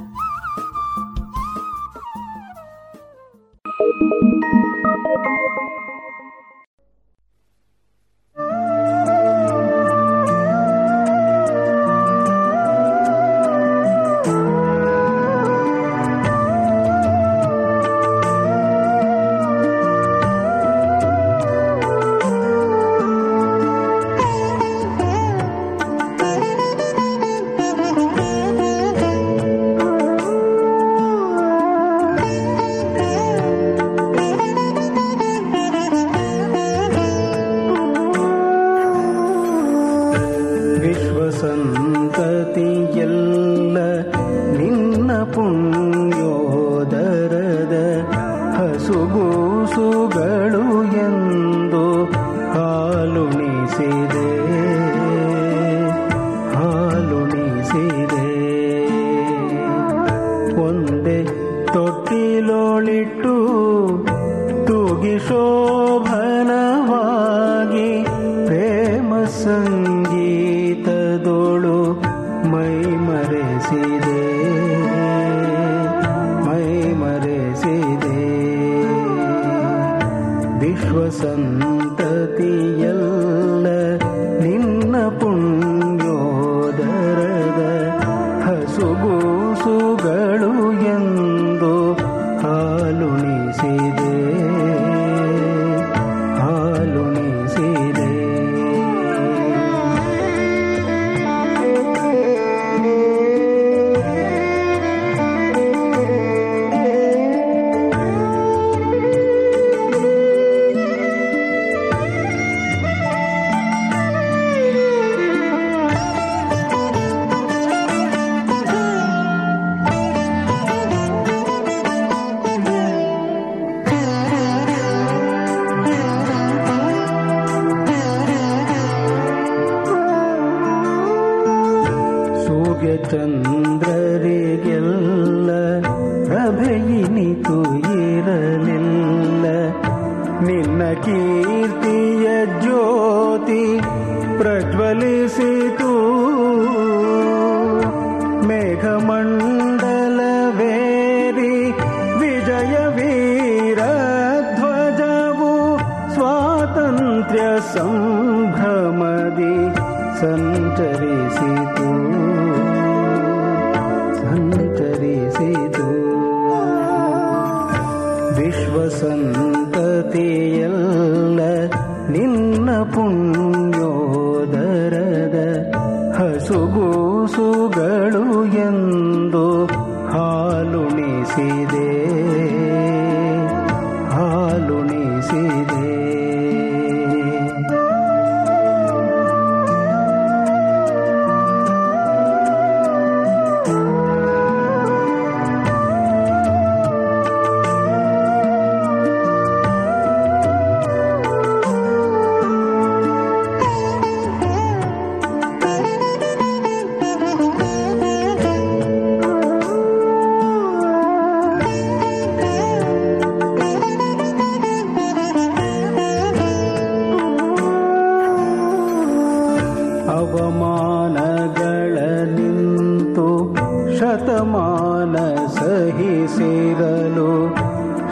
ಕಾಣಿದಲು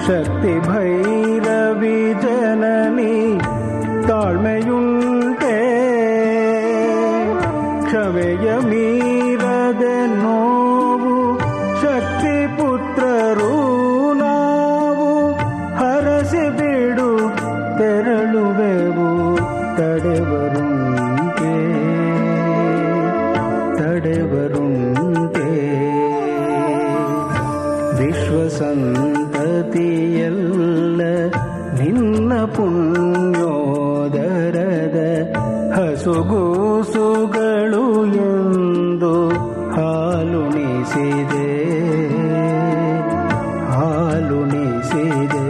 ಶಕ್ತಿ ಭೈರವಿ ಜನನಿ ತಾಳ್ಮೆಯುಂಟೆ ಕ್ಷಮೆಯ ಮೀರದೆ ನೋವು ಶಕ್ತಿ ಪುತ್ರರು ನಾವು ಹರಸಿ ಬಿಡು ತೆರಳುವೆವು ತಡೆವರುಂಟೆ ತಡೆವರುಂಟೆ ವಿಶ್ವಸಂತತಿಯಲ್ಲ ನಿನ್ನ ಪುಣ್ಯೋದರದ ಹಸುಗೂಸುಗಳು ಎಂದು ಹಾಲುಣಿಸಿದೆ ಹಾಲುಣಿಸಿದೆ.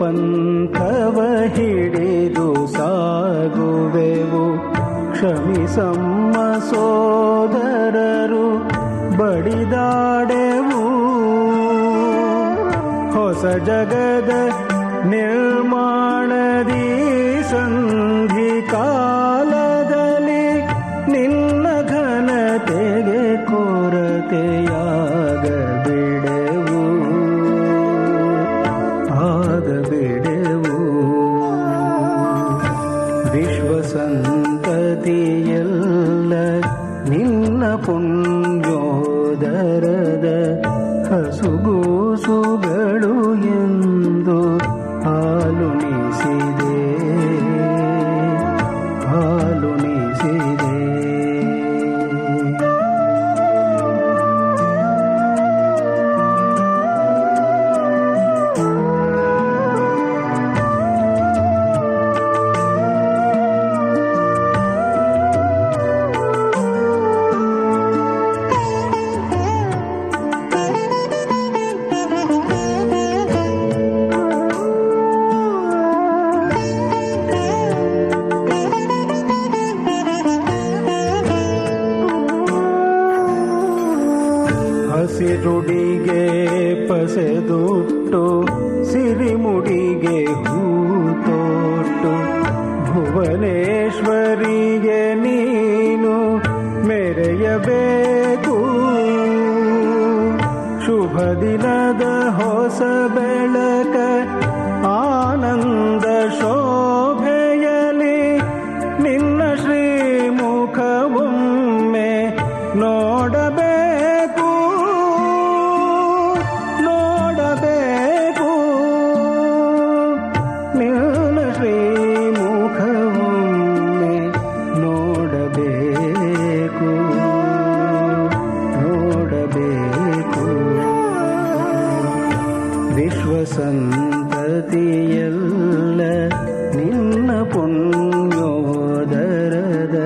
ಪಂಥವ ಹಿಡಿದು ಸಾಗುವೆವು ಕ್ಷಮಿಸಮ್ಮ ಸೋದರರು ಬಡಿದಾಡೆವು ಹೊಸ ಜಗದ ನಿರ್ಮಾಣದಿ ಸಂಧಿ ಕಾಲದಲ್ಲಿ ನಿನ್ನ ಘನತೆಗೆ ಕೊರತೆಯಾಗಬೇಡ ಬಿಡೆವು ವಿಶ್ವಸಂತತಿಯಲ್ಲ ನಿನ್ನ ಪುಣ್ಯೋದರದ ಹಸುಗೂಸುಗಳು ಎಂದು ಹಾಲುಣಿಸಿದೆ ಹಾಲುಣಿಸಿದೆ. ಸಿರುಡಿಗೆ ಪಸೆದುಟ್ಟು ಸಿರಿಮುಡಿಗೆ ಹೂತೋಟ್ಟು ಭುವನೇಶ್ವರಿಗೆ ನೀನು ಮೆರೆಯಬೇಕು ಶುಭ ದಿನದ ಹೊಸ ಬೆಳಕ ಆನಂದ ಶೋಭೆಯಲಿ ನಿನ್ನ ಶ್ರೀಮುಖವೊಮ್ಮೆ ನೋಡಬೇಕು ಸಂತತಿಯಲ್ಲ ನಿನ್ನ ಪುಣ್ಯೋದರದ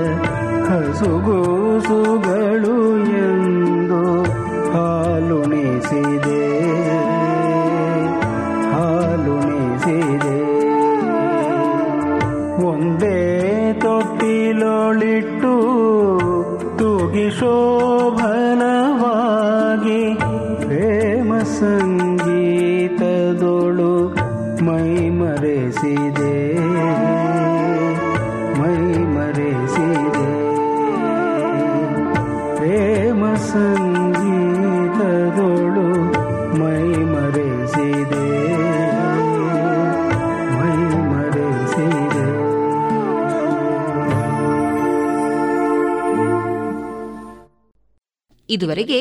ಹಸುಗೂಸುಗಳು ಎಂದು ಹಾಲುಣಿಸಿದೆ ಹಾಲುಣಿಸಿದೆ. ಒಂದೇ ತೊಟ್ಟಿಲೊಳಿಟ್ಟು ತೂಗಿ ಶೋಭನವಾಗಿ ಪ್ರೇಮ ಸಂಗೀತದೊಳು ಮೈ ಮರೆಸಿದೆ ಪ್ರೇಮ ಸಂಗೀತದೊಳು ಮೈ ಮರೆಸಿದೆ ಮೈ ಮರೆಸಿದೆ. ಇದುವರೆಗೆ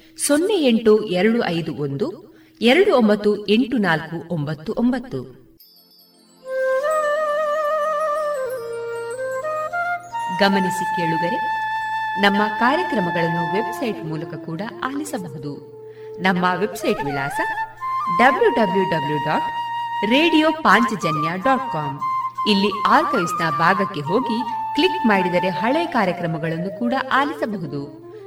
082512984999. ಗಮನಿಸಿ ಕೇಳುಗರೆ, ನಮ್ಮ ಕಾರ್ಯಕ್ರಮಗಳನ್ನು ವೆಬ್ಸೈಟ್ ಮೂಲಕ ಕೂಡ ಆಲಿಸಬಹುದು. ನಮ್ಮ ವೆಬ್ಸೈಟ್ ವಿಳಾಸ www.radiopanchajanya.com. ಇಲ್ಲಿ ಆರ್ಕೈವ್ಸ್ನ ಭಾಗಕ್ಕೆ ಹೋಗಿ ಕ್ಲಿಕ್ ಮಾಡಿದರೆ ಹಳೆ ಕಾರ್ಯಕ್ರಮಗಳನ್ನು ಕೂಡ ಆಲಿಸಬಹುದು.